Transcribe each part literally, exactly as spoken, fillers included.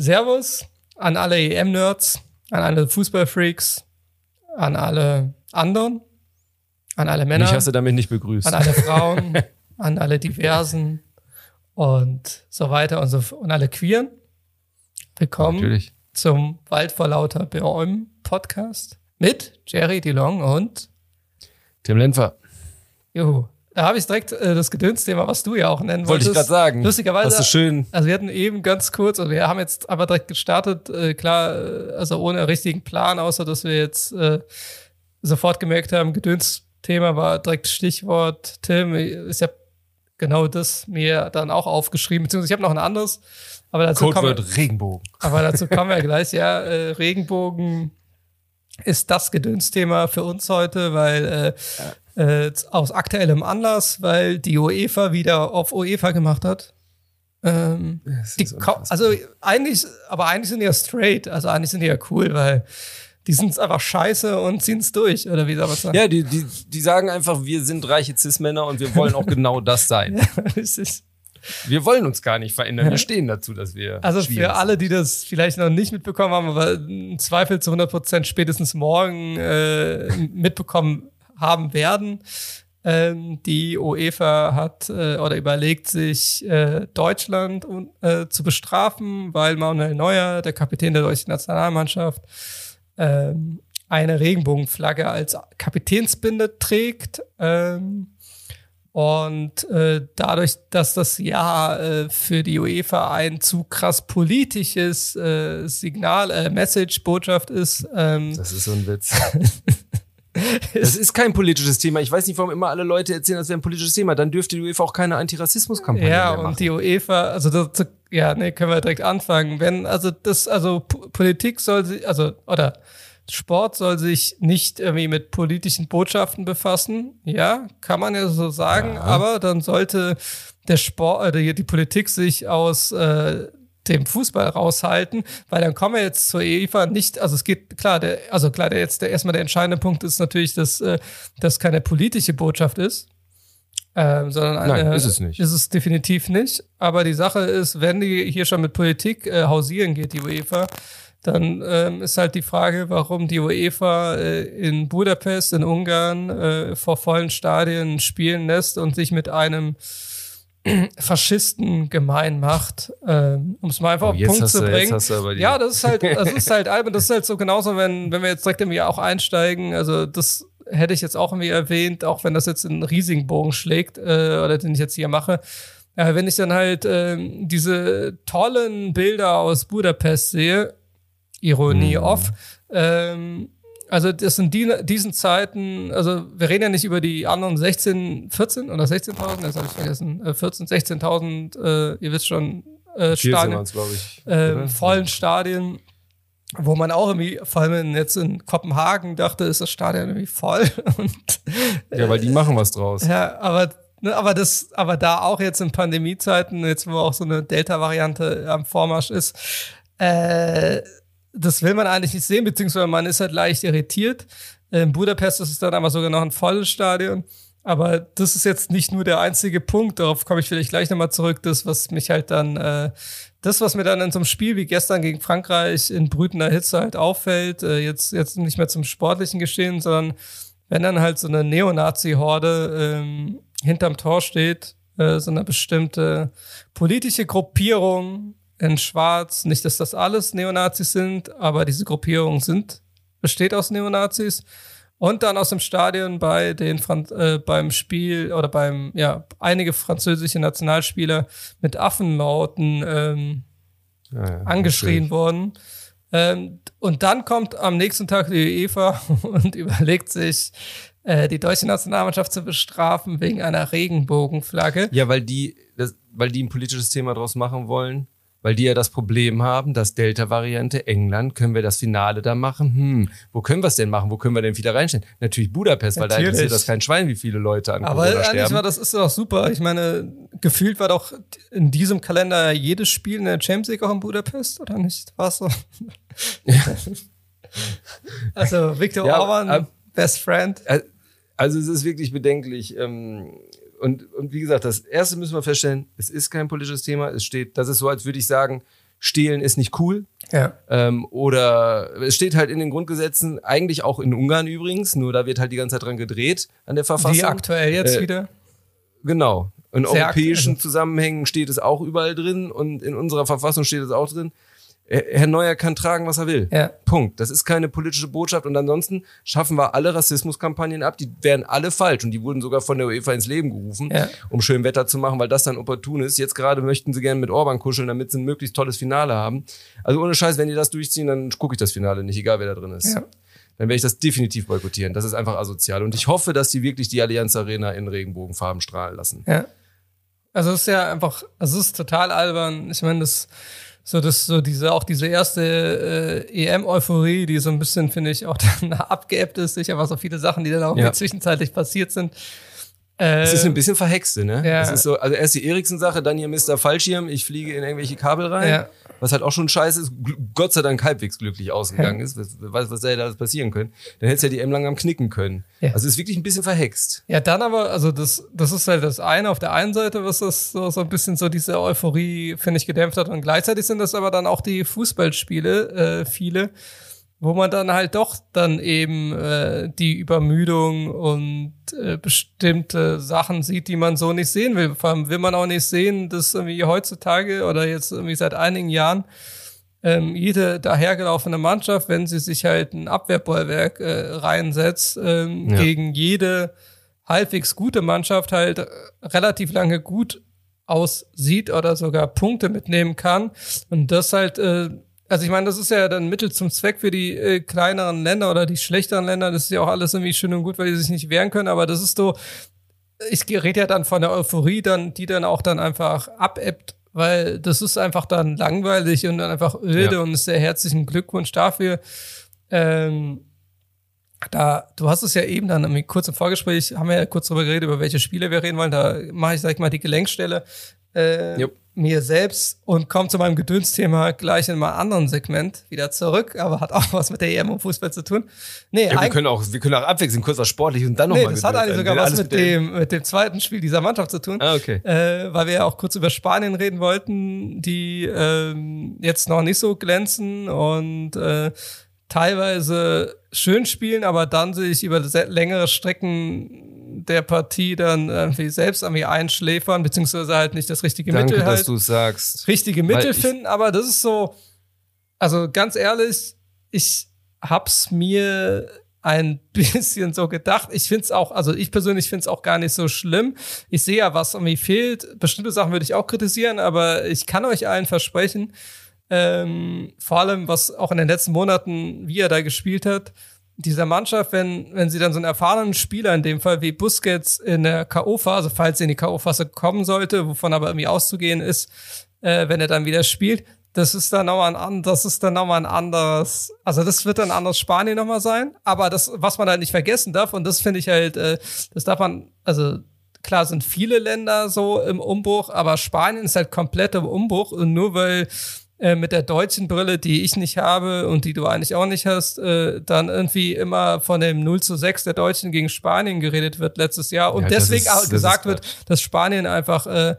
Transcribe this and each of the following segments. Servus an alle E M-Nerds, an alle Fußballfreaks, an alle anderen, an alle Männer. Mich hast du damit nicht begrüßt. An alle Frauen, an alle Diversen und so weiter und so und alle Queeren. Willkommen Natürlich. Zum Wald vor lauter Bäumen Podcast mit Jerry DeLong und Tim Lenfer. Juhu. Da habe ich direkt äh, das Gedönsthema, was du ja auch nennen wolltest. Wollte ich gerade sagen. Lustigerweise. Das ist schön. Also wir hatten eben ganz kurz, also wir haben jetzt aber direkt gestartet, äh, klar, also ohne richtigen Plan, außer dass wir jetzt äh, sofort gemerkt haben, Gedönsthema war direkt Stichwort. Tim, ich habe genau das mir dann auch aufgeschrieben, beziehungsweise ich habe noch ein anderes. Aber dazu Codewort kommen wir, Regenbogen. Aber dazu kommen wir gleich, ja. Äh, Regenbogen ist das Gedönsthema für uns heute, weil äh, ja. Äh, aus aktuellem Anlass, weil die UEFA wieder auf UEFA gemacht hat. Ähm, die Ko- also eigentlich, aber eigentlich sind die ja straight, also eigentlich sind die ja cool, weil die sind einfach scheiße und ziehen es durch, oder wie soll man sagen? Ja, die, die, die sagen einfach, wir sind reiche Cis-Männer und wir wollen auch genau das sein. Ja, das ist wir wollen uns gar nicht verändern, wir stehen dazu, dass wir Also für sind. Alle, die das vielleicht noch nicht mitbekommen haben, aber im Zweifel zu hundert Prozent spätestens morgen äh, mitbekommen haben werden. Ähm, die UEFA hat äh, oder überlegt sich, äh, Deutschland un- äh, zu bestrafen, weil Manuel Neuer, der Kapitän der deutschen Nationalmannschaft, ähm, eine Regenbogenflagge als Kapitänsbinde trägt. Ähm, und äh, dadurch, dass das Jahr äh, für die UEFA ein zu krass politisches äh, Signal, äh, Message, Botschaft ist. Ähm, das ist so ein Witz. Das ist kein politisches Thema. Ich weiß nicht, warum immer alle Leute erzählen, das wäre ein politisches Thema. Dann dürfte die UEFA auch keine Antirassismus-Kampagne ja, mehr machen. Ja, und die UEFA, also das, ja, nee, können wir direkt anfangen. Wenn, also das, also Politik soll sich, also, oder Sport soll sich nicht irgendwie mit politischen Botschaften befassen. Ja, kann man ja so sagen. Ja. Aber dann sollte der Sport, oder die Politik sich aus, äh, dem Fußball raushalten, weil dann kommen wir jetzt zur UEFA nicht, also es geht klar, der, also klar, der jetzt der erstmal der entscheidende Punkt ist natürlich, dass äh, das keine politische Botschaft ist, ähm, sondern eine, Nein, ist es nicht. Ist es definitiv nicht, aber die Sache ist, wenn die hier schon mit Politik äh, hausieren geht, die UEFA, dann ähm, ist halt die Frage, warum die UEFA äh, in Budapest, in Ungarn äh, vor vollen Stadien spielen lässt und sich mit einem Faschisten gemein macht, ähm, um es mal einfach oh, auf den Punkt zu bringen. Du, ja, das ist halt, das ist halt albern, das ist halt so genauso, wenn, wenn wir jetzt direkt irgendwie auch einsteigen, also das hätte ich jetzt auch irgendwie erwähnt, auch wenn das jetzt einen riesigen Bogen schlägt, äh, oder den ich jetzt hier mache. Ja, wenn ich dann halt äh, diese tollen Bilder aus Budapest sehe, Ironie hm. off, ähm, also das sind die, diesen Zeiten, also wir reden ja nicht über die anderen sechzehn, vierzehn oder sechzehntausend, das habe ich vergessen, vierzehn, sechzehntausend, äh, ihr wisst schon, äh, Stadien, ich, äh, vollen Stadien, wo man auch irgendwie, vor allem jetzt in Kopenhagen dachte, ist das Stadion irgendwie voll. Und, äh, ja, weil die machen was draus. Ja, aber, ne, aber, das, aber da auch jetzt in Pandemiezeiten, jetzt wo auch so eine Delta-Variante am Vormarsch ist, äh, das will man eigentlich nicht sehen, beziehungsweise man ist halt leicht irritiert. In Budapest ist es dann aber sogar noch ein volles Stadion. Aber das ist jetzt nicht nur der einzige Punkt, darauf komme ich vielleicht gleich nochmal zurück. Das, was mich halt dann, äh, das, was mir dann in so einem Spiel wie gestern gegen Frankreich in brütender Hitze halt auffällt, äh, jetzt, jetzt nicht mehr zum sportlichen Geschehen, sondern wenn dann halt so eine Neonazi-Horde ähm, hinterm Tor steht, äh, so eine bestimmte politische Gruppierung, in Schwarz, nicht, dass das alles Neonazis sind, aber diese Gruppierung sind, besteht aus Neonazis. Und dann aus dem Stadion bei den Franz- äh, beim Spiel oder beim, ja, einige französische Nationalspieler mit Affenlauten ähm, ja, ja, angeschrien natürlich. Worden. Ähm, und dann kommt am nächsten Tag die UEFA und überlegt sich, äh, die deutsche Nationalmannschaft zu bestrafen wegen einer Regenbogenflagge. Ja, weil die, das, weil die ein politisches Thema draus machen wollen. Weil die ja das Problem haben, dass Delta-Variante England, können wir das Finale da machen? Hm, wo können wir es denn machen? Wo können wir denn wieder reinstellen? Natürlich Budapest, Natürlich. Weil da interessiert das kein Schwein, wie viele Leute an Aber Corona sterben. Aber das ist doch super. Ich meine, gefühlt war doch in diesem Kalender jedes Spiel in der Champions League auch in Budapest, oder nicht? War es so? Ja. Also Viktor ja, Orban, ab, best friend. Also es ist wirklich bedenklich, ähm, Und, und wie gesagt, das Erste müssen wir feststellen, es ist kein politisches Thema. Es steht, das ist so, als würde ich sagen, stehlen ist nicht cool. Ja. Ähm, oder es steht halt in den Grundgesetzen, eigentlich auch in Ungarn übrigens, nur da wird halt die ganze Zeit dran gedreht an der Verfassung. Wie aktuell jetzt äh, wieder? Genau. In Sehr europäischen aktuell. Zusammenhängen steht es auch überall drin und in unserer Verfassung steht es auch drin. Herr Neuer kann tragen, was er will. Ja. Punkt. Das ist keine politische Botschaft. Und ansonsten schaffen wir alle Rassismuskampagnen ab. Die wären alle falsch. Und die wurden sogar von der UEFA ins Leben gerufen, ja. um schön Wetter zu machen, weil das dann opportun ist. Jetzt gerade möchten sie gerne mit Orban kuscheln, damit sie ein möglichst tolles Finale haben. Also ohne Scheiß, wenn die das durchziehen, dann gucke ich das Finale nicht, egal wer da drin ist. Ja. Dann werde ich das definitiv boykottieren. Das ist einfach asozial. Und ich hoffe, dass die wirklich die Allianz Arena in Regenbogenfarben strahlen lassen. Ja. Also es ist ja einfach, also es ist total albern. Ich meine, das... So, das, so diese, auch diese erste äh, E M-Euphorie, die so ein bisschen, finde ich, auch dann abgeebbt ist, sicher, was so viele Sachen, die dann auch ja. zwischenzeitlich passiert sind. Äh, es ist ein bisschen verhexte, ne? Ja. Es ist so, also erst die Eriksen-Sache, dann hier Mister Fallschirm, ich fliege in irgendwelche Kabel rein, ja. was halt auch schon scheiße ist, G- Gott sei Dank halbwegs glücklich ausgegangen ja. ist, was, was, was hätte da alles passieren können, dann hätte es ja die M langsam knicken können. Ja. Also es ist wirklich ein bisschen verhext. Ja, dann aber, also das, das ist halt das eine, auf der einen Seite, was das so, so ein bisschen so diese Euphorie, finde ich, gedämpft hat und gleichzeitig sind das aber dann auch die Fußballspiele, äh, viele, wo man dann halt doch dann eben äh, die Übermüdung und äh, bestimmte Sachen sieht, die man so nicht sehen will. Vor allem will man auch nicht sehen, dass irgendwie heutzutage oder jetzt irgendwie seit einigen Jahren ähm, jede dahergelaufene Mannschaft, wenn sie sich halt ein Abwehrbollwerk äh, reinsetzt, ähm, ja. gegen jede halbwegs gute Mannschaft halt relativ lange gut aussieht oder sogar Punkte mitnehmen kann. Und das halt... Äh, Also ich meine, das ist ja dann Mittel zum Zweck für die äh, kleineren Länder oder die schlechteren Länder. Das ist ja auch alles irgendwie schön und gut, weil die sich nicht wehren können. Aber das ist so, ich rede ja dann von der Euphorie, dann die dann auch dann einfach abebbt, weil das ist einfach dann langweilig und dann einfach öde ja. und ist sehr herzlichen Glückwunsch dafür. Ähm, da, du hast es ja eben dann irgendwie kurz im Vorgespräch, haben wir ja kurz drüber geredet, über welche Spiele wir reden wollen. Da mache ich, sag ich mal, die Gelenkstelle. Äh, yep. mir selbst und komme zu meinem Gedönsthema gleich in einem anderen Segment wieder zurück, aber hat auch was mit der E M und Fußball zu tun. Nee, ja, wir, können auch, wir können auch abwechseln, kurz was sportlich und dann nochmal. Nee, mal das Gedöns. Hat eigentlich sogar was mit dem, mit dem zweiten Spiel dieser Mannschaft zu tun, ah, okay. äh, weil wir ja auch kurz über Spanien reden wollten, die äh, jetzt noch nicht so glänzen und äh, teilweise schön spielen, aber dann sich über längere Strecken der Partie dann irgendwie selbst irgendwie einschläfern, beziehungsweise halt nicht das richtige Danke, Mittel halt. dass du es sagst. Richtige Mittel finden, aber das ist so, also ganz ehrlich, ich hab's mir ein bisschen so gedacht. Ich find's auch, also ich persönlich find's auch gar nicht so schlimm. Ich sehe ja, was irgendwie fehlt. Bestimmte Sachen würde ich auch kritisieren, aber ich kann euch allen versprechen, ähm, vor allem, was auch in den letzten Monaten, wie er da gespielt hat, dieser Mannschaft, wenn wenn sie dann so einen erfahrenen Spieler, in dem Fall wie Busquets in der K O-Phase, falls er in die K O-Phase kommen sollte, wovon aber irgendwie auszugehen ist, äh, wenn er dann wieder spielt, das ist dann nochmal ein, das ist dann nochmal ein anderes, also das wird dann anders Spanien nochmal sein, aber das, was man halt nicht vergessen darf, und das finde ich halt, äh, das darf man, also klar sind viele Länder so im Umbruch, aber Spanien ist halt komplett im Umbruch und nur weil mit der deutschen Brille, die ich nicht habe und die du eigentlich auch nicht hast, äh, dann irgendwie immer von dem null zu sechs der Deutschen gegen Spanien geredet wird letztes Jahr und ja, deswegen ist, auch gesagt wird, dass Spanien einfach äh,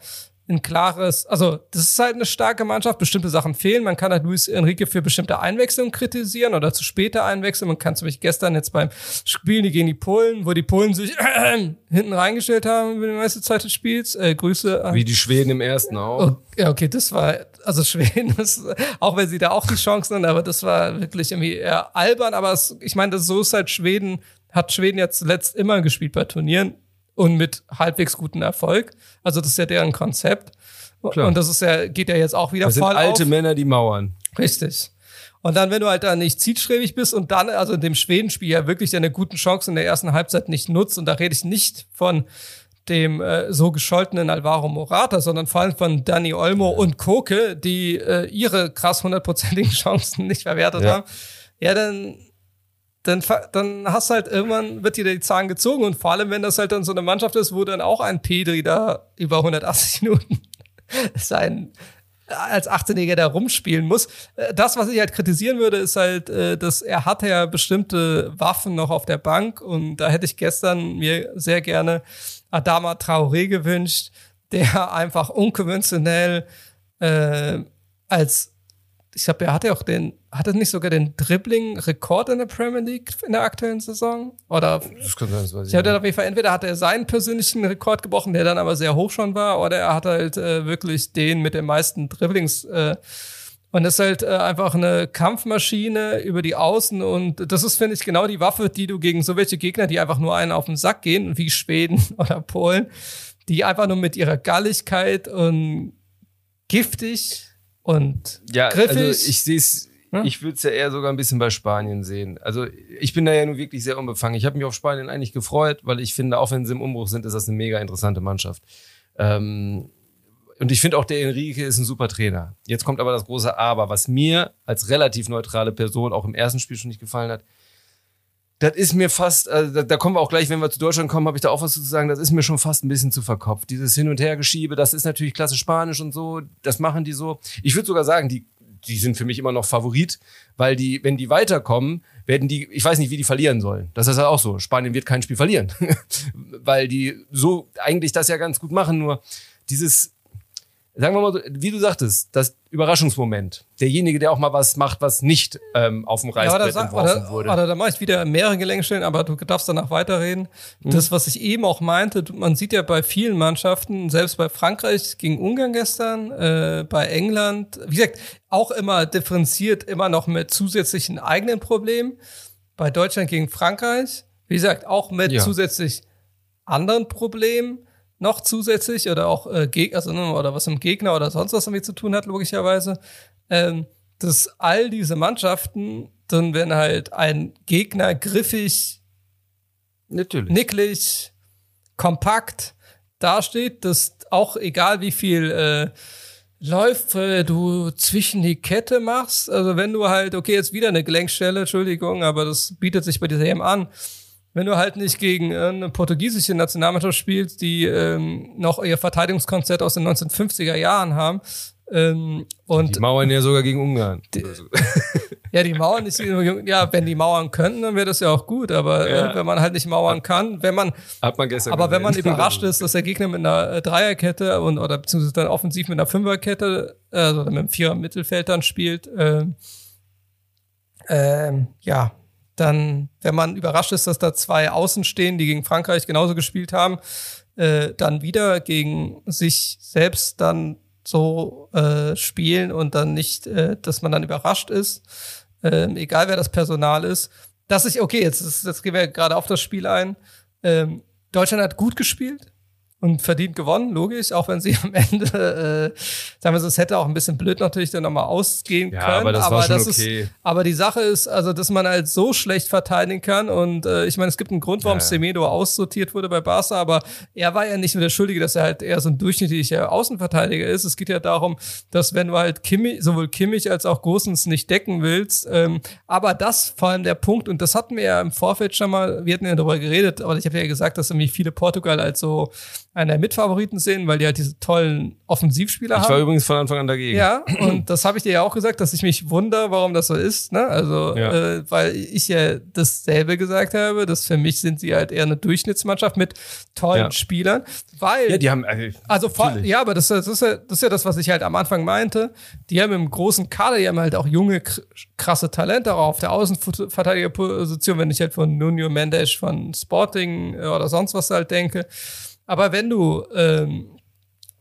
ein klares, also das ist halt eine starke Mannschaft, bestimmte Sachen fehlen, man kann halt Luis Enrique für bestimmte Einwechslungen kritisieren oder zu später einwechseln, man kann zum Beispiel gestern jetzt beim Spielen gegen die Polen, wo die Polen sich äh, hinten reingestellt haben über die meiste Zeit des Spiels, äh, Grüße an... Wie die Schweden im ersten auch. Ja, okay, das war... Also Schweden, das, auch wenn sie da auch die Chancen haben, aber das war wirklich irgendwie eher albern. Aber es, ich meine, das, so ist halt Schweden, hat Schweden jetzt zuletzt immer gespielt bei Turnieren und mit halbwegs gutem Erfolg. Also das ist ja deren Konzept. Klar. Und das ist ja, geht ja jetzt auch wieder das voll auf. Das sind alte Männer, die mauern. Richtig. Und dann, wenn du halt da nicht zielstrebig bist und dann, also in dem Schwedenspiel ja wirklich deine guten Chancen in der ersten Halbzeit nicht nutzt, und da rede ich nicht von dem äh, so gescholtenen Alvaro Morata, sondern vor allem von Dani Olmo und Koke, die äh, ihre krass hundertprozentigen Chancen nicht verwertet ja. haben, ja, dann, dann dann hast halt irgendwann, wird dir die Zahn gezogen, und vor allem, wenn das halt dann so eine Mannschaft ist, wo dann auch ein Pedri da über hundertachtzig Minuten sein als achtzehnjähriger da rumspielen muss. Das, was ich halt kritisieren würde, ist halt, dass er hatte ja bestimmte Waffen noch auf der Bank, und da hätte ich gestern mir sehr gerne Adama Traoré gewünscht, der einfach unkonventionell äh, als ich glaube, er hatte auch den, hat er nicht sogar den Dribbling-Rekord in der Premier League in der aktuellen Saison? Oder das könnte sein, das weiß ich nicht. Auf jeden Fall, entweder hat er seinen persönlichen Rekord gebrochen, der dann aber sehr hoch schon war, oder er hat halt äh, wirklich den mit den meisten Dribblings. Äh, und das ist halt äh, einfach eine Kampfmaschine über die Außen, und das ist, finde ich, genau die Waffe, die du gegen so welche Gegner, die einfach nur einen auf den Sack gehen, wie Schweden oder Polen, die einfach nur mit ihrer Galligkeit und giftig und ja, griffig. Also ich sehe es, hm? ich würde es ja eher sogar ein bisschen bei Spanien sehen. Also ich bin da ja nun wirklich sehr unbefangen. Ich habe mich auf Spanien eigentlich gefreut, weil ich finde, auch wenn sie im Umbruch sind, ist das eine mega interessante Mannschaft. Ähm, und ich finde auch, der Enrique ist ein super Trainer. Jetzt kommt aber das große Aber, was mir als relativ neutrale Person auch im ersten Spiel schon nicht gefallen hat. Das ist mir fast, also da, da kommen wir auch gleich, wenn wir zu Deutschland kommen, habe ich da auch was zu sagen, das ist mir schon fast ein bisschen zu verkopft. Dieses Hin- und Hergeschiebe, das ist natürlich klasse Spanisch und so, das machen die so. Ich würde sogar sagen, die, die sind für mich immer noch Favorit, weil die, wenn die weiterkommen, werden die, ich weiß nicht, wie die verlieren sollen. Das ist halt auch so, Spanien wird kein Spiel verlieren, weil die so eigentlich das ja ganz gut machen, nur dieses, sagen wir mal so, wie du sagtest, das Überraschungsmoment. Derjenige, der auch mal was macht, was nicht ähm, auf dem Reißbrett ja, entworfen oder, wurde. Oder da mache ich wieder mehrere Gelenkstellen, aber du darfst danach weiterreden. Mhm. Das, was ich eben auch meinte, man sieht ja bei vielen Mannschaften, selbst bei Frankreich gegen Ungarn gestern, äh, bei England, wie gesagt, auch immer differenziert, immer noch mit zusätzlichen eigenen Problemen. Bei Deutschland gegen Frankreich, wie gesagt, auch mit ja. zusätzlich anderen Problemen. Noch zusätzlich oder auch äh, Gegner, also, oder was im Gegner oder sonst was damit zu tun hat, logischerweise, ähm, dass all diese Mannschaften, dann wenn halt ein Gegner griffig, natürlich, nicklig, kompakt dasteht, dass auch egal wie viel äh, Läufe du zwischen die Kette machst, also wenn du halt, okay, jetzt wieder eine Gelenkstelle, Entschuldigung, aber das bietet sich bei dieser E M an. Wenn du halt nicht gegen eine portugiesische Nationalmannschaft spielst, die ähm, noch ihr Verteidigungskonzert aus den neunzehnhundertfünfziger Jahren haben. Ähm, und die Mauern ja sogar gegen Ungarn. Die, ja, die Mauern nicht gegen, ja, wenn die Mauern könnten, dann wäre das ja auch gut. Aber ja. äh, wenn man halt nicht mauern kann, wenn man, Hat man gestern aber gesehen. Wenn man überrascht ist, dass der Gegner mit einer Dreierkette und oder beziehungsweise dann offensiv mit einer Fünferkette, also mit einem Vierer Mittelfeld dann spielt, äh, äh, ja. Dann, wenn man überrascht ist, dass da zwei Außen stehen, die gegen Frankreich genauso gespielt haben, äh, dann wieder gegen sich selbst dann so äh, spielen und dann nicht, äh, dass man dann überrascht ist, äh, egal wer das Personal ist. Dass ich, okay, jetzt, ist, jetzt gehen wir gerade auf das Spiel ein. Ähm, Deutschland hat gut gespielt und verdient gewonnen, logisch, auch wenn sie am Ende, äh, sagen wir so, es hätte auch ein bisschen blöd natürlich dann nochmal ausgehen ja, können. Aber das, aber war schon das okay. ist, aber die Sache ist, also, dass man halt so schlecht verteidigen kann und äh, ich meine, es gibt einen Grund, warum ja. Semedo aussortiert wurde bei Barca, aber er war ja nicht nur der Schuldige, dass er halt eher so ein durchschnittlicher Außenverteidiger ist. Es geht ja darum, dass wenn du halt Kimmich, sowohl Kimmich als auch Gosens nicht decken willst, ähm, aber das vor allem der Punkt, und das hatten wir ja im Vorfeld schon mal, wir hatten ja darüber geredet, aber ich habe ja gesagt, dass irgendwie viele Portugal als so einer der Mitfavoriten sehen, weil die halt diese tollen Offensivspieler haben. Ich war haben. übrigens von Anfang an dagegen. Ja, und das habe ich dir ja auch gesagt, dass ich mich wundere, warum das so ist, ne? Also, ja. äh, weil ich ja dasselbe gesagt habe, dass für mich sind sie halt eher eine Durchschnittsmannschaft mit tollen ja. Spielern, weil... Ja, die haben... Äh, also, vor, ja, aber das, das, ist ja, das ist ja das, was ich halt am Anfang meinte. Die haben im großen Kader, die haben halt auch junge, krasse Talente, auch auf der Außenverteidigerposition, wenn ich halt von Nuno Mendes, von Sporting oder sonst was halt denke. Aber wenn du ähm,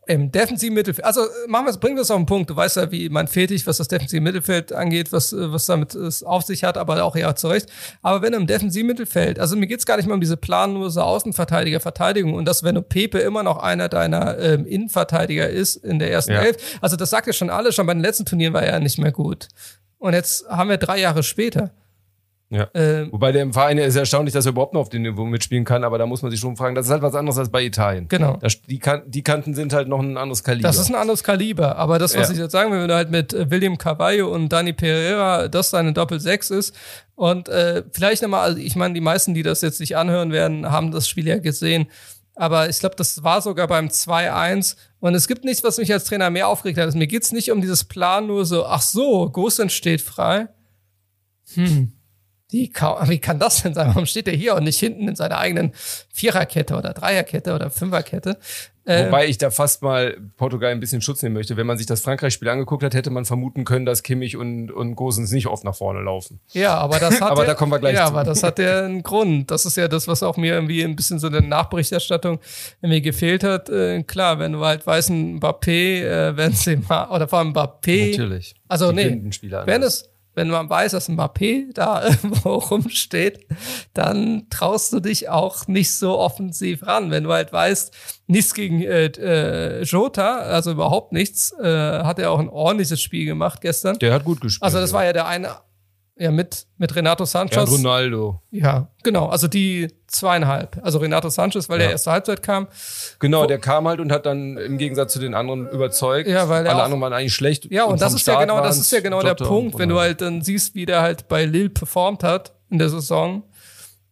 im defensiven Mittelfeld, also machen wir es, bringen wir es auf den Punkt, du weißt ja, wie mein Fetisch, was das defensive Mittelfeld angeht, was was damit es auf sich hat, aber auch ja zu Recht. Aber wenn du im defensiven Mittelfeld, also mir geht's gar nicht mehr um diese planlose Außenverteidiger-Verteidigung und dass, wenn du Pepe immer noch einer deiner ähm, Innenverteidiger ist in der ersten ja. Elf, also das sagt ja schon alle, schon bei den letzten Turnieren war er nicht mehr gut. Und jetzt haben wir drei Jahre später. Ja. Ähm, Wobei der im Verein ist erstaunlich, dass er überhaupt noch auf dem Niveau mitspielen kann, aber da muss man sich schon fragen, das ist halt was anderes als bei Italien. Genau. Das, die, kan- die Kanten sind halt noch ein anderes Kaliber. Das ist ein anderes Kaliber, aber das, was ja. ich jetzt sagen will, wenn du halt mit William Carvalho und Dani Pereira, das deine Doppel-Sechs ist und äh, vielleicht nochmal, also ich meine, die meisten, die das jetzt nicht anhören werden, haben das Spiel ja gesehen, aber ich glaube, das war sogar beim zwei eins. Und es gibt nichts, was mich als Trainer mehr aufgeregt hat. Also, mir geht's nicht um dieses planlose, ach so, Gosens steht frei. Hm. Die, wie kann das denn sein? Warum steht er hier und nicht hinten in seiner eigenen Viererkette oder Dreierkette oder Fünferkette? Ähm Wobei ich da fast mal Portugal ein bisschen Schutz nehmen möchte. Wenn man sich das Frankreich-Spiel angeguckt hat, hätte man vermuten können, dass Kimmich und, und Gosens nicht oft nach vorne laufen. Ja, aber das hat aber ja, da kommen wir gleich ja, zu. Aber das hat ja einen Grund. Das ist ja das, was auch mir irgendwie ein bisschen so eine Nachberichterstattung irgendwie gefehlt hat. Äh, klar, wenn du halt weißt, ein Mbappé, äh, Benzema oder vor allem Mbappé. Natürlich. Also die nee, wenn es... Wenn man weiß, dass ein Mbappé da irgendwo rumsteht, dann traust du dich auch nicht so offensiv ran. Wenn du halt weißt, nichts gegen äh, äh, Jota, also überhaupt nichts, äh, hat er auch ein ordentliches Spiel gemacht gestern. Der hat gut gespielt. Also das ja. war ja der eine, ja mit, mit Renato Sanchez. Ja, Ronaldo. Ja, genau, also die zweieinhalb. Also Renato Sanchez, weil ja. der erste Halbzeit kam. Genau, der kam halt und hat dann im Gegensatz zu den anderen überzeugt. Ja, weil alle anderen waren eigentlich schlecht. Ja, und, und das ist Start ja genau, das ist ja genau der Punkt, wenn du halt dann siehst, wie der halt bei Lille performt hat in der Saison,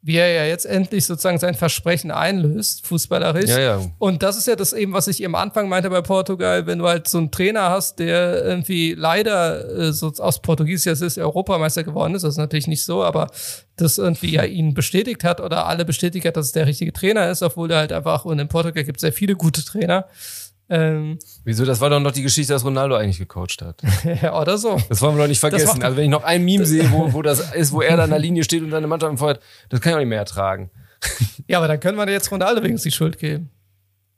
wie er ja jetzt endlich sozusagen sein Versprechen einlöst, fußballerisch. Ja, ja. Und das ist ja das eben, was ich am Anfang meinte bei Portugal, wenn du halt so einen Trainer hast, der irgendwie leider äh, so aus Portugiesisch ist, Europameister geworden ist, das ist natürlich nicht so, aber das irgendwie ja ihn bestätigt hat oder alle bestätigt hat, dass es der richtige Trainer ist, obwohl er halt einfach, und in Portugal gibt es sehr viele gute Trainer. Ähm, Wieso, das war doch noch die Geschichte, dass Ronaldo eigentlich gecoacht hat. Oder so. Das wollen wir doch nicht vergessen. Also wenn ich noch ein Meme sehe, wo, wo das ist, wo er da an der Linie steht und seine Mannschaft feuert, das kann ich auch nicht mehr ertragen. Ja, aber dann können wir jetzt Ronaldo wenigstens die Schuld geben.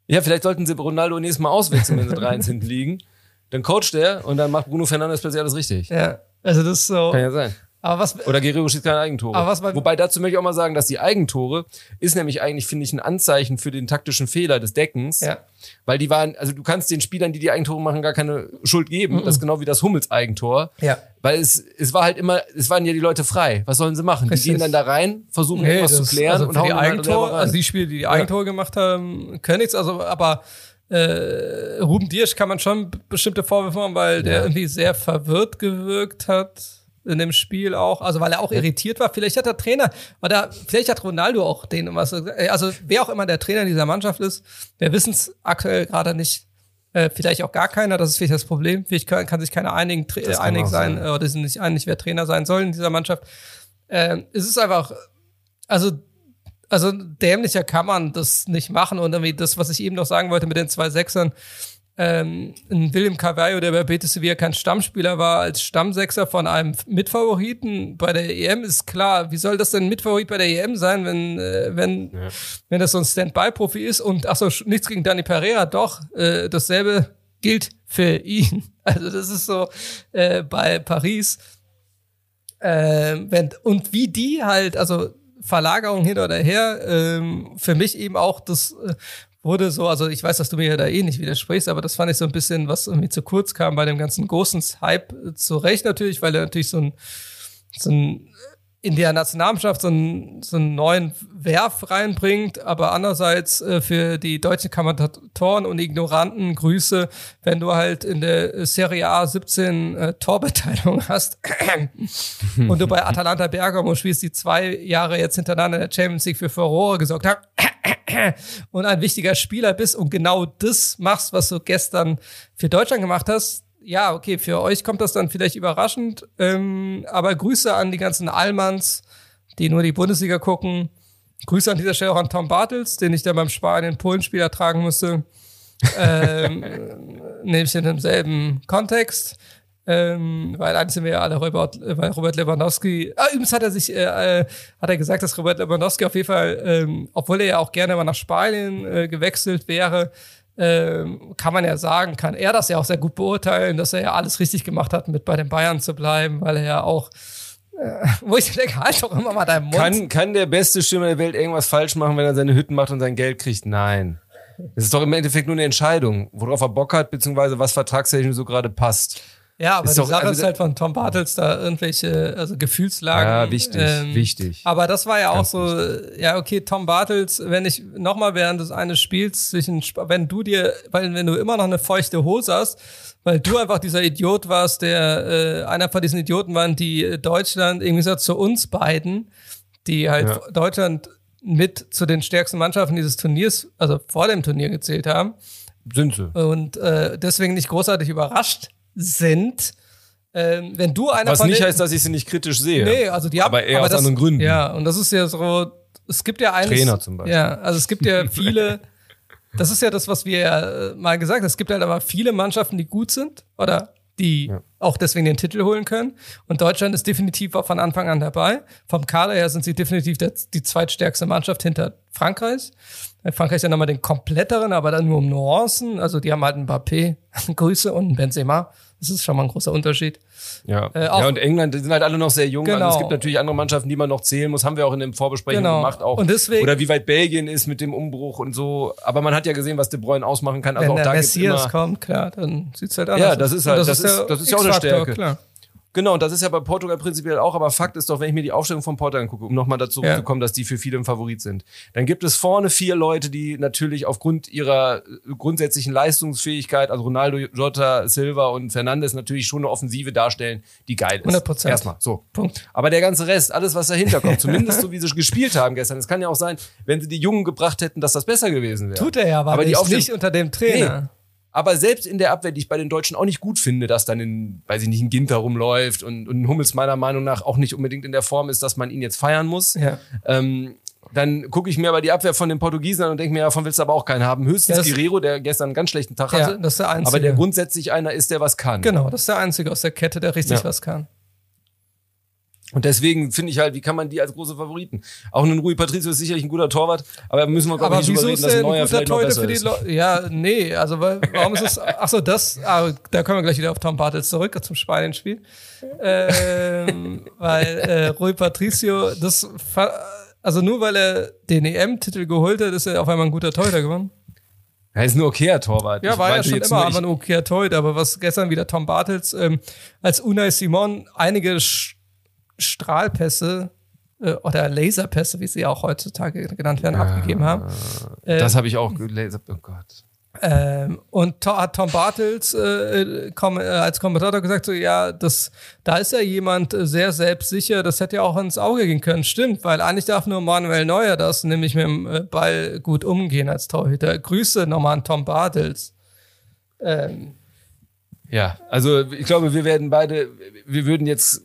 Ja, vielleicht sollten sie Ronaldo nächstes Mal auswechseln, wenn sie drei eins hinten liegen. Dann coacht er und dann macht Bruno Fernandes plötzlich alles richtig. Ja, also das ist so. Kann ja sein. Aber was, oder Guerrero schießt keine Eigentore. Aber was, wobei dazu möchte ich auch mal sagen, dass die Eigentore ist nämlich eigentlich, finde ich, ein Anzeichen für den taktischen Fehler des Deckens. Ja. Weil die waren, also du kannst den Spielern, die die Eigentore machen, gar keine Schuld geben. Mhm. Das ist genau wie das Hummels-Eigentor. Ja. Weil es, es war halt immer, es waren ja die Leute frei. Was sollen sie machen? Richtig. Die gehen dann da rein, versuchen nee, irgendwas das, zu klären. Also und hauen die Eigentore, also die Spieler, die die Eigentore ja. gemacht haben, können nichts. Also, aber äh, Ruben Dias kann man schon bestimmte Vorwürfe machen, weil ja. der irgendwie sehr verwirrt gewirkt hat. In dem Spiel auch, also weil er auch irritiert war. Vielleicht hat der Trainer, oder vielleicht hat Ronaldo auch den, was, also wer auch immer der Trainer dieser Mannschaft ist, wir wissen es aktuell gerade nicht, äh, vielleicht auch gar keiner, das ist vielleicht das Problem. Vielleicht kann, kann sich keiner einigen, äh, einig sein, sein. Oder sind nicht einig, wer Trainer sein soll in dieser Mannschaft. Ähm, es ist einfach, also also dämlicher kann man das nicht machen. Und irgendwie das, was ich eben noch sagen wollte mit den zwei Sechsern, Ähm, ein William Carvalho, der bei Betis Sevilla kein Stammspieler war, als Stammsechser von einem Mitfavoriten bei der E M, ist klar, wie soll das denn ein Mitfavorit bei der E M sein, wenn äh, wenn ja. wenn das so ein Standby-Profi ist? Und achso, nichts gegen Dani Pereira, doch, äh, dasselbe gilt für ihn. Also das ist so äh, bei Paris. Äh, wenn, und wie die halt, also Verlagerung hin oder her, äh, für mich eben auch das... Äh, wurde so, also ich weiß, dass du mir ja da eh nicht widersprichst, aber das fand ich so ein bisschen, was irgendwie zu kurz kam bei dem ganzen Gosens-Hype, zu Recht natürlich, weil er natürlich so ein, so ein in der Nationalmannschaft so einen, so einen neuen Werf reinbringt, aber andererseits äh, für die deutschen Kommentatoren und Ignoranten Grüße, wenn du halt in der Serie A siebzehn äh, Torbeteiligung hast und du bei Atalanta Bergamo spielst, die zwei Jahre jetzt hintereinander in der Champions League für Furore gesorgt haben und ein wichtiger Spieler bist und genau das machst, was du gestern für Deutschland gemacht hast. Ja, okay, für euch kommt das dann vielleicht überraschend, ähm, aber Grüße an die ganzen Allmanns, die nur die Bundesliga gucken. Grüße an dieser Stelle auch an Tom Bartels, den ich dann beim Spanien-Polen-Spiel ertragen musste, ähm, nämlich in demselben Kontext, ähm, weil eigentlich sind wir ja alle Robert, weil Robert Lewandowski, ah, übrigens hat er sich, äh, hat er gesagt, dass Robert Lewandowski auf jeden Fall, ähm, obwohl er ja auch gerne mal nach Spanien äh, gewechselt wäre, Ähm, kann man ja sagen, kann er das ja auch sehr gut beurteilen, dass er ja alles richtig gemacht hat, mit bei den Bayern zu bleiben, weil er ja auch, äh, wo ich denke, halt doch immer mal deinen Mund. Kann, kann der beste Stürmer der Welt irgendwas falsch machen, wenn er seine Hütten macht und sein Geld kriegt? Nein. Das ist doch im Endeffekt nur eine Entscheidung, worauf er Bock hat, beziehungsweise was vertragstechnisch so gerade passt. Ja, aber ist die doch, Sache also, ist halt von Tom Bartels da irgendwelche also Gefühlslagen. Ja, wichtig, ähm, wichtig. Aber das war ja auch ganz so, wichtig. Ja okay, Tom Bartels, wenn ich nochmal während des eines Spiels, zwischen, wenn du dir, weil wenn du immer noch eine feuchte Hose hast, weil du einfach dieser Idiot warst, der äh, einer von diesen Idioten waren, die Deutschland, im Gegensatz zu uns beiden, die halt ja. Deutschland mit zu den stärksten Mannschaften dieses Turniers, also vor dem Turnier gezählt haben. Sind sie. Und äh, deswegen nicht großartig überrascht sind, Ähm, wenn du einer Was von nicht den, heißt, dass ich sie nicht kritisch sehe. Nee, also die haben, aber eher aber aus das, anderen Gründen. Ja, und das ist ja so, es gibt ja eines. Trainer zum Beispiel. Ja, also es gibt ja viele, das ist ja das, was wir ja mal gesagt haben, es gibt halt aber viele Mannschaften, die gut sind oder die ja. auch deswegen den Titel holen können. Und Deutschland ist definitiv auch von Anfang an dabei. Vom Kader her sind sie definitiv die zweitstärkste Mannschaft hinter Frankreich. Frankreich ist ja nochmal den kompletteren, aber dann nur um Nuancen. Also die haben halt einen Mbappé, Grüße und einen Benzema. Das ist schon mal ein großer Unterschied. Ja, äh, ja und England die sind halt alle noch sehr jung. Genau. Also es gibt natürlich andere Mannschaften, die man noch zählen muss. Haben wir auch in den Vorbesprechungen genau. gemacht. Auch. Und deswegen, oder wie weit Belgien ist mit dem Umbruch und so. Aber man hat ja gesehen, was De Bruyne ausmachen kann. Also wenn auch der Messias kommt, klar, dann sieht es halt anders aus. Ja, das ist halt, das, das ist, das ist ja auch eine Stärke. Klar. Genau, und das ist ja bei Portugal prinzipiell auch, aber Fakt ist doch, wenn ich mir die Aufstellung von Portugal angucke, um nochmal dazu ja. zu kommen, dass die für viele ein Favorit sind, dann gibt es vorne vier Leute, die natürlich aufgrund ihrer grundsätzlichen Leistungsfähigkeit, also Ronaldo, Jota, Silva und Fernandes natürlich schon eine Offensive darstellen, die geil ist. hundert Prozent. Erstmal, so. Punkt. Aber der ganze Rest, alles was dahinter kommt, zumindest so wie sie gespielt haben gestern, es kann ja auch sein, wenn sie die Jungen gebracht hätten, dass das besser gewesen wäre. Tut er ja, aber, aber die auch nicht unter dem Trainer. Nee. Aber selbst in der Abwehr, die ich bei den Deutschen auch nicht gut finde, dass dann in, weiß ich nicht, ein Ginter rumläuft und, und Hummels meiner Meinung nach auch nicht unbedingt in der Form ist, dass man ihn jetzt feiern muss. Ja. Ähm, dann gucke ich mir aber die Abwehr von den Portugiesen an und denke mir, davon willst du aber auch keinen haben. Höchstens ja, Guerreiro, der gestern einen ganz schlechten Tag ja, hatte. Das ist der Einzige. Aber der grundsätzlich einer ist, der was kann. Genau, das ist der Einzige aus der Kette, der richtig ja. was kann. Und deswegen finde ich halt, wie kann man die als große Favoriten? Auch ein Rui Patricio ist sicherlich ein guter Torwart, aber müssen wir glaube ich nicht überreden, dass ein Neuer vielleicht noch besser ist. Le- ja, nee, also warum ist es, ach so, das, ah, da kommen wir gleich wieder auf Tom Bartels zurück, zum Spanien-Spiel. Ähm, weil äh, Rui Patricio, das, also nur weil er den E M-Titel geholt hat, ist er auf einmal ein guter Torhüter geworden. Er ist ein okayer Torwart. Ja, war ja schon immer aber ein okayer Torhüter, aber was gestern wieder Tom Bartels, ähm, als Unai Simon einige Sch- Strahlpässe äh, oder Laserpässe, wie sie auch heutzutage genannt werden, ja, abgegeben haben. Ähm, das habe ich auch gelasert, oh Gott. Ähm, und to- hat Tom Bartels äh, kom- äh, als Kommentator gesagt, so ja, das, da ist ja jemand sehr selbstsicher, das hätte ja auch ins Auge gehen können. Stimmt, weil eigentlich darf nur Manuel Neuer das nämlich mit dem Ball gut umgehen als Torhüter. Grüße nochmal an Tom Bartels. Ähm, ja, also ich glaube, wir werden beide, wir würden jetzt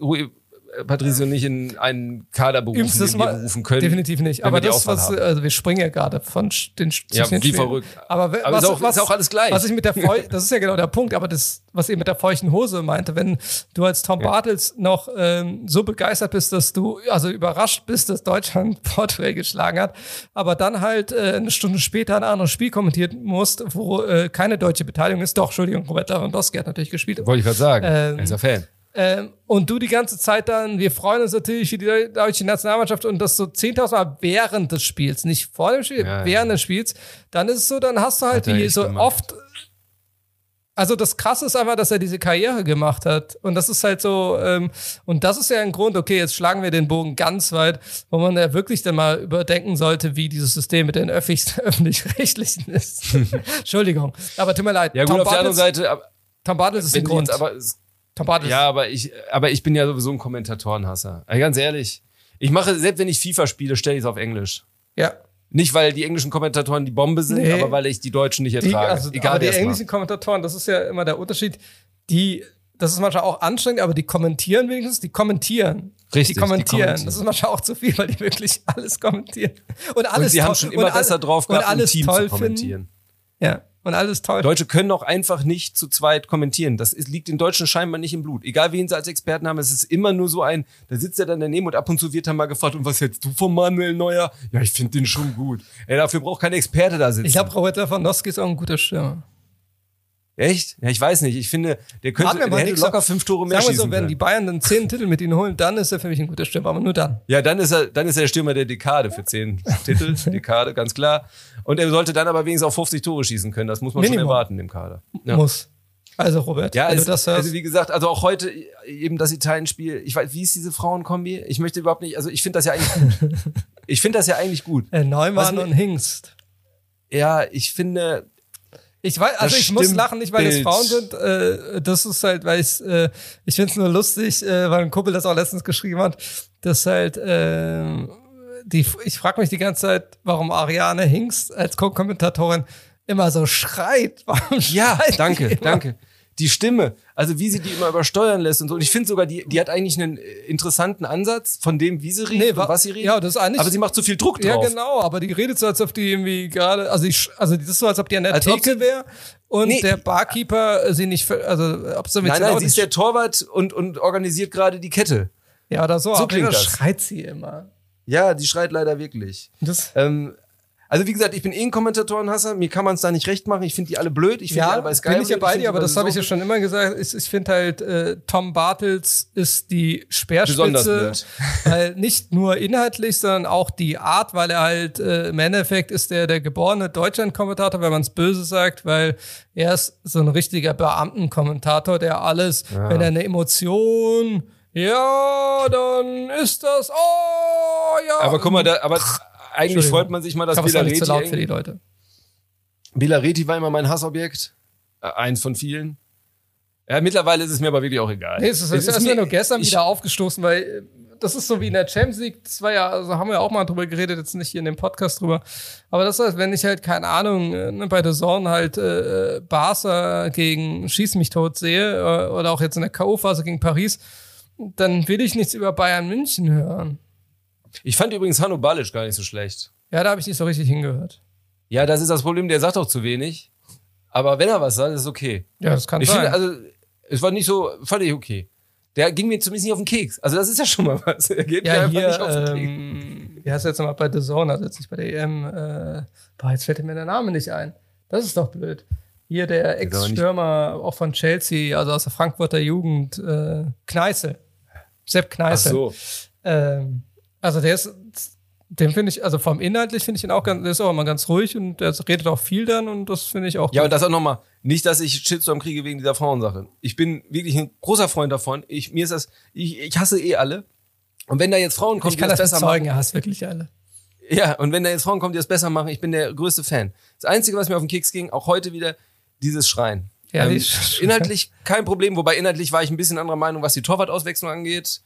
Patricio nicht in einen Kader berufen, den wir berufen können. Definitiv nicht. Aber wir das, was, also wir springen ja gerade von den Ja, wie Spielen. Verrückt. Aber, w- aber was, ist, auch, was, ist auch alles gleich. Was ich mit der Feu- das ist ja genau der Punkt, aber das, was ihr mit der feuchten Hose meinte, wenn du als Tom ja. Bartels noch ähm, so begeistert bist, dass du also überrascht bist, dass Deutschland Portugal geschlagen hat, aber dann halt äh, eine Stunde später ein anderes Spiel kommentiert musst, wo äh, keine deutsche Beteiligung ist. Doch, Entschuldigung, Robert Lewandowski hat natürlich gespielt. Wollte ich gerade sagen, ähm, er ist ein Fan. Ähm, und du die ganze Zeit dann, wir freuen uns natürlich für die deutsche Nationalmannschaft und das so zehntausend Mal während des Spiels, nicht vor dem Spiel, ja, während ja. des Spiels, dann ist es so, dann hast du halt die so gemacht. Oft, also das Krasse ist einfach, dass er diese Karriere gemacht hat und das ist halt so, ähm, und das ist ja ein Grund, okay, jetzt schlagen wir den Bogen ganz weit, wo man ja wirklich dann mal überdenken sollte, wie dieses System mit den Öffis, öffentlich-rechtlichen ist. Entschuldigung, aber tut mir leid. Ja gut, Tom auf Bartels, der anderen Seite, aber, Tom Bartels ist der Grund. Ja, aber ich, aber ich bin ja sowieso ein Kommentatorenhasser. Also ganz ehrlich. Ich mache, selbst wenn ich FIFA spiele, stelle ich es auf Englisch. Ja. Nicht, weil die englischen Kommentatoren die Bombe sind, nee. aber weil ich die Deutschen nicht ertrage. Die, also, Egal, aber die englischen mal. Kommentatoren, das ist ja immer der Unterschied. Die, das ist manchmal auch anstrengend, aber die kommentieren wenigstens, die kommentieren. Richtig, die kommentieren. Die kommentieren. Das ist manchmal auch zu viel, weil die wirklich alles kommentieren. Und alles und sie to- haben schon immer besser drauf gehabt, ein Team zu kommentieren. Finden. Ja. Und alles toll. Deutsche können auch einfach nicht zu zweit kommentieren. Das ist, liegt den Deutschen scheinbar nicht im Blut. Egal, wen sie als Experten haben, es ist immer nur so ein, da sitzt er dann daneben und ab und zu wird er mal gefragt, und was hältst du von Manuel Neuer? Ja, ich finde den schon gut. Ey, dafür braucht kein Experte da sitzen. Ich glaube, Robert Lewandowski ist auch ein guter Stürmer. Echt? Ja, ich weiß nicht. Ich finde, der könnte der hätte locker gesagt, fünf Tore mehr schießen. Sagen wir so, wenn die Bayern dann zehn Titel mit ihnen holen, dann ist er für mich ein guter Stürmer, aber nur dann. Ja, dann ist er, dann ist er der Stürmer der Dekade für zehn Titel. Dekade, ganz klar. Und er sollte dann aber wenigstens auch fünfzig Tore schießen können. Das muss man Minimum. schon erwarten im Kader. Ja. Muss. Also, Robert, ja, wenn es, du das hörst. Also, wie gesagt, also auch heute eben das Italien-Spiel. Ich weiß, wie ist diese Frauenkombi? Ich möchte überhaupt nicht, also ich finde das ja eigentlich gut. Ich finde das ja eigentlich gut. Neumann Was, und Hingst. Ja, ich finde... Ich weiß, also das ich muss lachen, nicht weil es Frauen sind, äh, das ist halt, weil ich, äh, ich find's nur lustig, äh, weil ein Kumpel das auch letztens geschrieben hat, dass halt, äh, die, ich frage mich die ganze Zeit, warum Ariane Hingst als Co-Kommentatorin immer so schreit. Warum ja, schreit danke, danke. die Stimme, also wie sie die immer übersteuern lässt und so. Und ich finde sogar, die, die hat eigentlich einen interessanten Ansatz von dem, wie sie redet nee, wa- und was sie redet. Ja, das ist eigentlich, aber sie macht zu viel Druck drauf. Ja, genau, aber die redet so, als ob die irgendwie gerade, also, ich, also das ist so, als ob die an der als Theke wäre und nee, der Barkeeper sie nicht, also ob sie mit Nein, nein, sie ist der Torwart und, und organisiert gerade die Kette. Ja, oder so, so aber das schreit sie immer. Ja, die schreit leider wirklich. Das ähm, Also wie gesagt, ich bin eh ein Kommentatorenhasser, mir kann man es da nicht recht machen, ich finde die alle blöd, ich finde ja, die alle bei Sky bin ich ja bei dir, aber das habe ich ja schon immer gesagt, ich, ich finde halt, äh, Tom Bartels ist die Speerspitze, weil nicht nur inhaltlich, sondern auch die Art, weil er halt äh, im Endeffekt ist der der geborene Deutschland-Kommentator, wenn man es böse sagt, weil er ist so ein richtiger Beamtenkommentator, der alles, ja. wenn er eine Emotion, ja, dann ist das, oh, ja. Aber guck mal, da, aber... Eigentlich freut man sich mal, dass Villarreal zu laut für die Leute. Villarreal war immer mein Hassobjekt. Äh, eins von vielen. Ja, mittlerweile ist es mir aber wirklich auch egal. Nee, es ist, es ist, ist mir nur gestern ich, wieder aufgestoßen, weil das ist so wie in der Champions League. Das war ja, also haben wir auch mal drüber geredet, jetzt nicht hier in dem Podcast drüber. Aber das heißt, wenn ich halt, keine Ahnung, äh, bei der Zone halt äh, Barca gegen Schieß mich tot sehe äh, oder auch jetzt in der K O-Phase gegen Paris, dann will ich nichts über Bayern München hören. Ich fand übrigens Hanno Balic gar nicht so schlecht. Ja, da habe ich nicht so richtig hingehört. Ja, das ist das Problem, der sagt auch zu wenig. Aber wenn er was sagt, ist es okay. Ja, das kann ich sein. Find, also, es war nicht so, fand ich okay. Der ging mir zumindest nicht auf den Keks. Also, das ist ja schon mal was. Er geht ja, mir einfach hier, nicht auf den ähm, Keks. Ja, hast du jetzt nochmal bei The Zone, also jetzt nicht bei der E M. Äh, boah, jetzt fällt mir der Name nicht ein. Das ist doch blöd. Hier der Ex-Stürmer, auch von Chelsea, also aus der Frankfurter Jugend, äh, Kneißl. Sepp Kneißl. Ach so. Ähm, Also der ist, den finde ich, also vom Inhaltlich finde ich ihn auch ganz, der ist auch immer ganz ruhig und der redet auch viel dann und das finde ich auch gut. Ja, und das auch nochmal, nicht, dass ich Shitstorm kriege wegen dieser Frauensache. Ich bin wirklich ein großer Freund davon. Ich, mir ist das, ich, ich hasse eh alle. Und wenn da jetzt Frauen kommen, ich kann die das, das besser machen. Er hasst wirklich alle. Ja, und wenn da jetzt Frauen kommen, die das besser machen, ich bin der größte Fan. Das Einzige, was mir auf den Keks ging, auch heute wieder, dieses Schreien. Ja, ähm, inhaltlich kein Problem, wobei inhaltlich war ich ein bisschen anderer Meinung, was die Torwartauswechslung angeht.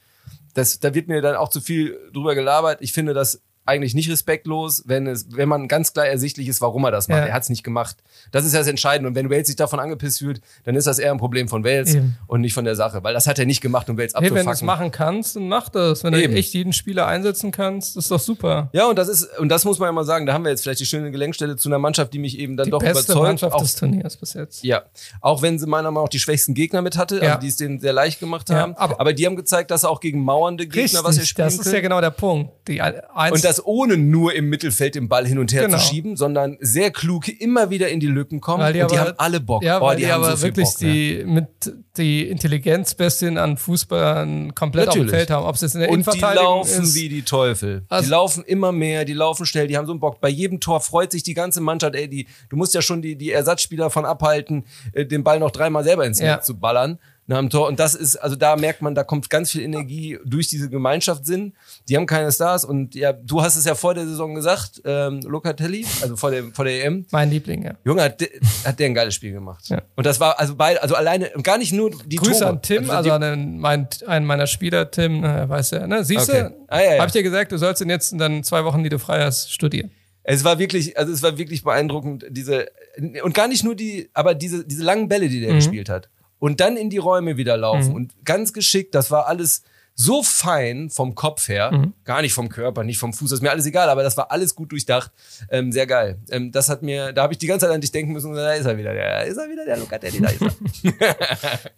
Das, da wird mir dann auch zu viel drüber gelabert. Ich finde das eigentlich nicht respektlos, wenn es, wenn man ganz klar ersichtlich ist, warum er das macht. Ja. Er hat es nicht gemacht. Das ist ja das Entscheidende. Und wenn Wales sich davon angepisst fühlt, dann ist das eher ein Problem von Wales Eben. und nicht von der Sache. Weil das hat er nicht gemacht, um Wales hey, abzufacken. Wenn du es machen kannst, dann mach das. Wenn Eben. du echt jeden Spieler einsetzen kannst, ist doch super. Ja, und das ist, und das muss man ja mal sagen, da haben wir jetzt vielleicht die schöne Gelenkstelle zu einer Mannschaft, die mich eben dann die doch überzeugt. Die beste Mannschaft auch, des Turniers bis jetzt. Ja. Auch wenn sie meiner Meinung nach die schwächsten Gegner mit hatte, ja. also die es denen sehr leicht gemacht ja, haben. Aber, aber die haben gezeigt, dass auch gegen mauernde Gegner richtig, was ihr spielen das können. Ist ja genau der Punkt. Die Einzel- und das ohne nur im Mittelfeld den Ball hin und her genau. zu schieben, sondern sehr klug immer wieder in die Lücken kommen die und aber, die haben alle Bock. Ja, weil oh, die, die haben aber so viel wirklich Bock, die, ne? mit die Intelligenzbestien an Fußballern komplett Natürlich. auf dem Feld haben. Ob es jetzt in der und Innenverteidigung die laufen ist, wie die Teufel. Also die laufen immer mehr, die laufen schnell, die haben so einen Bock. Bei jedem Tor freut sich die ganze Mannschaft. Ey, die, du musst ja schon die, die Ersatzspieler davon abhalten, den Ball noch dreimal selber ins Netz ja. zu ballern. Nach dem Tor. Und das ist, also da merkt man, da kommt ganz viel Energie durch diese Gemeinschaftssinn. Die haben keine Stars und ja, du hast es ja vor der Saison gesagt, ähm, Locatelli, also vor der, vor der E M. Mein Liebling, ja. Junge, hat, de, hat der ein geiles Spiel gemacht. Ja. Und das war, also beide, also alleine, gar nicht nur die Grüße Tore. an Tim, also, die, also an den, mein, einen meiner Spieler, Tim, äh, weiß ja, ne, siehst okay. du? Ah, ja, ja. Hab ich dir gesagt, du sollst ihn jetzt in dann zwei Wochen, die du frei hast, studieren. Es war wirklich, also es war wirklich beeindruckend, diese, und gar nicht nur die, aber diese, diese langen Bälle, die der mhm. gespielt hat. Und dann in die Räume wieder laufen. Mhm. Und ganz geschickt, das war alles so fein vom Kopf her, mhm. gar nicht vom Körper, nicht vom Fuß, das ist mir alles egal, aber das war alles gut durchdacht. Ähm, sehr geil. Ähm, das hat mir, da habe ich die ganze Zeit an dich denken müssen, da ist er wieder, da ist er wieder, der Locatelli, da ist er.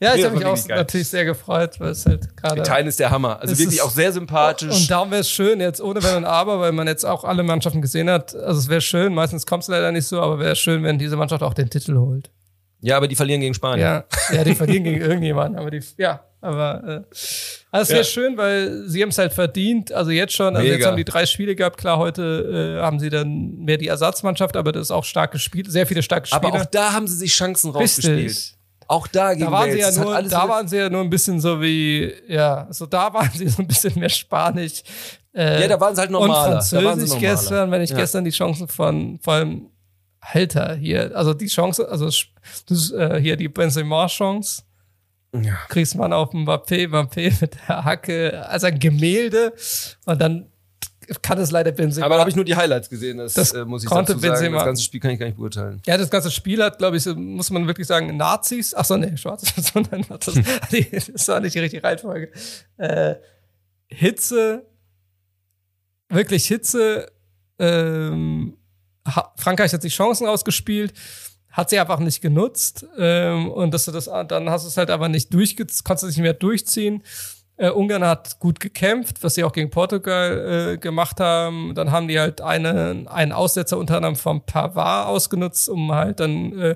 ja, ich habe mich auch geil. natürlich sehr gefreut, weil es halt gerade... Italien ist der Hammer, also wirklich auch sehr sympathisch. Und darum wäre es schön, jetzt ohne Wenn und Aber, weil man jetzt auch alle Mannschaften gesehen hat, also es wäre schön, meistens kommt es leider nicht so, aber wäre schön, wenn diese Mannschaft auch den Titel holt. Ja, aber die verlieren gegen Spanien. Ja, ja die verlieren gegen irgendjemanden. Aber die, ja, aber äh, also es wäre ja. schön, weil sie haben es halt verdient. Also jetzt schon, also Mega. jetzt haben die drei Spiele gehabt. Klar, heute äh, haben sie dann mehr die Ersatzmannschaft, aber das ist auch stark gespielt, sehr viele starke Spieler. Aber auch da haben sie sich Chancen rausgespielt. Richtig. Auch da gegen da waren Wales. Sie ja nur, da waren sie ja nur ein bisschen so wie, ja, so da waren sie so ein bisschen mehr Spanisch. Äh, ja, da waren sie halt normaler. Und Französisch da gestern, wenn ich ja. gestern die Chancen von vor allem Halter hier, also die Chance, also das, äh, hier die Benzema-Chance, ja. kriegst man auf Mbappé, Mbappé mit der Hacke, also ein Gemälde und dann kann es leider Benzema. Aber da habe ich nur die Highlights gesehen, das, das äh, muss ich dazu sagen. Benzema. Das ganze Spiel kann ich gar nicht beurteilen. Ja, das ganze Spiel hat, glaube ich, muss man wirklich sagen, Nazis, ach so, nee, Schwarze, sondern das, das war nicht die richtige Reihenfolge. Äh, Hitze, wirklich Hitze, ähm, Frankreich hat sich Chancen ausgespielt, hat sie einfach nicht genutzt, ähm, und dass du das, dann hast du es halt aber nicht durchgezogen, kannst du nicht mehr durchziehen. Äh, Ungarn hat gut gekämpft, was sie auch gegen Portugal äh, gemacht haben. Dann haben die halt einen, einen Aussetzer unter anderem vom Pavard ausgenutzt, um halt dann äh,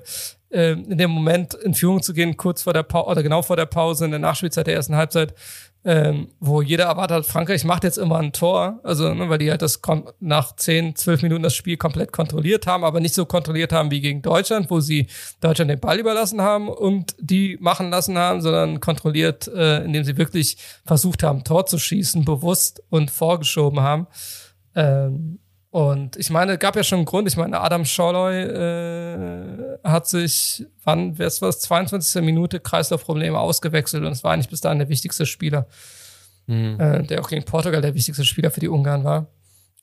äh, in dem Moment in Führung zu gehen, kurz vor der Pause, oder genau vor der Pause, in der Nachspielzeit der ersten Halbzeit, ähm, wo jeder erwartet hat, Frankreich macht jetzt immer ein Tor, also ne, weil die halt das kon- nach zehn, zwölf Minuten das Spiel komplett kontrolliert haben, aber nicht so kontrolliert haben wie gegen Deutschland, wo sie Deutschland den Ball überlassen haben und die machen lassen haben, sondern kontrolliert, äh, indem sie wirklich versucht haben, Tor zu schießen, bewusst und vorgeschoben haben. Ähm, und ich meine, es gab ja schon einen Grund, ich meine, Adam Scholloy äh, hat sich, wann, was war es, zweiundzwanzigste Minute Kreislaufprobleme ausgewechselt und es war eigentlich bis dahin der wichtigste Spieler, mhm. äh, der auch gegen Portugal der wichtigste Spieler für die Ungarn war.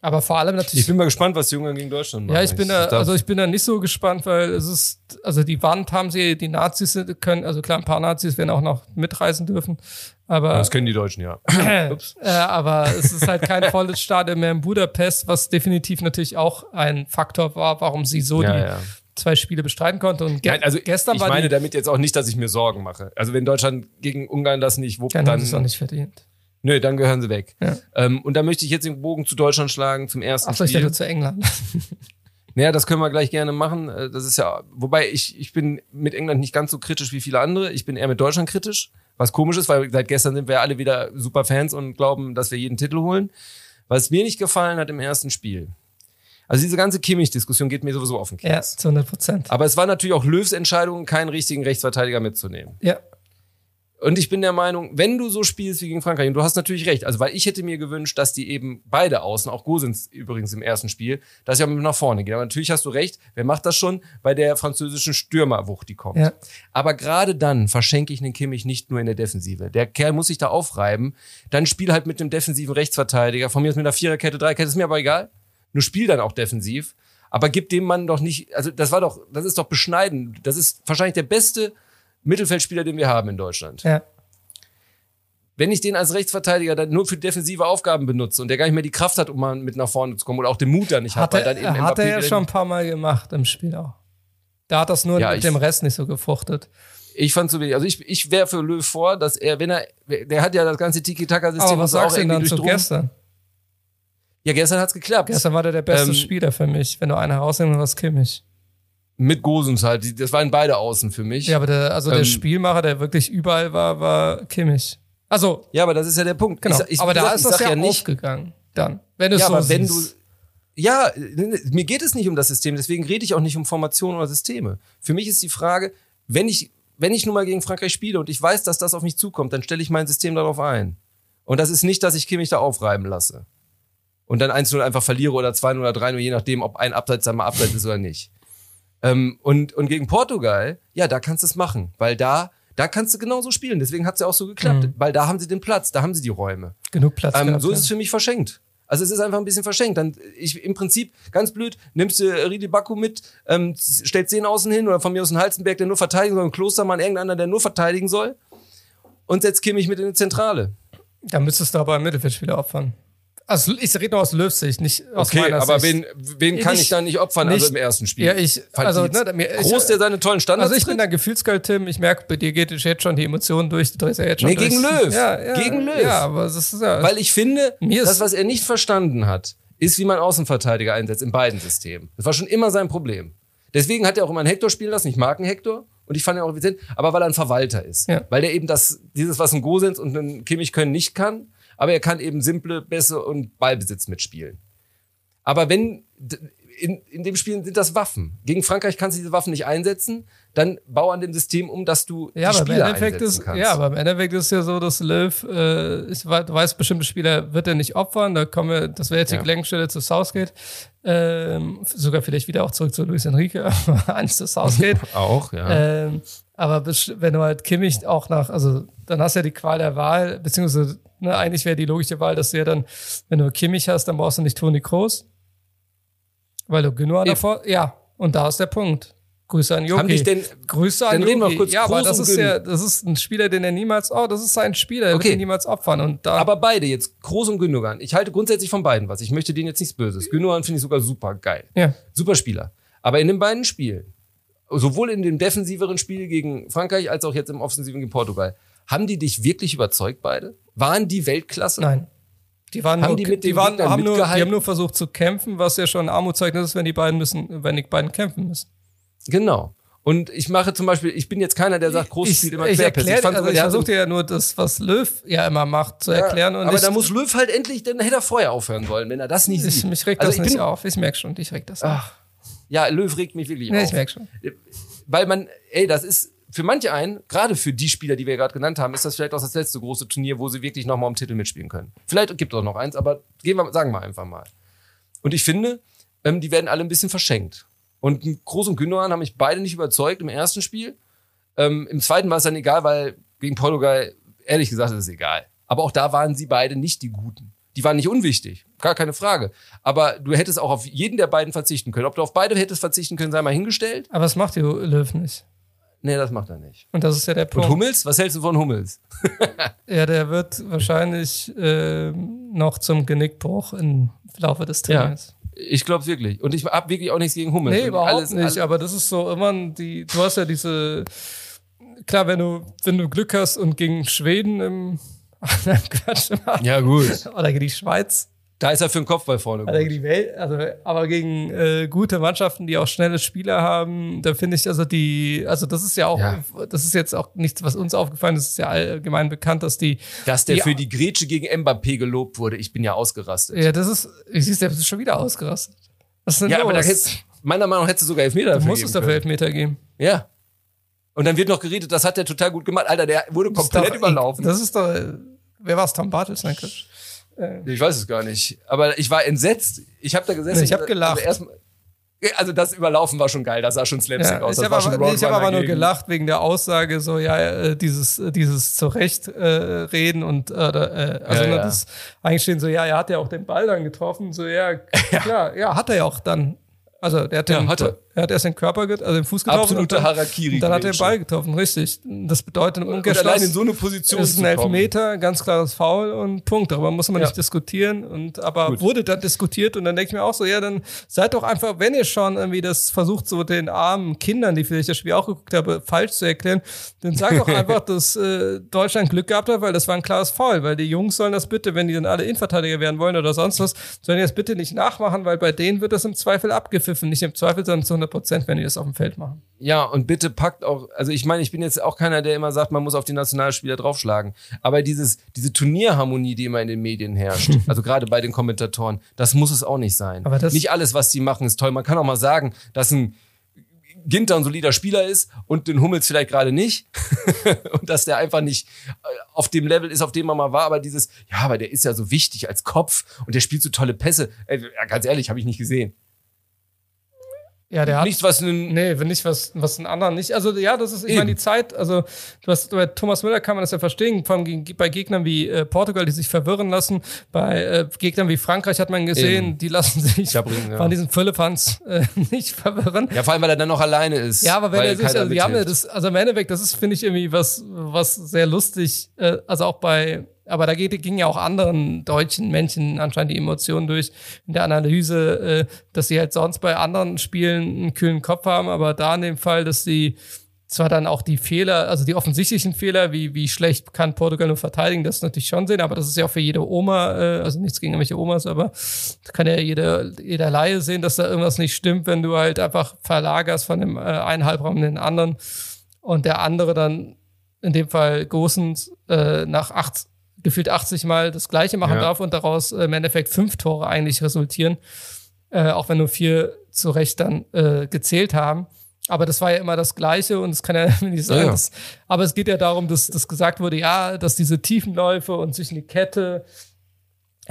Aber vor allem natürlich... Ich bin mal gespannt, was die Ungarn gegen Deutschland machen. Ja, ich bin da, also ich bin da nicht so gespannt, weil es ist, also die Wand haben sie, die Nazis können, also klar, ein paar Nazis werden auch noch mitreisen dürfen, aber... Ja, das können die Deutschen, ja. Ups. Äh, aber es ist halt kein volles Stadion mehr in Budapest, was definitiv natürlich auch ein Faktor war, warum sie so ja, die... Ja. zwei Spiele bestreiten konnte. Und ge- Nein, also gestern ich war meine damit jetzt auch nicht, dass ich mir Sorgen mache. Also wenn Deutschland gegen Ungarn das nicht wuppt, dann... Dann haben sie es auch nicht verdient. Nö, dann gehören sie weg. Ja. Ähm, und da möchte ich jetzt den Bogen zu Deutschland schlagen zum ersten Ach, Spiel. Ach, ich dachte zu England. Naja, das können wir gleich gerne machen. Das ist ja, wobei ich, ich bin mit England nicht ganz so kritisch wie viele andere. Ich bin eher mit Deutschland kritisch, was komisch ist, weil seit gestern sind wir alle wieder super Fans und glauben, dass wir jeden Titel holen. Was mir nicht gefallen hat im ersten Spiel... Also diese ganze Kimmich-Diskussion geht mir sowieso auf den Keks. Ja, zu hundert Prozent. Aber es war natürlich auch Löws Entscheidung, keinen richtigen Rechtsverteidiger mitzunehmen. Ja. Und ich bin der Meinung, wenn du so spielst wie gegen Frankreich, und du hast natürlich recht, also weil ich hätte mir gewünscht, dass die eben beide Außen, auch Gosens übrigens im ersten Spiel, dass sie auch mit nach vorne gehen. Aber natürlich hast du recht, wer macht das schon? Bei der französischen Stürmerwucht, die kommt. Ja. Aber gerade dann verschenke ich einen Kimmich nicht nur in der Defensive. Der Kerl muss sich da aufreiben. Dann spiel halt mit einem defensiven Rechtsverteidiger. Von mir ist mit einer Viererkette, Dreierkette, ist mir aber egal. Nur spiel dann auch defensiv, aber gib dem Mann doch nicht, also das war doch, das ist doch beschneidend. Das ist wahrscheinlich der beste Mittelfeldspieler, den wir haben in Deutschland. Ja. Wenn ich den als Rechtsverteidiger dann nur für defensive Aufgaben benutze und der gar nicht mehr die Kraft hat, um mal mit nach vorne zu kommen oder auch den Mut da nicht hat, weil dann eben Mbappé. Hat er ja schon ein paar Mal gemacht im Spiel auch. Da hat das nur ja, mit dem Rest nicht so gefruchtet. Ich fand so wenig. Also ich, ich wäre für Löw vor, dass er, wenn er, der hat ja das ganze Tiki-Taka-System was auch irgendwie durchdrungen. Gestern? Ja, gestern hat's geklappt. Gestern war der der beste ähm, Spieler für mich. Wenn du einen herausnimmst, war es Kimmich. Mit Gosens halt. Das waren beide Außen für mich. Ja, aber der, also ähm, der Spielmacher, der wirklich überall war, war Kimmich. Also. Ja, aber das ist ja der Punkt. Genau. Ich, ich, aber da sag, ist das ja, ja nicht aufgegangen. Dann. Wenn du es ja, so aber wenn siehst. Du, ja, mir geht es nicht um das System. Deswegen rede ich auch nicht um Formationen oder Systeme. Für mich ist die Frage, wenn ich, wenn ich nun mal gegen Frankreich spiele und ich weiß, dass das auf mich zukommt, dann stelle ich mein System darauf ein. Und das ist nicht, dass ich Kimmich da aufreiben lasse. Und dann eins null einfach verliere oder zwei null oder drei null, je nachdem, ob ein Abseits dann mal Abseits ist oder nicht. Ähm, und, und gegen Portugal, ja, da kannst du es machen. Weil da, da kannst du genauso spielen. Deswegen hat es ja auch so geklappt. Mhm. Weil da haben sie den Platz, da haben sie die Räume. Genug Platz. Ähm, gehabt, so ja. Ist es für mich verschenkt. Also es ist einfach ein bisschen verschenkt. Dann ich im Prinzip, ganz blöd, nimmst du Ridi Baku mit, ähm, stellst den außen hin oder von mir aus einen Halzenberg, der nur verteidigen soll, einen Klostermann, irgendeiner, der nur verteidigen soll und setzt Kimmich mit in die Zentrale. Da müsstest du aber einen Mittelfeldspieler opfern. Also ich rede nur aus Löws Sicht, nicht aus okay, meiner Sicht. Okay, aber wen, wen kann ich, ich da nicht opfern, nicht, also im ersten Spiel? Ja, ich, also, ne, mir, groß ich, der seine tollen Standards. Also ich tritt? Bin da gefühlsgeil, Tim. Ich merke, bei dir geht jetzt schon die Emotionen durch. Du drehst ja jetzt schon nee, durch. Gegen Löw. Ja, ja, gegen Löw. Ja, aber das ist ja... Weil ich finde, das, was er nicht verstanden hat, ist, wie man Außenverteidiger einsetzt in beiden Systemen. Das war schon immer sein Problem. Deswegen hat er auch immer einen Hector spielen lassen. Ich mag einen Hector. Und ich fand ihn auch effizient. Aber weil er ein Verwalter ist. Ja. Weil er eben das, dieses, was ein Gosens und ein Kimmich können, nicht kann. Aber er kann eben simple, Bässe und Ballbesitz mitspielen. Aber wenn, in, in dem Spiel sind das Waffen. Gegen Frankreich kannst du diese Waffen nicht einsetzen, dann bau an dem System um, dass du ja, die Spieler einsetzen ist, kannst. Ja, aber im Endeffekt ist es ja so, dass Löw, äh, ich weiß, du weißt, bestimmte Spieler wird er nicht opfern, da kommen wir, das wäre jetzt ja. Die Gelenkstelle zu Southgate, ähm, sogar vielleicht wieder auch zurück zu Luis Enrique, aber eins zu Southgate. Auch, ja. Ähm, aber wenn du halt Kimmich auch nach, also dann hast du ja die Qual der Wahl, beziehungsweise Ne, eigentlich wäre die logische Wahl, dass du ja dann, wenn du Kimmich hast, dann brauchst du nicht Toni Kroos, weil du Gündogan davor, ja, und da ist der Punkt. Grüße an Jogi. Denn, Grüße an dann Jogi. Reden wir kurz ja, Kroos aber das ist ja, das ist ein Spieler, den er niemals, oh, das ist sein Spieler, der okay. wird ihn niemals opfern. Und da aber beide jetzt, Kroos und Gündogan. Ich halte grundsätzlich von beiden was. Ich möchte denen jetzt nichts Böses. Gündogan finde ich sogar super geil. Ja. Super Spieler. Aber in den beiden Spielen, sowohl in dem defensiveren Spiel gegen Frankreich als auch jetzt im offensiven gegen Portugal, haben die dich wirklich überzeugt, beide? Waren die Weltklasse? Nein. Die waren haben nur, die mit die waren, haben nur, die haben nur versucht zu kämpfen, was ja schon ein Armutszeugnis ist, wenn die beiden müssen, wenn die beiden kämpfen müssen. Genau. Und ich mache zum Beispiel, ich bin jetzt keiner, der sagt, Groß spielt immer Querpässe. Ich, ich, also ich versuche dir ja nur das, was Löw ja immer macht, zu ja, erklären. Und aber da muss Löw halt endlich, dann hätte er vorher aufhören wollen, wenn er das nicht ich, sieht. Mich regt also das ich nicht bin, auf, ich merke schon, ich reg das ach, auf. Ja, Löw regt mich wirklich nee, auf. Ich merke schon. Weil man, ey, das ist für manche einen, gerade für die Spieler, die wir gerade genannt haben, ist das vielleicht auch das letzte große Turnier, wo sie wirklich nochmal um Titel mitspielen können. Vielleicht gibt es auch noch eins, aber gehen wir, sagen wir einfach mal. Und ich finde, ähm, die werden alle ein bisschen verschenkt. Und Kroos und Gündogan haben mich beide nicht überzeugt im ersten Spiel. Ähm, im zweiten war es dann egal, weil gegen Portugal, ehrlich gesagt, ist es egal. Aber auch da waren sie beide nicht die Guten. Die waren nicht unwichtig, gar keine Frage. Aber du hättest auch auf jeden der beiden verzichten können. Ob du auf beide hättest verzichten können, sei mal hingestellt. Aber das macht die Löw nicht. Nee, das macht er nicht. Und das ist ja der Punkt. Und Hummels? Was hältst du von Hummels? Ja, der wird wahrscheinlich äh, noch zum Genickbruch im Laufe des Trainings. Ja. Ich glaube wirklich. Und ich habe wirklich auch nichts gegen Hummels. Nee, überhaupt alles, nicht. Alles. Aber das ist so immer die. Du hast ja diese. Klar, wenn du, wenn du Glück hast und gegen Schweden im. Quatsch machst. Ja, gut. Oder gegen die Schweiz. Da ist er für den Kopfball vorne. Gut. Oder gegen die Welt. Also, aber gegen äh, gute Mannschaften, die auch schnelle Spieler haben, da finde ich also die. Also, das ist ja auch. Ja. Das ist jetzt auch nichts, was uns aufgefallen ist. Das ist ja allgemein bekannt, dass die. Dass der die, für die Grätsche gegen Mbappé gelobt wurde. Ich bin ja ausgerastet. Ja, das ist. Ich siehst, der ist schon wieder ausgerastet. Was ist denn ja, los? Aber da hättest, meiner Meinung nach hättest du sogar Elfmeter du dafür musstest dafür Elfmeter geben. Ja. Und dann wird noch geredet, das hat der total gut gemacht. Alter, der wurde komplett das überlaufen. Das ist doch. Wer war es? Tom Bartels, mein Coach? Ich weiß es gar nicht. Aber ich war entsetzt. Ich habe da gesessen. Ich habe gelacht. Also, erstmal, also das Überlaufen war schon geil. Das sah schon slapstick ja, aus. Das ich habe aber, hab aber nur gelacht wegen der Aussage, so ja, dieses, dieses Zurechtreden äh, und äh, also ja, ja. das Eingestehen, so ja, er hat ja auch den Ball dann getroffen. So ja, klar, ja, hat er ja auch dann. Also der hat ja, den, hatte. Er hat erst den Körper, get- also den Fuß getroffen. Absolute und dann, Harakiri. Und dann hat er den Ball getroffen, richtig. Das bedeutet im Umkehrschluss, allein in so eine Position ist ein Elfmeter, ganz klares Foul und Punkt. Darüber muss man ja. nicht diskutieren. Und aber Gut. wurde dann diskutiert und dann denke ich mir auch so, ja, dann seid doch einfach, wenn ihr schon irgendwie das versucht, so den armen Kindern, die vielleicht das Spiel auch geguckt haben, falsch zu erklären, dann sagt doch einfach, dass äh, Deutschland Glück gehabt hat, weil das war ein klares Foul, weil die Jungs sollen das bitte, wenn die dann alle Innenverteidiger werden wollen oder sonst was, sollen die das bitte nicht nachmachen, weil bei denen wird das im Zweifel abgepfiffen, nicht im Zweifel, sondern zu hundert Prozent, wenn die das auf dem Feld machen. Ja, und bitte packt auch, also ich meine, ich bin jetzt auch keiner, der immer sagt, man muss auf die Nationalspieler draufschlagen, aber dieses, diese Turnierharmonie, die immer in den Medien herrscht, also gerade bei den Kommentatoren, das muss es auch nicht sein. Aber das nicht alles, was die machen, ist toll. Man kann auch mal sagen, dass ein Ginter ein solider Spieler ist und den Hummels vielleicht gerade nicht und dass der einfach nicht auf dem Level ist, auf dem man mal war, aber dieses, ja, aber der ist ja so wichtig als Kopf und der spielt so tolle Pässe. Ey, ganz ehrlich, habe ich nicht gesehen. Ja, der hat nichts, was einen nee, nicht was was einen anderen nicht. Also ja, das ist ich eben. meine die Zeit. Also du hast, bei Thomas Müller kann man das ja verstehen. Vor allem bei Gegnern wie äh, Portugal, die sich verwirren lassen. Bei äh, Gegnern wie Frankreich hat man gesehen, eben. die lassen sich ja, bringen, ja. von diesen Füllefanz äh, nicht verwirren. Ja, vor allem weil er dann noch alleine ist. Ja, aber wenn er sich, also die haben ja das, also im Endeffekt, das ist finde ich irgendwie was was sehr lustig. Äh, also auch bei Aber da ging ja auch anderen deutschen Menschen anscheinend die Emotionen durch in der Analyse, dass sie halt sonst bei anderen Spielen einen kühlen Kopf haben, aber da in dem Fall, dass sie zwar dann auch die Fehler, also die offensichtlichen Fehler, wie, wie schlecht kann Portugal nur verteidigen, das natürlich schon sehen, aber das ist ja auch für jede Oma, also nichts gegen irgendwelche Omas, aber das kann ja jeder, jeder Laie sehen, dass da irgendwas nicht stimmt, wenn du halt einfach verlagerst von dem einen Halbraum in den anderen und der andere dann, in dem Fall Gosens, nach acht gefühlt achtzig Mal das Gleiche machen ja. darf und daraus äh, im Endeffekt fünf Tore eigentlich resultieren, äh, auch wenn nur vier zu Recht dann äh, gezählt haben. Aber das war ja immer das Gleiche und es kann ja nicht sein. Ja, ja. Dass, aber es geht ja darum, dass, dass gesagt wurde, ja, dass diese Tiefenläufe und zwischen die Kette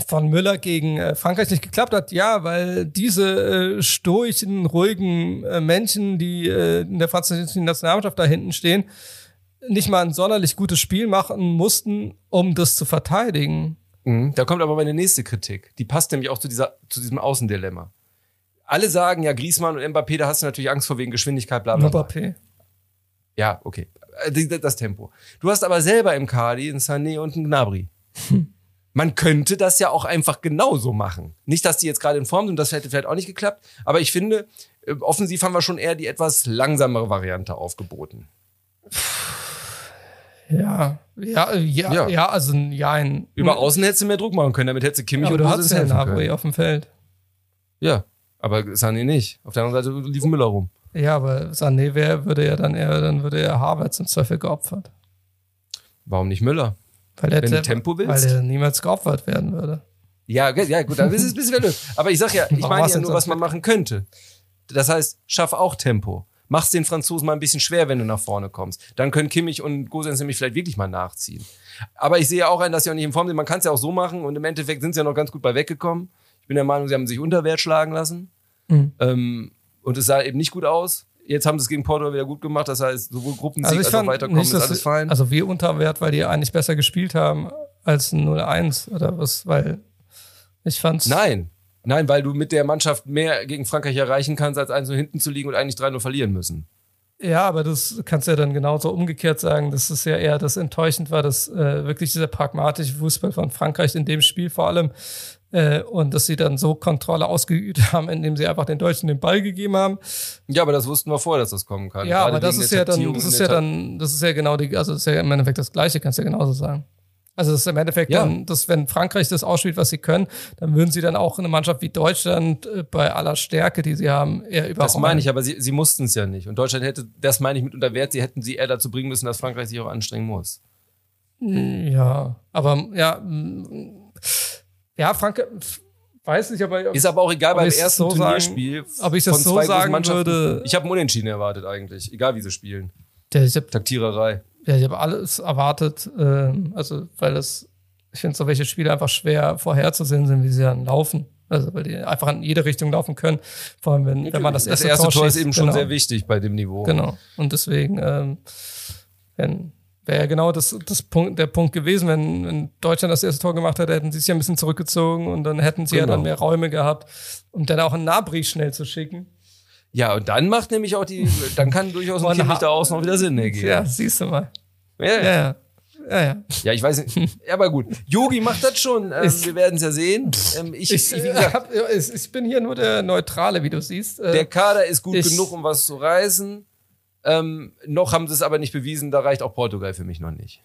von Müller gegen äh, Frankreich nicht geklappt hat. Ja, weil diese äh, stoischen, ruhigen äh, Menschen, die äh, in der französischen Nationalmannschaft da hinten stehen, nicht mal ein sonderlich gutes Spiel machen mussten, um das zu verteidigen. Mhm. Da kommt aber meine nächste Kritik. Die passt nämlich auch zu, dieser, zu diesem Außendilemma. Alle sagen, ja, Griezmann und Mbappé, da hast du natürlich Angst vor wegen Geschwindigkeit, bla bla bla. Mbappé. Ja, okay. Das Tempo. Du hast aber selber im Kadi einen Sané und einen Gnabry. Hm. Man könnte das ja auch einfach genauso machen. Nicht, dass die jetzt gerade in Form sind, das hätte vielleicht auch nicht geklappt. Aber ich finde, offensiv haben wir schon eher die etwas langsamere Variante aufgeboten. Ja, ja, ja, ja, ja also nein. Über außen hättest du mehr Druck machen können, damit hättest du Kimmich ja, oder du hast ja Gnabry auf dem Feld. Ja, aber Sané nicht. Auf der anderen Seite lief Müller rum. Ja, aber Sané wäre, würde ja dann eher, dann würde ja Havertz im Zweifel geopfert. Warum nicht Müller? Weil er, Wenn du Tempo willst? Weil er niemals geopfert werden würde. Ja, ja gut, dann ist es ein bisschen verlöst. Aber ich sag ja, ich meine ja nur, was man machen könnte. Das heißt, schaff auch Tempo. Mach's den Franzosen mal ein bisschen schwer, wenn du nach vorne kommst. Dann können Kimmich und Gosens nämlich vielleicht wirklich mal nachziehen. Aber ich sehe auch ein, dass sie auch nicht in Form sind. Man kann es ja auch so machen und im Endeffekt sind sie ja noch ganz gut bei weggekommen. Ich bin der Meinung, sie haben sich unter Wert schlagen lassen. Mhm. Ähm, Und es sah eben nicht gut aus. Jetzt haben sie es gegen Portugal wieder gut gemacht. Das heißt, sowohl Gruppensieg also als auch Weiterkommen ist alles fein. Also wir unter Wert, weil die eigentlich besser gespielt haben als null eins oder was? Weil ich fand's... Nein. Nein, weil du mit der Mannschaft mehr gegen Frankreich erreichen kannst, als eins zu hinten zu liegen und eigentlich drei null verlieren müssen. Ja, aber das kannst du ja dann genauso umgekehrt sagen, dass es ja eher das enttäuschend war, dass äh, wirklich dieser pragmatische Fußball von Frankreich in dem Spiel vor allem... Und dass sie dann so Kontrolle ausgeübt haben, indem sie einfach den Deutschen den Ball gegeben haben. Ja, aber das wussten wir vorher, dass das kommen kann. Ja, Gerade aber das ist ja dann, das ist ja dann, das ist ja genau die, also das ist ja im Endeffekt das Gleiche, kannst du ja genauso sagen. Also das ist im Endeffekt ja. dann, dass wenn Frankreich das ausspielt, was sie können, dann würden sie dann auch eine Mannschaft wie Deutschland bei aller Stärke, die sie haben, eher überrollen. Das meine ich, aber sie, sie mussten es ja nicht. Und Deutschland hätte, das meine ich mit unter Wert, sie hätten sie eher dazu bringen müssen, dass Frankreich sich auch anstrengen muss. Ja, aber ja... Ja, Frank, weiß nicht, aber... Ist aber auch egal, beim ersten so Turnierspiel sagen, ob ich das von so zwei sagen Mannschaften, würde... Ich habe einen Unentschieden erwartet eigentlich, egal wie sie spielen. Ja, ich hab, Taktiererei. Ja, ich habe alles erwartet, äh, also weil das... Ich finde so welche Spiele einfach schwer vorherzusehen sind, wie sie dann laufen. Also weil die einfach in jede Richtung laufen können. Vor allem, wenn, wenn man das erste, das erste Tor, Tor schießt, ist eben genau. schon sehr wichtig bei dem Niveau. Genau, und deswegen... Ähm, wenn Wäre ja genau das, das Punkt, der Punkt gewesen, wenn, wenn Deutschland das erste Tor gemacht hätte, hätten sie es ja ein bisschen zurückgezogen und dann hätten sie genau. ja dann mehr Räume gehabt, um dann auch einen Gnabry schnell zu schicken. Ja, und dann macht nämlich auch die, dann kann durchaus ein Kimmich da außen noch wieder Sinn ergeben. Ja, siehst du mal. Ja, ja, ja. Ja, ja. ja ich weiß nicht. Ja, aber gut. Yogi macht das schon. Ähm, ich, wir werden es ja sehen. Ähm, ich, ich, ich, hab, ich bin hier nur der Neutrale, wie du siehst. Der Kader ist gut ich, genug, um was zu reißen. Ähm, noch haben sie es aber nicht bewiesen, da reicht auch Portugal für mich noch nicht.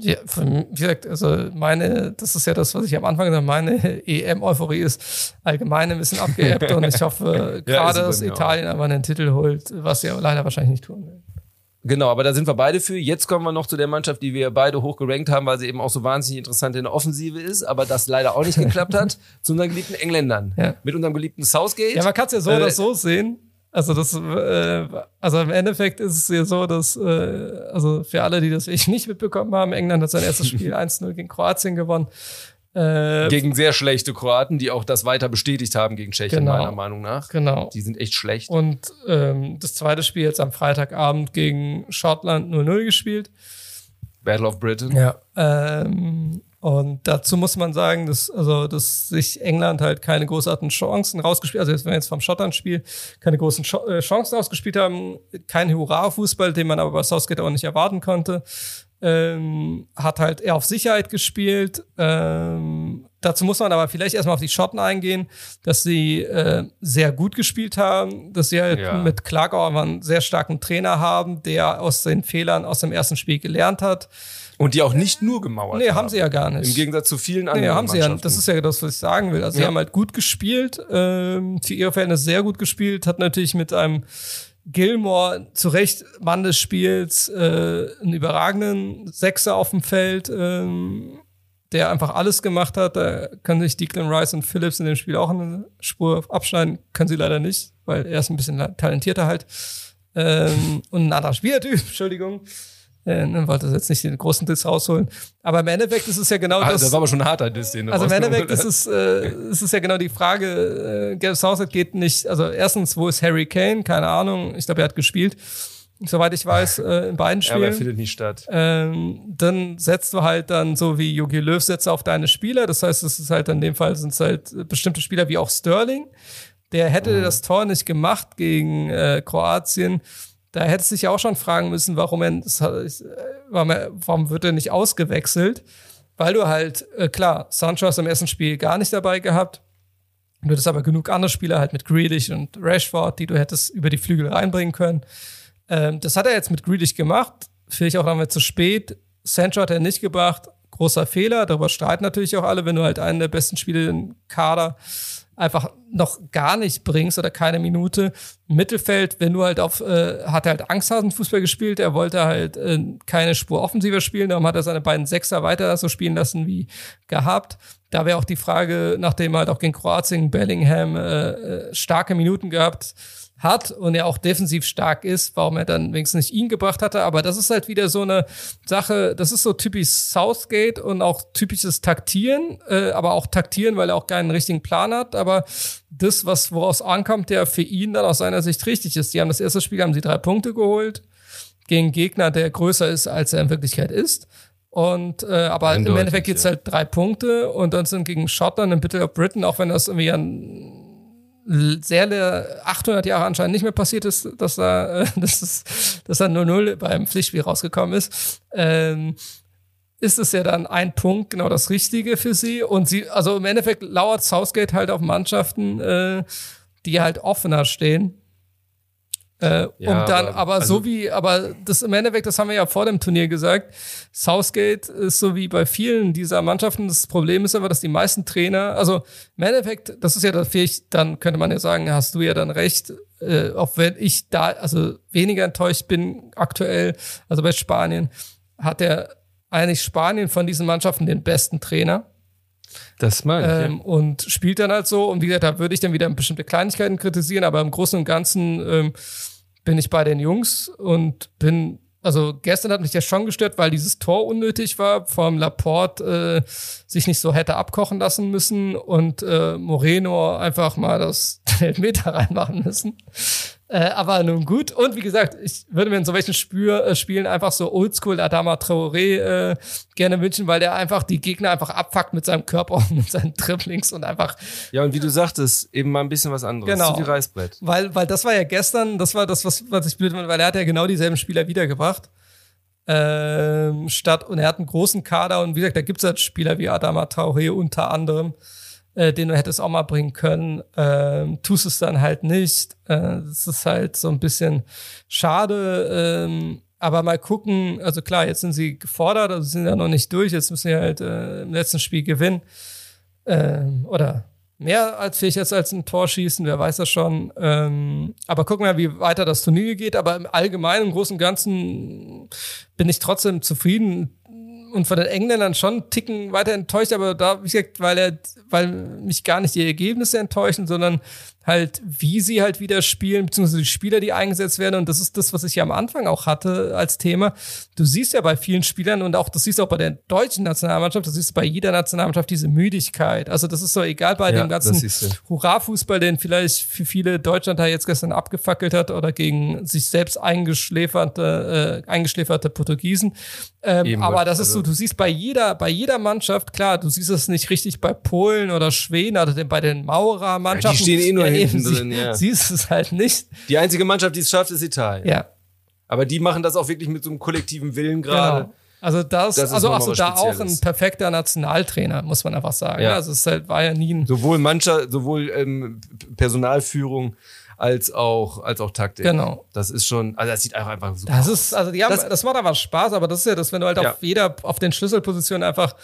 Ja, für, wie gesagt, also meine, das ist ja das, was ich am Anfang gesagt habe, meine E M-Euphorie ist allgemein ein bisschen abgeebbt und ich hoffe gerade, ja, dass Italien auch. aber einen Titel holt, was sie leider wahrscheinlich nicht tun werden. Genau, aber da sind wir beide für. Jetzt kommen wir noch zu der Mannschaft, die wir beide hoch gerankt haben, weil sie eben auch so wahnsinnig interessant in der Offensive ist, aber das leider auch nicht geklappt hat, zu unseren geliebten Engländern. Ja. Mit unserem geliebten Southgate. Ja, man kann es ja so äh, oder so sehen. Also das, äh, also im Endeffekt ist es ja so, dass, äh, also für alle, die das ich nicht mitbekommen haben, England hat sein erstes Spiel eins null gegen Kroatien gewonnen. Äh, gegen sehr schlechte Kroaten, die auch das weiter bestätigt haben gegen Tschechien, genau, meiner Meinung nach. Genau. Die sind echt schlecht. Und ähm, das zweite Spiel jetzt am Freitagabend gegen Schottland null null gespielt. Battle of Britain. Ja. Ähm, und dazu muss man sagen, dass, also, dass sich England halt keine großartigen Chancen rausgespielt, also jetzt, wenn wir jetzt vom Schottland-Spiel keine großen Sch- äh, Chancen rausgespielt haben, kein Hurra-Fußball, den man aber bei Southgate auch nicht erwarten konnte, ähm, hat halt eher auf Sicherheit gespielt. Ähm, dazu muss man aber vielleicht erstmal auf die Schotten eingehen, dass sie äh, sehr gut gespielt haben, dass sie halt ja. mit Clarke einen sehr starken Trainer haben, der aus den Fehlern aus dem ersten Spiel gelernt hat. Und die auch nicht nur gemauert nee, haben. Nee, haben sie ja gar nicht. Im Gegensatz zu vielen anderen nee, haben Mannschaften. Sie ja, das ist ja das, was ich sagen will. Also ja. sie haben halt gut gespielt, ähm, für ihre Fans sehr gut gespielt, hat natürlich mit einem Gilmore zu Recht Mann des Spiels, äh, einen überragenden Sechser auf dem Feld, ähm, der einfach alles gemacht hat. Da können sich Declan Rice und Phillips in dem Spiel auch eine Spur abschneiden. Können sie leider nicht, weil er ist ein bisschen talentierter halt. Ähm, und ein anderer Spielertyp, Entschuldigung. Ich wollte jetzt nicht den großen Diss rausholen. Aber im Endeffekt ist es ja genau ah, das. Das war aber schon ein harter Diss, den du Also im Endeffekt ist es, äh, ist es ja genau die Frage, äh, Gareth Southgate geht nicht, also erstens, wo ist Harry Kane? Keine Ahnung. Ich glaube, er hat gespielt. soweit ich weiß, äh, in beiden Spielen. Ja, aber er findet nicht statt. Ähm, dann setzt du halt dann so wie Jogi Löw setzt auf deine Spieler. Das heißt, es ist halt in dem Fall sind es halt bestimmte Spieler wie auch Sterling. Der hätte mhm. das Tor nicht gemacht gegen äh, Kroatien. Da hättest du dich ja auch schon fragen müssen, warum er, warum, er, warum wird er nicht ausgewechselt? Weil du halt, äh, klar, Sancho hast im ersten Spiel gar nicht dabei gehabt. Du hattest aber genug andere Spieler, halt mit Grealish und Rashford, die du hättest über die Flügel reinbringen können. Ähm, das hat er jetzt mit Grealish gemacht. Vielleicht auch einmal zu spät. Sancho hat er nicht gebracht. Großer Fehler. Darüber streiten natürlich auch alle, wenn du halt einen der besten Spieler im Kader einfach noch gar nicht bringst oder keine Minute. Mittelfeld, wenn du halt auf, äh, hat er halt Angsthasenfußball gespielt, er wollte halt äh, keine Spur offensiver spielen, darum hat er seine beiden Sechser weiter so spielen lassen wie gehabt. Da wäre auch die Frage, nachdem er halt auch gegen Kroatien, Bellingham äh, starke Minuten gehabt hat und er auch defensiv stark ist, warum er dann wenigstens nicht ihn gebracht hatte. Aber das ist halt wieder so eine Sache, das ist so typisch Southgate und auch typisches Taktieren, äh, aber auch Taktieren, weil er auch keinen richtigen Plan hat. Aber das, was woraus ankommt, der für ihn dann aus seiner Sicht richtig ist. Die haben das erste Spiel, haben sie drei Punkte geholt gegen einen Gegner, der größer ist, als er in Wirklichkeit ist. Und äh, aber eindeutig, im Endeffekt geht's ja. halt drei Punkte und dann sind gegen Schottland und Battle of Britain, auch wenn das irgendwie ein sehr achthundert Jahre anscheinend nicht mehr passiert ist, dass da äh, dass es, dass da null null beim Pflichtspiel rausgekommen ist, ähm, ist es ja dann ein Punkt, genau das Richtige für sie. Und sie, also im Endeffekt lauert Southgate halt auf Mannschaften, äh, die halt offener stehen. Äh, ja, um dann, aber, aber also, so wie, aber das im Endeffekt, das haben wir ja vor dem Turnier gesagt, Southgate ist so wie bei vielen dieser Mannschaften, das Problem ist aber, dass die meisten Trainer, also im Endeffekt, das ist ja das Fähig, dann könnte man ja sagen, hast du ja dann recht, äh, auch wenn ich da, also weniger enttäuscht bin aktuell, also bei Spanien, hat er eigentlich Spanien von diesen Mannschaften den besten Trainer. Das meine ich. Ähm, ja. Und spielt dann halt so. Und wie gesagt, da würde ich dann wieder bestimmte Kleinigkeiten kritisieren, aber im Großen und Ganzen ähm, bin ich bei den Jungs und bin, also gestern hat mich das schon gestört, weil dieses Tor unnötig war, vom Laporte äh, sich nicht so hätte abkochen lassen müssen und äh, Moreno einfach mal das Elfmeter reinmachen müssen. Äh, aber nun gut. Und wie gesagt, ich würde mir in so welchen Spür, äh, Spielen einfach so oldschool Adama Traoré äh, gerne wünschen, weil der einfach die Gegner einfach abfuckt mit seinem Körper und mit seinen Dribblings und einfach... Ja, und wie du sagtest, eben mal ein bisschen was anderes. Genau. Zu viel Reißbrett. Weil, weil das war ja gestern, das war das, was, was ich blöd fand, weil er hat ja genau dieselben Spieler wiedergebracht. Ähm, statt, und er hat einen großen Kader und wie gesagt, da gibt es halt Spieler wie Adama Traoré unter anderem, den du hättest auch mal bringen können, ähm, tust es dann halt nicht. Äh, das ist halt so ein bisschen schade, ähm, aber mal gucken, also klar, jetzt sind sie gefordert, also sind ja noch nicht durch, jetzt müssen sie halt äh, im letzten Spiel gewinnen ähm, oder mehr als vielleicht jetzt als ein Tor schießen, wer weiß das schon. Ähm, aber gucken wir, wie weiter das Turnier geht, aber im Allgemeinen, im Großen und Ganzen bin ich trotzdem zufrieden, und von den Engländern schon einen Ticken weiter enttäuscht, aber da, wie gesagt, weil er, weil mich gar nicht die Ergebnisse enttäuschen, sondern halt, wie sie halt wieder spielen, beziehungsweise die Spieler, die eingesetzt werden. Und das ist das, was ich ja am Anfang auch hatte als Thema. Du siehst ja bei vielen Spielern und auch, das siehst du auch bei der deutschen Nationalmannschaft, das siehst du bei jeder Nationalmannschaft diese Müdigkeit. Also das ist so egal bei ja, dem ganzen Hurra-Fußball, den vielleicht für viele Deutschland da jetzt gestern abgefackelt hat oder gegen sich selbst eingeschläferte, äh, eingeschläferte Portugiesen. Ähm, aber das ist so, du siehst bei jeder, bei jeder Mannschaft, klar, du siehst es nicht richtig bei Polen oder Schweden, also bei den Maurer-Mannschaften. Ja, die stehen eh nur ja, hinten drin, sie, ja. Siehst es halt nicht. Die einzige Mannschaft, die es schafft, ist Italien. Ja. Aber die machen das auch wirklich mit so einem kollektiven Willen gerade. Genau. Also das, das also, also da auch ein perfekter Nationaltrainer, muss man einfach sagen. Ja. Also es halt, war ja nie ein... Sowohl Mannschaft, sowohl ähm, Personalführung... als auch als auch Taktik. Genau. Das ist schon, also das sieht einfach einfach super das aus. Ist, also die haben, das, das macht einfach Spaß, aber das ist ja das, wenn du halt ja. auf jeder, auf den Schlüsselpositionen einfach,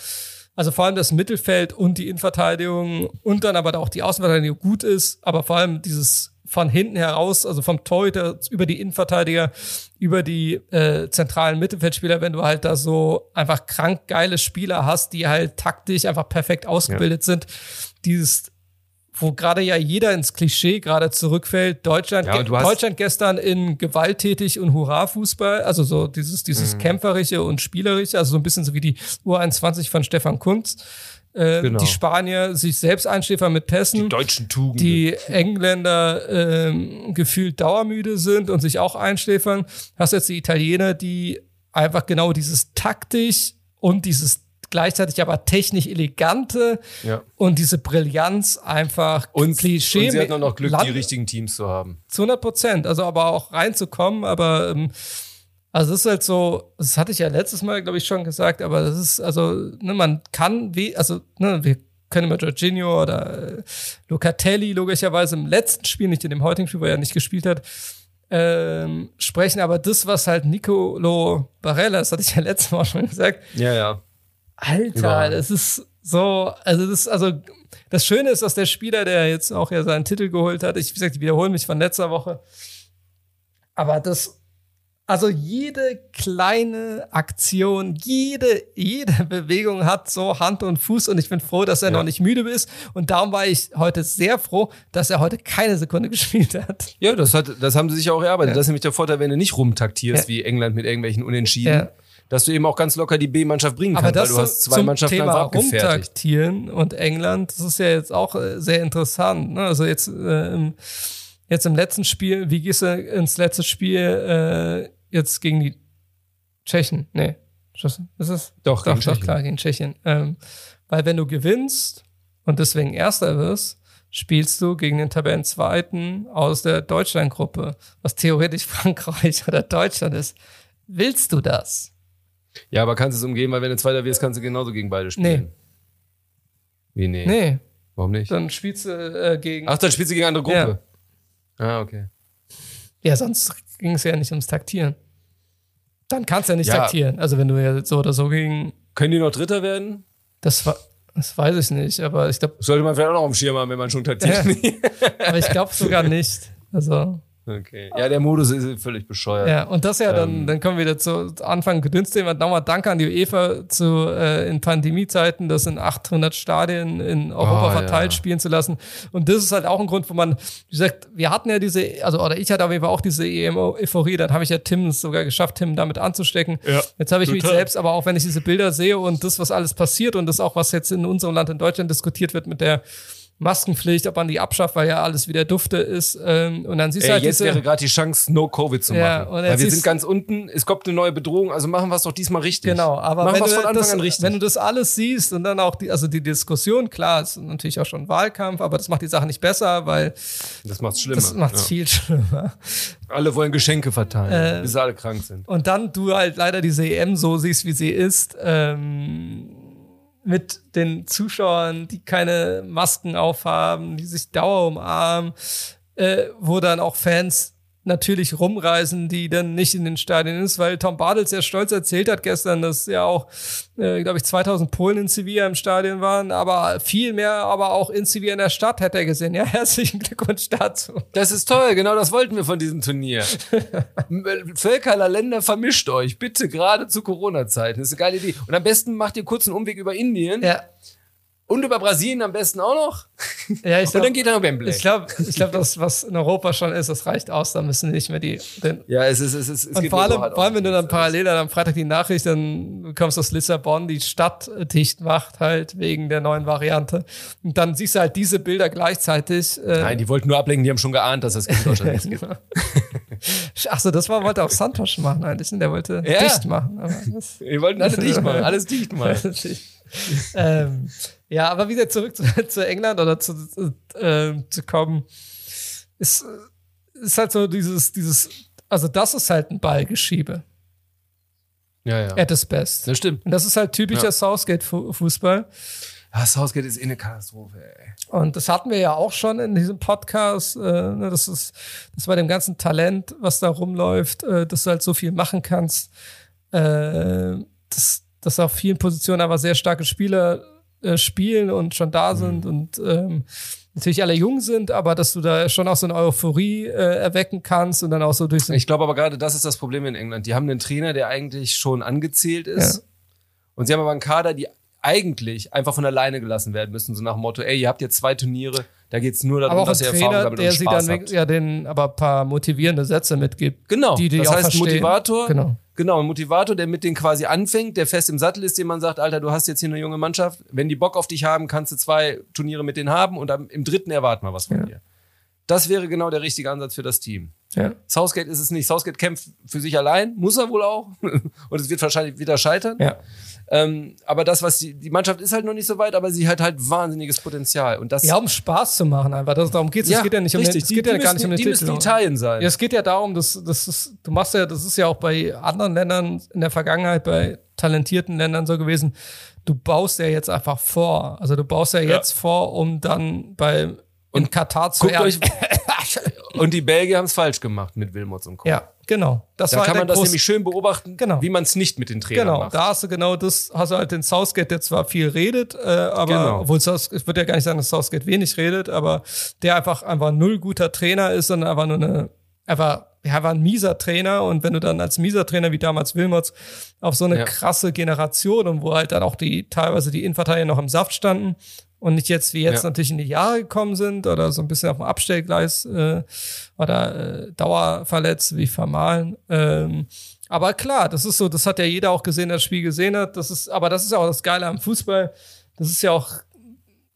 also vor allem das Mittelfeld und die Innenverteidigung und dann aber auch die Außenverteidigung gut ist, aber vor allem dieses von hinten heraus, also vom Torhüter über die Innenverteidiger, über die äh, zentralen Mittelfeldspieler, wenn du halt da so einfach krank geile Spieler hast, die halt taktisch einfach perfekt ausgebildet ja. sind, dieses wo gerade ja jeder ins Klischee gerade zurückfällt. Deutschland, ja, Deutschland gestern in gewalttätig und Hurra-Fußball, also so dieses dieses mhm. kämpferische und spielerische, also so ein bisschen so wie die U einundzwanzig von Stefan Kuntz. Äh, genau. Die Spanier sich selbst einschläfern mit Pässen. Die deutschen Tugenden. Die Engländer äh, gefühlt dauermüde sind und sich auch einschläfern. Hast jetzt die Italiener, die einfach genau dieses taktisch und dieses gleichzeitig aber technisch elegante ja. und diese Brillanz einfach und, Klischee. Und sie hat noch Glück, Land- die richtigen Teams zu haben. Zu hundert Prozent, also aber auch reinzukommen, aber ähm, also es ist halt so, das hatte ich ja letztes Mal, glaube ich, schon gesagt, aber das ist, also, ne, man kann, we- also, ne, wir können mit Jorginho oder äh, Locatelli logischerweise im letzten Spiel, nicht in dem heutigen Spiel, wo er ja nicht gespielt hat, ähm, sprechen, aber das, was halt Nicolo Barella, das hatte ich ja letztes Mal schon gesagt. Ja, ja. Alter, das ist so, also das ist, also das Schöne ist, dass der Spieler, der jetzt auch ja seinen Titel geholt hat, ich, wie gesagt, ich wiederhole mich von letzter Woche, aber das, also jede kleine Aktion, jede, jede Bewegung hat so Hand und Fuß und ich bin froh, dass er ja. noch nicht müde ist und darum war ich heute sehr froh, dass er heute keine Sekunde gespielt hat. Ja, das hat, das haben sie sich auch erarbeitet. Ja. Das ist nämlich der Vorteil, wenn du nicht rumtaktierst, ja. wie England mit irgendwelchen Unentschieden. Ja. Dass du eben auch ganz locker die B-Mannschaft bringen kannst, weil du hast zwei Mannschaften Thema einfach abgefertigt. Aber das zum Thema Rumtaktieren und England, das ist ja jetzt auch sehr interessant. Ne? Also jetzt, äh, im, jetzt im letzten Spiel, wie gehst du ins letzte Spiel äh, jetzt gegen die Tschechen? Nee, ist es? Doch, doch, gegen doch Tschechien. Klar, gegen Tschechien. Ähm, weil wenn du gewinnst und deswegen Erster wirst, spielst du gegen den Tabellenzweiten aus der Deutschlandgruppe, was theoretisch Frankreich oder Deutschland ist. Willst du das? Ja, aber kannst du es umgehen, weil wenn du Zweiter wirst, kannst du genauso gegen beide spielen. Nee. Wie, nee? Nee. Warum nicht? Dann spielst du äh, gegen... Ach, dann spielst du gegen andere Gruppe. Ja. Ah, okay. Ja, sonst ging es ja nicht ums Taktieren. Dann kannst du ja nicht ja. taktieren. Also wenn du ja so oder so gegen... Können die noch Dritter werden? Das war... Das weiß ich nicht, aber ich glaube... Sollte man vielleicht auch noch auf dem Schirm haben, wenn man schon taktiert. Ja. Aber ich glaube sogar nicht. Also... Okay. Ja, der Modus ist völlig bescheuert. Ja, und das ja, dann, ähm, dann kommen wir wieder zu Anfang Gedünsthema. Nochmal danke an die UEFA zu, äh, in Pandemiezeiten, das in achthundert Stadien in Europa oh, verteilt ja. spielen zu lassen. Und das ist halt auch ein Grund, wo man, wie gesagt, wir hatten ja diese, also oder ich hatte auf jeden Fall auch diese E M-Euphorie, dann habe ich ja Tim sogar geschafft, Tim damit anzustecken. Ja, jetzt habe ich total. mich selbst, aber auch wenn ich diese Bilder sehe und das, was alles passiert und das auch, was jetzt in unserem Land in Deutschland diskutiert wird mit der Maskenpflicht, ob man die abschafft, weil ja alles wieder Dufte ist. Ähm, und dann siehst Ey, du halt jetzt wäre gerade die Chance, No-Covid zu ja, machen. Weil wir sind ganz unten, es kommt eine neue Bedrohung, also machen wir es doch diesmal richtig. Genau, aber machen wenn, du von Anfang das, an richtig. Wenn du das alles siehst und dann auch die, also die Diskussion, klar, ist natürlich auch schon Wahlkampf, aber das macht die Sache nicht besser, weil... Das macht's schlimmer. Das macht's ja. viel schlimmer. Alle wollen Geschenke verteilen, ähm, bis alle krank sind. Und dann du halt leider diese E M so siehst, wie sie ist, ähm... mit den Zuschauern, die keine Masken aufhaben, die sich Dauer umarmen, äh, wo dann auch Fans natürlich rumreisen, die dann nicht in den Stadien ist, weil Tom Bartels ja stolz erzählt hat gestern, dass ja auch, äh, glaube ich, zweitausend Polen in Sevilla im Stadion waren, aber viel mehr, aber auch in Sevilla in der Stadt hätte er gesehen. Ja, herzlichen Glückwunsch dazu. Das ist toll, genau das wollten wir von diesem Turnier. Völker aller Länder, vermischt euch, bitte, gerade zu Corona-Zeiten. Das ist eine geile Idee. Und am besten macht ihr kurz einen Umweg über Indien. Ja. Und über Brasilien am besten auch noch. Ja, ich glaub, und dann geht er noch Wembley. Ich glaube, ich glaub, das, was in Europa schon ist, das reicht aus. Da müssen nicht mehr die... Den ja, es ist... Es ist es und geht vor allem, vor allem wenn du dann parallel dann am Freitag die Nachricht, dann bekommst du aus Lissabon, die Stadt dicht macht halt wegen der neuen Variante. Und dann siehst du halt diese Bilder gleichzeitig. Äh Nein, die wollten nur ablenken, die haben schon geahnt, dass das in Deutschland nichts gibt. Achso, das war, wollte auch Santos machen eigentlich. Der wollte ja. dicht machen. Aber das die wollten alle dicht machen. Alles dicht machen. ähm... Ja, aber wieder zurück zu, zu England oder zu, äh, zu kommen, ist, ist halt so dieses, dieses, also das ist halt ein Ballgeschiebe. Ja, ja. At its best. Das stimmt. Und das ist halt typischer ja. Southgate-Fußball. Ja, Southgate ist eh eine Katastrophe, ey. Und das hatten wir ja auch schon in diesem Podcast, äh, das ist, das bei dem ganzen Talent, was da rumläuft, äh, dass du halt so viel machen kannst, äh, dass, dass auf vielen Positionen aber sehr starke Spieler spielen und schon da sind mhm. und ähm, natürlich alle jung sind, aber dass du da schon auch so eine Euphorie äh, erwecken kannst und dann auch so durch... Ich glaube aber gerade, das ist das Problem in England. Die haben einen Trainer, der eigentlich schon angezählt ist ja. und sie haben aber einen Kader, die eigentlich einfach von alleine gelassen werden müssen, so nach dem Motto, ey, ihr habt jetzt zwei Turniere, da geht's nur darum, dass ihr Erfahrung damit und Spaß habt. Aber auch ein Trainer, der sie dann ja den, aber ein paar motivierende Sätze mitgibt. Genau, die, die das heißt verstehen. Motivator... Genau. Genau, ein Motivator, der mit denen quasi anfängt, der fest im Sattel ist, dem man sagt, Alter, du hast jetzt hier eine junge Mannschaft, wenn die Bock auf dich haben, kannst du zwei Turniere mit denen haben und im dritten erwarten wir was von ja. dir. Das wäre genau der richtige Ansatz für das Team. Ja. Southgate ist es nicht. Southgate kämpft für sich allein, muss er wohl auch. Und es wird wahrscheinlich wieder scheitern. Ja. Ähm, aber das, was die, die Mannschaft ist halt noch nicht so weit, aber sie hat halt wahnsinniges Potenzial. Und das ja, um Spaß zu machen einfach. Das, darum geht's. Ja, es geht ja nicht um den, es geht die, ja müssen, gar nicht um den die Titel. Die müssen Italien sein. Ja, es geht ja darum, dass, dass, dass du machst ja, das ist ja auch bei anderen Ländern in der Vergangenheit, bei talentierten Ländern so gewesen. Du baust ja jetzt einfach vor. Also du baust ja jetzt ja. vor, um dann bei Und in Katar zu guckt euch, und die Belgier haben es falsch gemacht mit Wilmots und Co. Ja, genau. Das da war kann halt man das nämlich schön beobachten, genau. wie man es nicht mit den Trainern genau. macht. Genau, da hast du genau das, hast du halt den Southgate, der zwar viel redet, äh, aber genau. obwohl es würde ja gar nicht sagen, dass Southgate wenig redet, aber der einfach einfach null guter Trainer ist, sondern einfach nur eine, einfach, ja, war ein mieser Trainer. Und wenn du dann als mieser Trainer wie damals Wilmots auf so eine ja. krasse Generation und wo halt dann auch die teilweise die Innenverteidiger noch im Saft standen, und nicht jetzt, wie jetzt ja. natürlich in die Jahre gekommen sind oder so ein bisschen auf dem Abstellgleis äh, oder äh, dauerverletzt wie Vermahlen. Ähm, aber klar, das ist so, das hat ja jeder auch gesehen, der das Spiel gesehen hat. Das ist, aber das ist ja auch das Geile am Fußball. Das ist ja auch,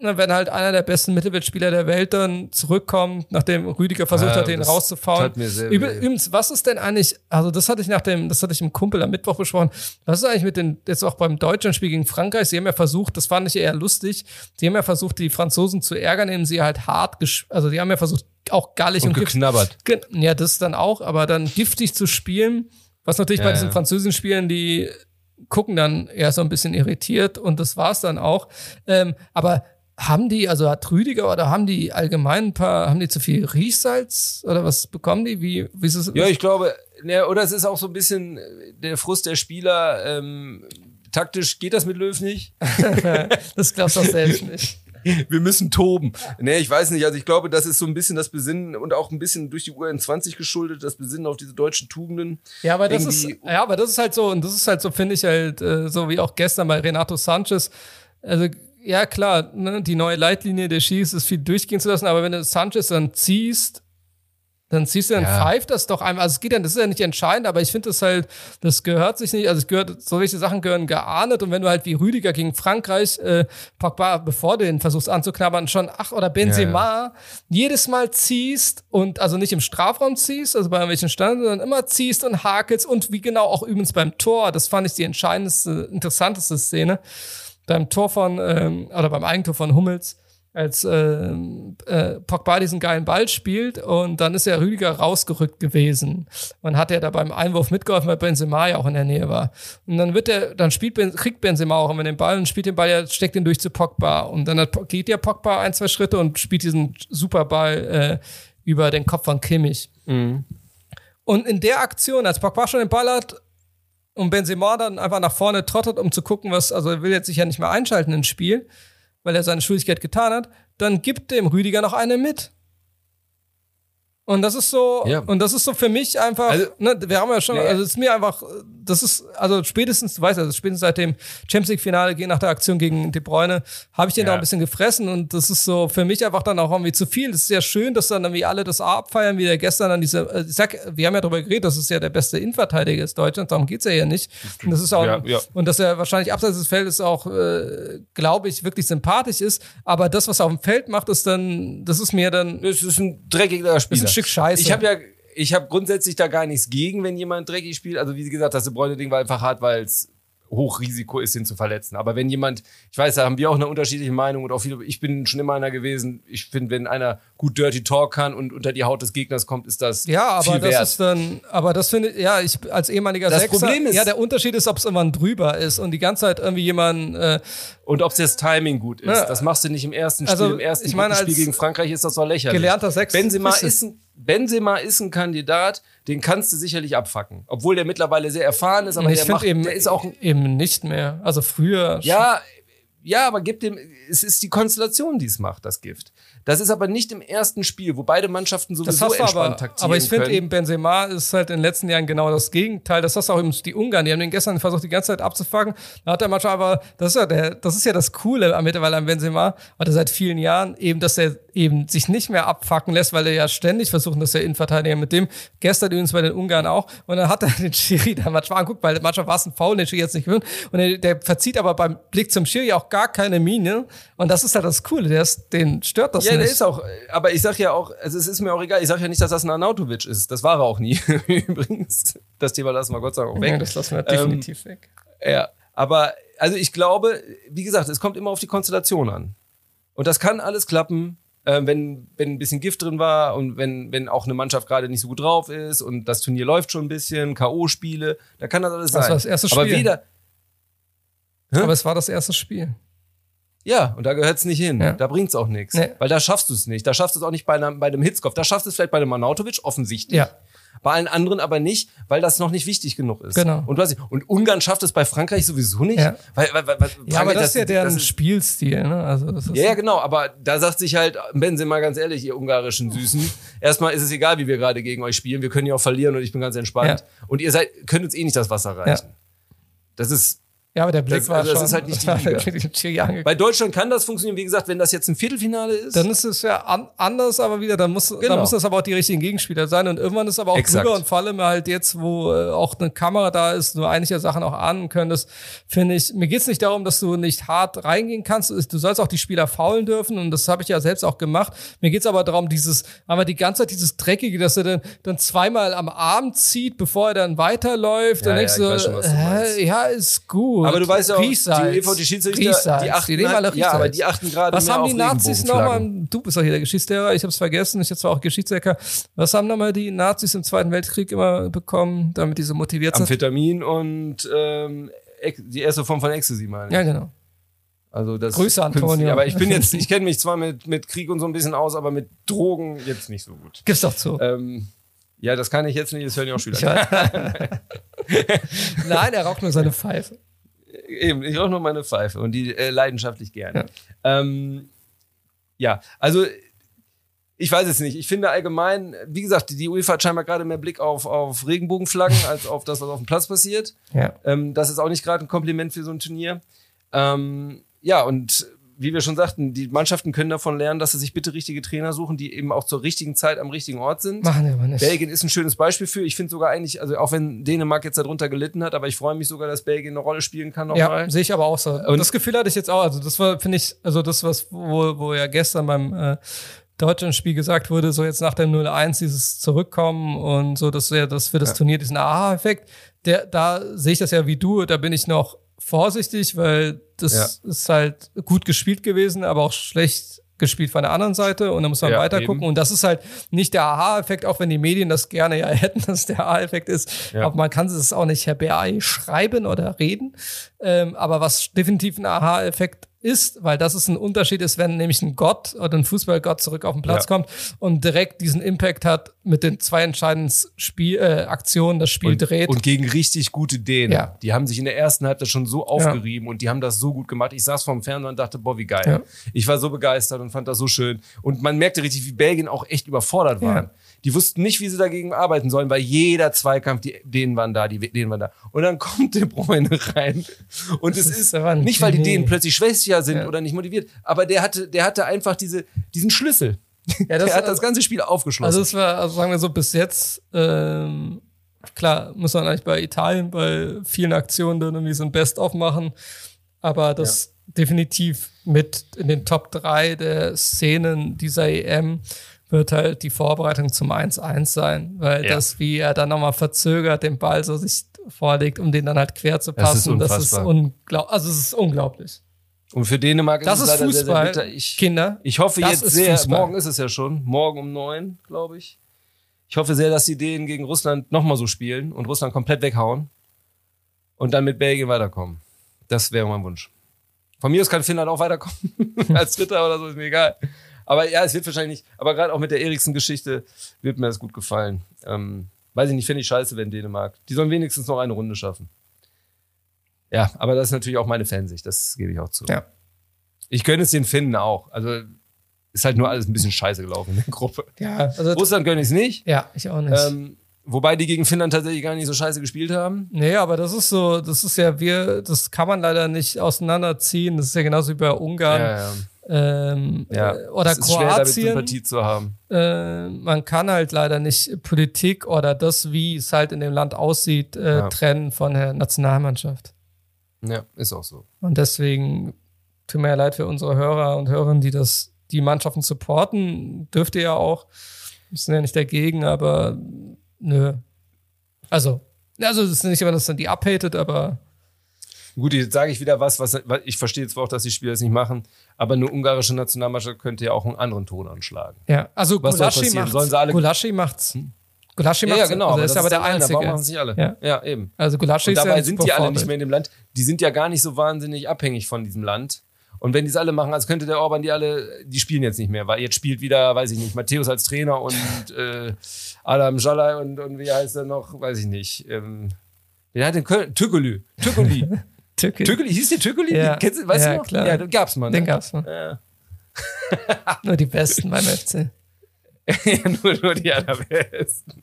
wenn halt einer der besten Mittelfeldspieler der Welt dann zurückkommt, nachdem Rüdiger versucht ja, hat, den rauszufaulen. Übrigens, was ist denn eigentlich, also das hatte ich nach dem, das hatte ich im Kumpel am Mittwoch besprochen, was ist eigentlich mit den, jetzt auch beim Deutschlandspiel gegen Frankreich, sie haben ja versucht, das fand ich eher lustig, sie haben ja versucht, die Franzosen zu ärgern, indem sie halt hart, gesch- also die haben ja versucht, auch gallig und, und geknabbert. Gift- ja, das dann auch, aber dann giftig zu spielen, was natürlich ja, bei diesen ja. französischen Spielen, die gucken dann eher so ein bisschen irritiert und das war's dann auch, ähm, aber haben die, also hat Rüdiger oder haben die allgemein ein paar, haben die zu viel Riechsalz oder was bekommen die? Wie, wie ist es? Ja, ich glaube, ne, oder es ist auch so ein bisschen der Frust der Spieler. Ähm, taktisch geht das mit Löw nicht. Das glaubst du auch selbst nicht. Wir müssen toben. Nee, ich weiß nicht. Also ich glaube, das ist so ein bisschen das Besinnen und auch ein bisschen durch die U einundzwanzig geschuldet, das Besinnen auf diese deutschen Tugenden. Ja, aber das Irgendwie. ist, ja, aber das ist halt so, und das ist halt so, finde ich halt, so wie auch gestern bei Renato Sanchez. Also, ja, klar, ne, die neue Leitlinie, der schießt, ist viel durchgehen zu lassen, aber wenn du Sanchez dann ziehst, dann ziehst du, dann ja. pfeift das doch einmal. Also es geht dann, das ist ja nicht entscheidend, aber ich finde das halt, das gehört sich nicht, also es gehört, solche Sachen gehören geahndet, und wenn du halt wie Rüdiger gegen Frankreich, äh, Pogba, bevor du den versuchst anzuknabbern, schon, ach, oder Benzema, ja, ja. jedes Mal ziehst und, also nicht im Strafraum ziehst, also bei irgendwelchen Stand, sondern immer ziehst und hakelst, und wie genau auch übrigens beim Tor, das fand ich die entscheidendste, interessanteste Szene, beim Tor von, ähm, oder beim Eigentor von Hummels, als ähm, äh, Pogba diesen geilen Ball spielt, und dann ist ja Rüdiger rausgerückt gewesen. Man hat ja da beim Einwurf mitgeholfen, weil Benzema ja auch in der Nähe war. Und dann wird der, dann spielt ben, kriegt Benzema auch immer den Ball und spielt den Ball, ja, steckt ihn durch zu Pogba. Und dann hat, geht ja Pogba ein, zwei Schritte und spielt diesen super Ball äh, über den Kopf von Kimmich. Mhm. Und in der Aktion, als Pogba schon den Ball hat, und Benzema dann einfach nach vorne trottet, um zu gucken, was, also er will jetzt sich ja nicht mehr einschalten ins Spiel, weil er seine Schuldigkeit getan hat, dann gibt dem Rüdiger noch eine mit. Und das ist so, ja. und das ist so für mich einfach, also, ne, wir haben ja schon, nee. also es ist mir einfach, das ist, also spätestens, du weißt ja, also spätestens seit dem Champions-League-Finale nach der Aktion gegen De Bruyne, habe ich den ja. da ein bisschen gefressen, und das ist so für mich einfach dann auch irgendwie zu viel. Das ist ja schön, dass dann irgendwie alle das abfeiern, wie der gestern dann diese, ich sag, wir haben ja darüber geredet, dass es ja der beste Innenverteidiger ist Deutschlands, darum geht's ja hier nicht. Und das ist auch, ja, ja. und dass er wahrscheinlich abseits des Feldes auch, äh, glaube ich, wirklich sympathisch ist, aber das, was er auf dem Feld macht, ist dann, das ist mir dann... Es ist ein dreckiger Spieler. Stück Scheiße. Ich habe ja, ich habe grundsätzlich da gar nichts gegen, wenn jemand dreckig spielt. Also wie gesagt, das De Bruyne-Ding war einfach hart, weil es Hochrisiko ist, ihn zu verletzen. Aber wenn jemand, ich weiß, da haben wir auch eine unterschiedliche Meinung, und auch viele, ich bin schon immer einer gewesen, ich finde, wenn einer gut Dirty Talk kann und unter die Haut des Gegners kommt, ist das ja, aber viel das wert. Ist dann, aber das finde ich, ja, ich als ehemaliger das Sechser, Problem ist, ja, der Unterschied ist, ob es irgendwann drüber ist und die ganze Zeit irgendwie jemand äh, und ob das Timing gut ist. Ja, das machst du nicht im ersten Spiel, also, im ersten ich meine, Spiel gegen Frankreich ist das doch lächerlich. Gelernter Sechser. Benzema ist ein Benzema ist ein Kandidat, den kannst du sicherlich abfacken. Obwohl der mittlerweile sehr erfahren ist, aber ich der, macht, eben, der ist auch eben nicht mehr. Also früher. Ja, ja, aber gib dem, es ist die Konstellation, die es macht, das Gift. Das ist aber nicht im ersten Spiel, wo beide Mannschaften sowieso entspannt aber, taktieren können. Aber ich finde eben, Benzema ist halt in den letzten Jahren genau das Gegenteil. Das hast du auch eben die Ungarn, die haben den gestern versucht, die ganze Zeit abzufangen. Da hat er manchmal aber, das ist ja, der, das, ist ja das Coole mittlerweile an Benzema, hat er seit vielen Jahren eben, dass er eben sich nicht mehr abfacken lässt, weil er ja ständig versucht, dass der Innenverteidiger mit dem, gestern übrigens bei den Ungarn auch, und dann hat er den Schiri da manchmal anguckt, weil manchmal war es ein Foul, den Schiri jetzt nicht gewinnt, und der, der verzieht aber beim Blick zum Schiri auch gar keine Miene, und das ist halt das Coole, der ist, den stört das ja, nicht. Ja, der ist auch, aber ich sag ja auch, also es ist mir auch egal, ich sag ja nicht, dass das ein Arnautovic ist, das war er auch nie, übrigens, das Thema lassen wir Gott sei Dank auch weg. Ja, das lassen wir ähm, definitiv weg. Ja, aber, also ich glaube, wie gesagt, es kommt immer auf die Konstellation an. Und das kann alles klappen, äh, wenn, wenn ein bisschen Gift drin war und wenn, wenn auch eine Mannschaft gerade nicht so gut drauf ist und das Turnier läuft schon ein bisschen, K O-Spiele, da kann das alles sein. Das war das erste Spiel. Aber, weder, aber es war das erste Spiel. Ja, und da gehört's nicht hin. Ja. Da bringt's auch nichts. Nee. Weil da schaffst du es nicht. Da schaffst du es auch nicht bei einem, bei einem Hitzkopf. Da schaffst du es vielleicht bei einem Arnautovic, offensichtlich. Ja. Bei allen anderen aber nicht, weil das noch nicht wichtig genug ist. Genau. Und, was ich, und Ungarn schafft es bei Frankreich sowieso nicht. Ja, weil, weil, weil, ja aber das, das ist ja deren ist, Spielstil. Ne? Also das ist ja, ja, genau. Aber da sagt sich halt, Benzema, ganz ehrlich, ihr ungarischen Süßen, erstmal ist es egal, wie wir gerade gegen euch spielen. Wir können ja auch verlieren und ich bin ganz entspannt. Ja. Und ihr seid, könnt uns eh nicht das Wasser reichen. Ja. Das ist... Ja, aber der Blick das, war also das schon, ist halt nicht die Liga. Liga. Bei Deutschland kann das funktionieren, wie gesagt, wenn das jetzt ein Viertelfinale ist. Dann ist es ja an, anders, aber wieder, dann muss, genau. dann muss das aber auch die richtigen Gegenspieler sein. Und irgendwann ist aber auch drüber und vor allem halt jetzt, wo äh, auch eine Kamera da ist, nur einige Sachen auch ahnen könntest, finde ich, mir geht's nicht darum, dass du nicht hart reingehen kannst. Du sollst auch die Spieler foulen dürfen und das habe ich ja selbst auch gemacht. Mir geht's aber darum, dieses, aber die ganze Zeit dieses Dreckige, dass er dann, dann zweimal am Arm zieht, bevor er dann weiterläuft. Ja, dann ja, denkst du, schon, äh, ja, ist gut. Aber du weißt ja auch, Riechsalz. Die E V, die Schiedsrichter, die achten, die halt, ja, aber die achten gerade was mehr haben die Nazis nochmal, du bist doch hier der Geschichtslehrer, ich hab's vergessen, ich hab zwar auch Geschichtslecker, was haben nochmal die Nazis im Zweiten Weltkrieg immer bekommen, damit die so motiviert sind? Amphetamin und ähm, die erste Form von Ecstasy, meine ich. Ja, genau. Also das Grüße, Antonio. Aber ich bin jetzt, ich kenne mich zwar mit, mit Krieg und so ein bisschen aus, aber mit Drogen jetzt nicht so gut. Gib's doch zu. Ähm, ja, das kann ich jetzt nicht, das hören ja auch Schüler. Nein, er raucht nur seine Pfeife. Eben, ich rauche nur meine Pfeife und die äh, leidenschaftlich gerne. Ja. Ähm, ja, also ich weiß es nicht. Ich finde allgemein, wie gesagt, die UEFA hat scheinbar gerade mehr Blick auf, auf Regenbogenflaggen als auf das, was auf dem Platz passiert. Ja. Ähm, das ist auch nicht gerade ein Kompliment für so ein Turnier. Ähm, ja, und wie wir schon sagten, die Mannschaften können davon lernen, dass sie sich bitte richtige Trainer suchen, die eben auch zur richtigen Zeit am richtigen Ort sind. Machen wir aber nicht. Belgien ist ein schönes Beispiel für. Ich finde sogar eigentlich, also auch wenn Dänemark jetzt darunter gelitten hat, aber ich freue mich sogar, dass Belgien eine Rolle spielen kann nochmal. Ja, sehe ich aber auch so. Und das Gefühl hatte ich jetzt auch. Also das war, finde ich, also das, was wo, wo ja gestern beim äh, Deutschland-Spiel gesagt wurde, so jetzt nach dem null eins dieses Zurückkommen und so, dass ja das für das ja. Turnier diesen Aha-Effekt, der, da sehe ich das ja wie du, da bin ich noch vorsichtig, weil das ja. ist halt gut gespielt gewesen, aber auch schlecht gespielt von der anderen Seite und dann muss man ja, weiter gucken und das ist halt nicht der Aha-Effekt, auch wenn die Medien das gerne ja hätten, dass der Aha-Effekt ist, ja. aber man kann es auch nicht herbei schreiben oder reden, ähm, aber was definitiv ein Aha-Effekt ist, weil das ist ein Unterschied ist, wenn nämlich ein Gott oder ein Fußballgott zurück auf den Platz ja. kommt und direkt diesen Impact hat mit den zwei entscheidenden Spiel, äh, Aktionen, das Spiel und, dreht. Und gegen richtig gute Dänen. Ja. Die haben sich in der ersten Halbzeit schon so aufgerieben ja. und die haben das so gut gemacht. Ich saß vorm Fernseher und dachte, boah, wie geil. Ja. Ich war so begeistert und fand das so schön. Und man merkte richtig, wie Belgien auch echt überfordert waren. Ja. Die wussten nicht, wie sie dagegen arbeiten sollen, weil jeder Zweikampf, die Dänen waren da, die Dänen waren da. Und dann kommt De Bruyne rein. Und das es ist, ist nicht, weil die Dänen plötzlich schwächer sind ja. oder nicht motiviert. Aber der hatte, der hatte einfach diese, diesen Schlüssel. Ja, das der hat das ganze Spiel aufgeschlossen. Also es war, also sagen wir so, bis jetzt, ähm, klar, muss man eigentlich bei Italien, bei vielen Aktionen dann irgendwie so ein Best-of machen. Aber das ja. definitiv mit in den Top drei der Szenen dieser E M wird halt die Vorbereitung zum eins eins sein, weil ja. das, wie er dann nochmal verzögert den Ball so sich vorlegt, um den dann halt quer zu passen, das ist, das ist unglaublich. Also es ist unglaublich. Und für Dänemark ist das es ist leider Fußball, sehr, sehr bitter. Ich, Kinder, ich hoffe jetzt sehr, Fußball. Morgen ist es ja schon, morgen um neun, glaube ich. Ich hoffe sehr, dass die Dänen gegen Russland nochmal so spielen und Russland komplett weghauen und dann mit Belgien weiterkommen. Das wäre mein Wunsch. Von mir aus kann Finnland auch weiterkommen, als Dritter oder so, ist mir egal. Aber ja, es wird wahrscheinlich nicht, aber gerade auch mit der Eriksen-Geschichte wird mir das gut gefallen. Ähm, weiß ich nicht, finde ich scheiße, wenn Dänemark. Die sollen wenigstens noch eine Runde schaffen. Ja, aber das ist natürlich auch meine Fansicht, das gebe ich auch zu. Ja. Ich könnte es den Finnen auch. Also Ist halt nur alles ein bisschen scheiße gelaufen in der Gruppe. Ja, also Russland gönne ich es nicht. Ja, ich auch nicht. Ähm, wobei die gegen Finnland tatsächlich gar nicht so scheiße gespielt haben. Nee, aber das ist so, das ist ja, wir, das kann man leider nicht auseinanderziehen. Das ist ja genauso wie bei Ungarn. Ja, ja. Ähm, ja, oder es ist Kroatien, schwer, damit Sympathie zu haben. Äh, man kann halt leider nicht Politik oder das, wie es halt in dem Land aussieht, äh, ja. trennen von der Nationalmannschaft. Ja, ist auch so. Und deswegen tut mir ja leid für unsere Hörer und Hörerinnen, die das, die Mannschaften supporten. Dürft ihr ja auch. Wir sind ja nicht dagegen, aber nö. Also, also es ist nicht immer, dass dann die abhatet, aber gut, jetzt sage ich wieder was, was, was ich verstehe jetzt auch, dass die Spieler es nicht machen, aber eine ungarische Nationalmannschaft könnte ja auch einen anderen Ton anschlagen. Ja, also was Gulaschi macht's. Sollen sie alle Gulaschi macht's. Hm? Gulaschi macht's. Ja, ja, genau. Also das ist aber der Einzige. Warum machen es nicht alle? Ja, ja, eben. Also Gulaschi ist ja. Dabei sind die alle nicht mehr in dem Land. Die sind ja gar nicht so wahnsinnig abhängig von diesem Land. Und wenn die es alle machen, als könnte der Orban die alle, die spielen jetzt nicht mehr, weil jetzt spielt wieder, weiß ich nicht, Matthäus als Trainer und äh, Adam Jalai und, und wie heißt er noch, weiß ich nicht. Ähm, wer hat denn Köln? Türkülü. Türkülü. Türkeli. Türkeli, hieß der Türkeli? Ja. Kennst du, weißt ja, du noch? Klar. Ja, den gab's mal. Ne? Den gab's mal. Ja. Nur die Besten beim F C. ja, nur, nur die allerbesten.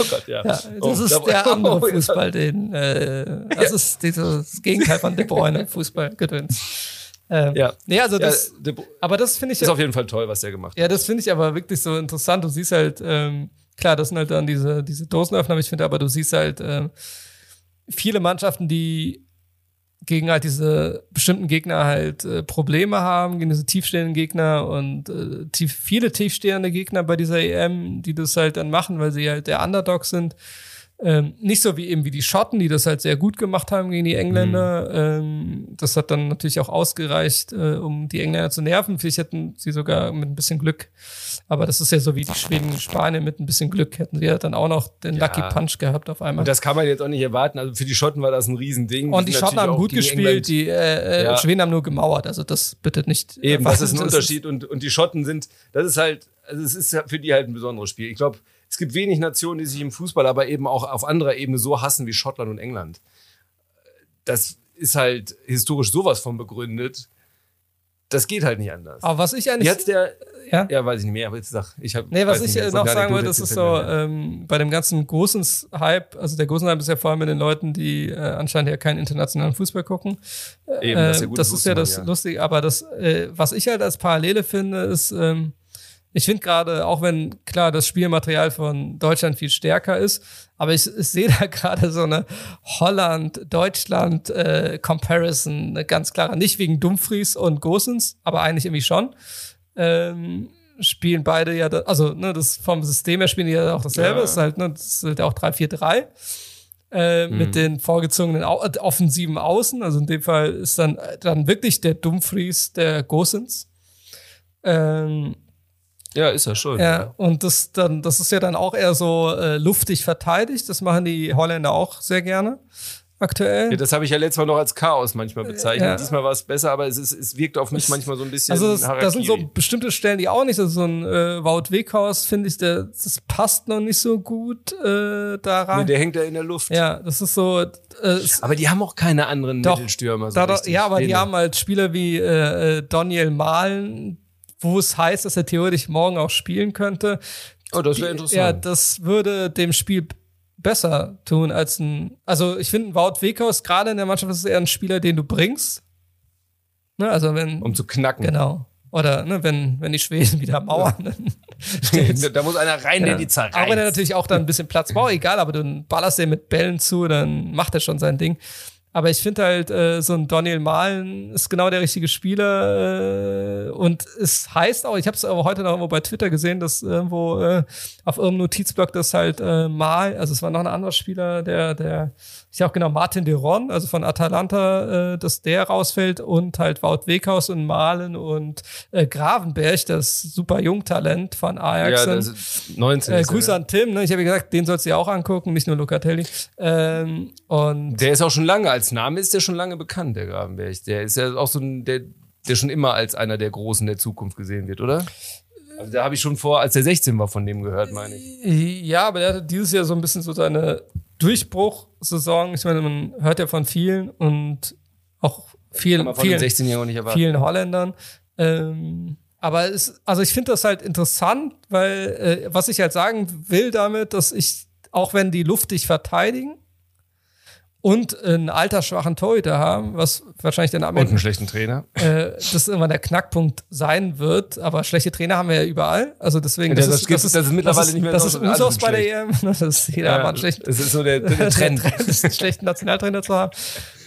Oh Gott, ja. ja das oh, ist da, der andere oh, Fußball, den, äh, das ja. ist dieses Gegenteil von De Bruyne, Fußballgedöns. Ähm, ja. Nee, also das, ja, aber das finde ich. Ist ja, auf jeden Fall toll, was der gemacht hat. Ja, das finde ich aber wirklich so interessant. Du siehst halt, ähm, klar, das sind halt dann diese, diese Dosenöffner, ich finde, aber du siehst halt ähm, viele Mannschaften, die gegen halt diese bestimmten Gegner halt äh, Probleme haben, gegen diese tiefstehenden Gegner und äh, tief, viele tiefstehende Gegner bei dieser E M, die das halt dann machen, weil sie halt der Underdog sind. Ähm, nicht so wie eben wie die Schotten, die das halt sehr gut gemacht haben gegen die Engländer. Mhm. Ähm, das hat dann natürlich auch ausgereicht, äh, um die Engländer zu nerven. Vielleicht hätten sie sogar mit ein bisschen Glück, aber das ist ja so wie die Schweden und Spanien mit ein bisschen Glück, hätten sie ja dann auch noch den ja. Lucky Punch gehabt auf einmal. Und das kann man jetzt auch nicht erwarten. Also für die Schotten war das ein Riesending. Und die, die Schotten haben gut gespielt, die äh, äh, ja. Schweden haben nur gemauert. Also das bitte nicht. Eben, das ist ein Unterschied. Und, und die Schotten sind, das ist halt, also es ist für die halt ein besonderes Spiel. Ich glaube, es gibt wenig Nationen, die sich im Fußball, aber eben auch auf anderer Ebene so hassen wie Schottland und England. Das ist halt historisch sowas von begründet. Das geht halt nicht anders. Aber was ich eigentlich... Jetzt der, ja? ja, weiß ich nicht mehr, aber jetzt sag ich... Hab, nee, was ich mehr, noch sagen wollte, das ist so, ähm, bei dem ganzen Gosens-Hype, also der Gosens-Hype ist ja vor allem mit den Leuten, die äh, anscheinend ja keinen internationalen Fußball gucken. Äh, eben, das ist ja, das ist ja das ja. Lustige, aber das, äh, was ich halt als Parallele finde, ist... Ähm, Ich finde gerade, auch wenn, klar, das Spielmaterial von Deutschland viel stärker ist, aber ich, ich sehe da gerade so eine Holland-Deutschland-Comparison, äh, ganz klar. Nicht wegen Dumfries und Gosens, aber eigentlich irgendwie schon. Ähm, spielen beide ja, da, also ne, das vom System her spielen die ja auch dasselbe. Ja. Ist halt, ne, das ist halt auch drei vier drei. Äh, mhm. Mit den vorgezogenen Au- offensiven Außen. Also in dem Fall ist dann, dann wirklich der Dumfries der Gosens. Ähm, Ja, ist ja schon. Ja, ja. Und das, dann, das ist ja dann auch eher so äh, luftig verteidigt. Das machen die Holländer auch sehr gerne aktuell. Ja, das habe ich ja letztes Mal noch als Chaos manchmal bezeichnet. Ja. Diesmal war es besser, aber es, ist, es wirkt auf mich das, manchmal so ein bisschen also das, Harakiri. Das sind so bestimmte Stellen, die auch nicht. Also so ein äh, Wout Weghorst, finde ich, der, das passt noch nicht so gut äh, daran. Nee, der hängt ja in der Luft. Ja, das ist so... Äh, aber die haben auch keine anderen doch, Mittelstürmer. So da, doch, ja, aber Däne. Die haben halt Spieler wie äh, Daniel Mahlen, wo es heißt, dass er theoretisch morgen auch spielen könnte. Oh, das wäre interessant. Ja, das würde dem Spiel besser tun als ein, also ich finde, Wout Weghorst gerade in der Mannschaft ist eher ein Spieler, den du bringst. Ne, also wenn, um zu knacken. Genau. Oder ne, wenn, wenn die Schweden wieder mauern. Ja. Dann da muss einer rein, ja. der die zerreißt. Auch wenn er natürlich auch dann ein bisschen Platz braucht, egal, aber du ballerst den mit Bällen zu, dann macht er schon sein Ding. Aber ich finde halt, äh, so ein Daniel Mahlen ist genau der richtige Spieler. Äh, und es heißt auch, ich habe es aber heute noch irgendwo bei Twitter gesehen, dass irgendwo äh, auf irgendeinem Notizblock das halt äh, Mal, also es war noch ein anderer Spieler, der, der, ich auch genau, Martin de Ron, also von Atalanta, äh, dass der rausfällt und halt Wout Weghorst und Mahlen und äh, Gravenberg, das super Jungtalent von Ajax. Ja, das ist neunzehn. Äh, Grüße ja. an Tim, ne? Ich habe ja gesagt, den sollst du ja auch angucken, nicht nur Locatelli. Ähm, und der ist auch schon lange als Name ist der schon lange bekannt, der Gravenberg. Der ist ja auch so ein, der, der schon immer als einer der Großen der Zukunft gesehen wird, oder? Also da habe ich schon vor, als der sechzehn war, von dem gehört, meine ich. Ja, aber der hatte dieses Jahr so ein bisschen so seine Durchbruchsaison. Ich meine, man hört ja von vielen und auch vielen, vielen, vielen Holländern. Ähm, Aber es, also ich finde das halt interessant, weil äh, was ich halt sagen will damit, dass ich, auch wenn die luftig verteidigen und einen altersschwachen Torhüter haben, was wahrscheinlich dann am Ende und einen schlechten Trainer. Äh, das immer der Knackpunkt sein wird, aber schlechte Trainer haben wir ja überall. Also deswegen, ja, das, das, ist, das, ist, das ist mittlerweile das ist, nicht mehr das ist Usos bei der E M. Das ist jeder ja, schlecht. Das ist so der, der Trend, einen schlechten Nationaltrainer zu haben.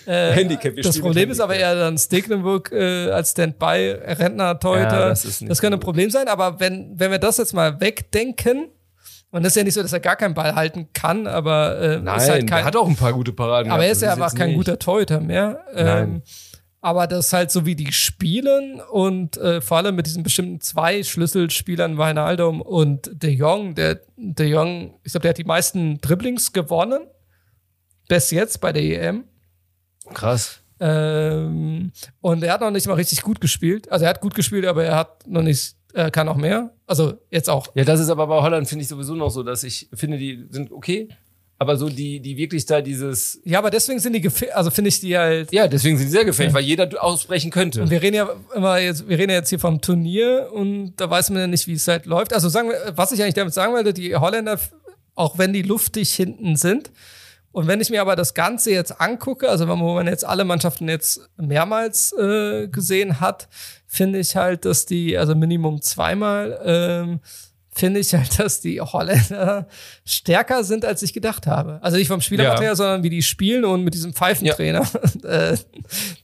Äh, Handicap, wir das Problem ist aber eher dann Stecklenburg äh, als Standby-Rentner-Torhüter. Ja, das ist das könnte ein Problem sein, aber wenn, wenn wir das jetzt mal wegdenken, und das ist ja nicht so, dass er gar keinen Ball halten kann, aber äh, nein, ist halt kein, er hat auch ein paar gute Paraden. Aber er ist ja einfach kein nicht. guter Torhüter mehr. Ähm, aber das ist halt so, wie die spielen und äh, vor allem mit diesen bestimmten zwei Schlüsselspielern, Wijnaldum und De Jong. Der De Jong, ich glaube, der hat die meisten Dribblings gewonnen. Bis jetzt bei der E M. Krass. Ähm, und er hat noch nicht mal richtig gut gespielt. Also er hat gut gespielt, aber er hat noch nicht Äh, kann auch mehr, also jetzt auch. Ja, das ist aber bei Holland, finde ich, sowieso noch so, dass ich finde, die sind okay, aber so die, die wirklich da dieses... Ja, aber deswegen sind die gefährlich, also finde ich die halt... Ja, deswegen sind die sehr gefährlich, ja. weil jeder aussprechen könnte. Und wir reden ja immer jetzt, wir reden ja jetzt hier vom Turnier und da weiß man ja nicht, wie es halt läuft. Also sagen wir, was ich eigentlich damit sagen wollte, die Holländer, auch wenn die luftig hinten sind, und wenn ich mir aber das Ganze jetzt angucke, also wenn man jetzt alle Mannschaften jetzt mehrmals äh, gesehen hat, finde ich halt, dass die, also Minimum zweimal, ähm, finde ich halt, dass die Holländer stärker sind, als ich gedacht habe. Also nicht vom Spielermaterial, ja. sondern wie die spielen und mit diesem Pfeifentrainer. Ja.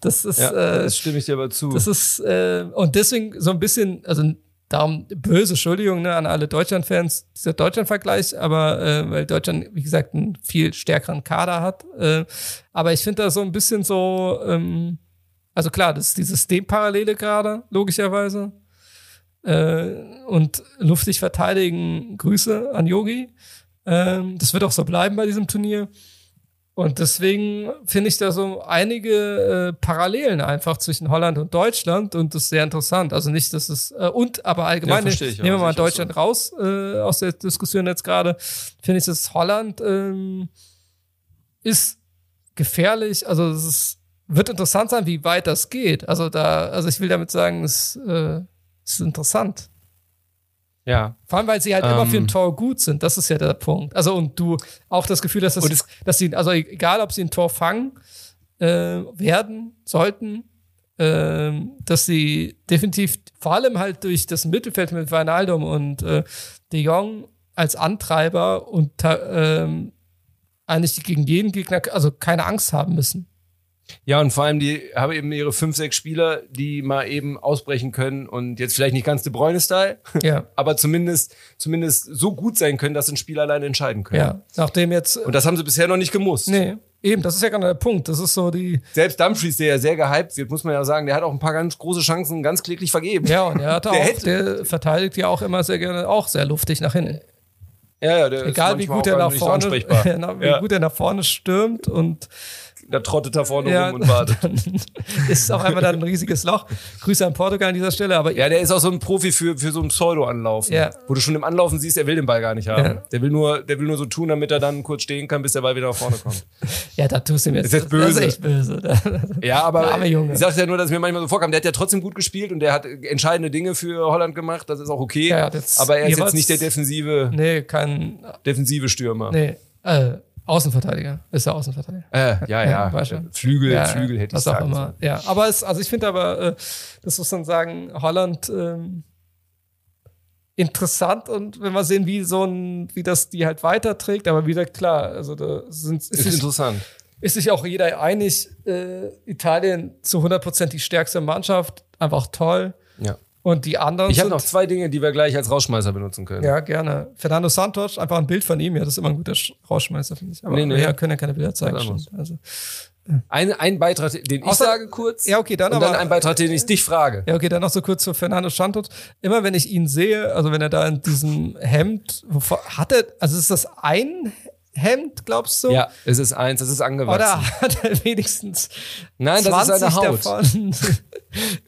das ist, ja, äh, das stimme ich dir aber zu. Das ist, äh, und deswegen so ein bisschen, also darum böse Entschuldigung ne, an alle Deutschland-Fans, dieser Deutschland-Vergleich, aber äh, weil Deutschland, wie gesagt, einen viel stärkeren Kader hat. Äh, aber ich finde das so ein bisschen so, ähm, also klar, das ist die Systemparallele gerade, logischerweise. Äh, und luftig verteidigen, Grüße an Yogi. Äh, das wird auch so bleiben bei diesem Turnier. Und deswegen finde ich da so einige äh, Parallelen einfach zwischen Holland und Deutschland und das ist sehr interessant. Also nicht, dass es, äh, und aber allgemein, ja, ich, nehmen wir mal Deutschland so raus äh, aus der Diskussion jetzt gerade, finde ich, dass Holland ähm, ist gefährlich, also es ist, wird interessant sein, wie weit das geht. Also da, also ich will damit sagen, es äh, ist interessant. Ja. Vor allem, weil sie halt ähm, immer für ein Tor gut sind. Das ist ja der Punkt. Also, und du auch das Gefühl hast, dass, das, dass sie, also egal, ob sie ein Tor fangen, äh, werden, sollten, äh, dass sie definitiv, vor allem halt durch das Mittelfeld mit Wijnaldum und äh, De Jong als Antreiber und äh, eigentlich gegen jeden Gegner, also keine Angst haben müssen. Ja, und vor allem, die haben eben ihre fünf, sechs Spieler, die mal eben ausbrechen können und jetzt vielleicht nicht ganz De Bruyne-Style, ja. aber zumindest, zumindest so gut sein können, dass ein Spiel alleine entscheiden können. Ja, nachdem jetzt. Und das haben sie bisher noch nicht gemusst. Nee, eben, das ist ja gerade der Punkt. Das ist so die. Selbst Dumfries, der ja sehr gehypt wird, muss man ja sagen, der hat auch ein paar ganz große Chancen ganz kläglich vergeben. Ja, und er hat auch, der, hätte. der verteidigt ja auch immer sehr gerne, auch sehr luftig nach hinten. Ja, ja, der Egal, ist wie gut er nach vorne, wie ja. gut er nach vorne stürmt und. Da trottet er vorne ja, rum und wartet. Ist auch einmal dann ein riesiges Loch. Grüße an Portugal an dieser Stelle. Aber ja, der ist auch so ein Profi für, für so einen Pseudo-Anlauf. Ja. Wo du schon im Anlaufen siehst, er will den Ball gar nicht haben. Ja. Der will nur, der will nur so tun, damit er dann kurz stehen kann, bis der Ball wieder nach vorne kommt. Ja, da tust du ihm jetzt. Das ist böse. Das ist echt böse. Ja, aber ich sag's ja nur, dass es mir manchmal so vorkam. Der hat ja trotzdem gut gespielt und der hat entscheidende Dinge für Holland gemacht. Das ist auch okay. Ja, das aber er ist jetzt nicht der defensive, nee, kein, defensive Stürmer. Nee, äh, Außenverteidiger, ist der Außenverteidiger. Äh, ja, ja, ja. Flügel, ja, Flügel hätte ich sagen. Was auch immer. Ja, aber es, also ich finde aber, äh, das muss man sagen, Holland ähm, interessant und wenn wir sehen, wie so ein, wie das die halt weiterträgt, aber wieder klar, also da sind, ist, ist sich, interessant. Ist sich auch jeder einig, äh, Italien zu hundert Prozent die stärkste Mannschaft, einfach toll. Ja. Und die anderen. Ich habe noch zwei Dinge, die wir gleich als Rausschmeißer benutzen können. Ja, gerne. Fernando Santos, einfach ein Bild von ihm. Ja, das ist immer ein guter Rausschmeißer, finde ich. Aber nee, nee, wir ja. können ja keine Bilder zeigen. Also, ja. ein, ein Beitrag, den ich Außer, sage kurz. Ja, okay, dann und aber. Dann ein Beitrag, den ich dich frage. Ja, okay, dann noch so kurz zu Fernando Santos. Immer wenn ich ihn sehe, also wenn er da in diesem Hemd, hat er, also ist das ein Hemd, glaubst du? Ja, es ist eins, es ist angewachsen. Oder hat er wenigstens Nein, das ist seine Haut. Davon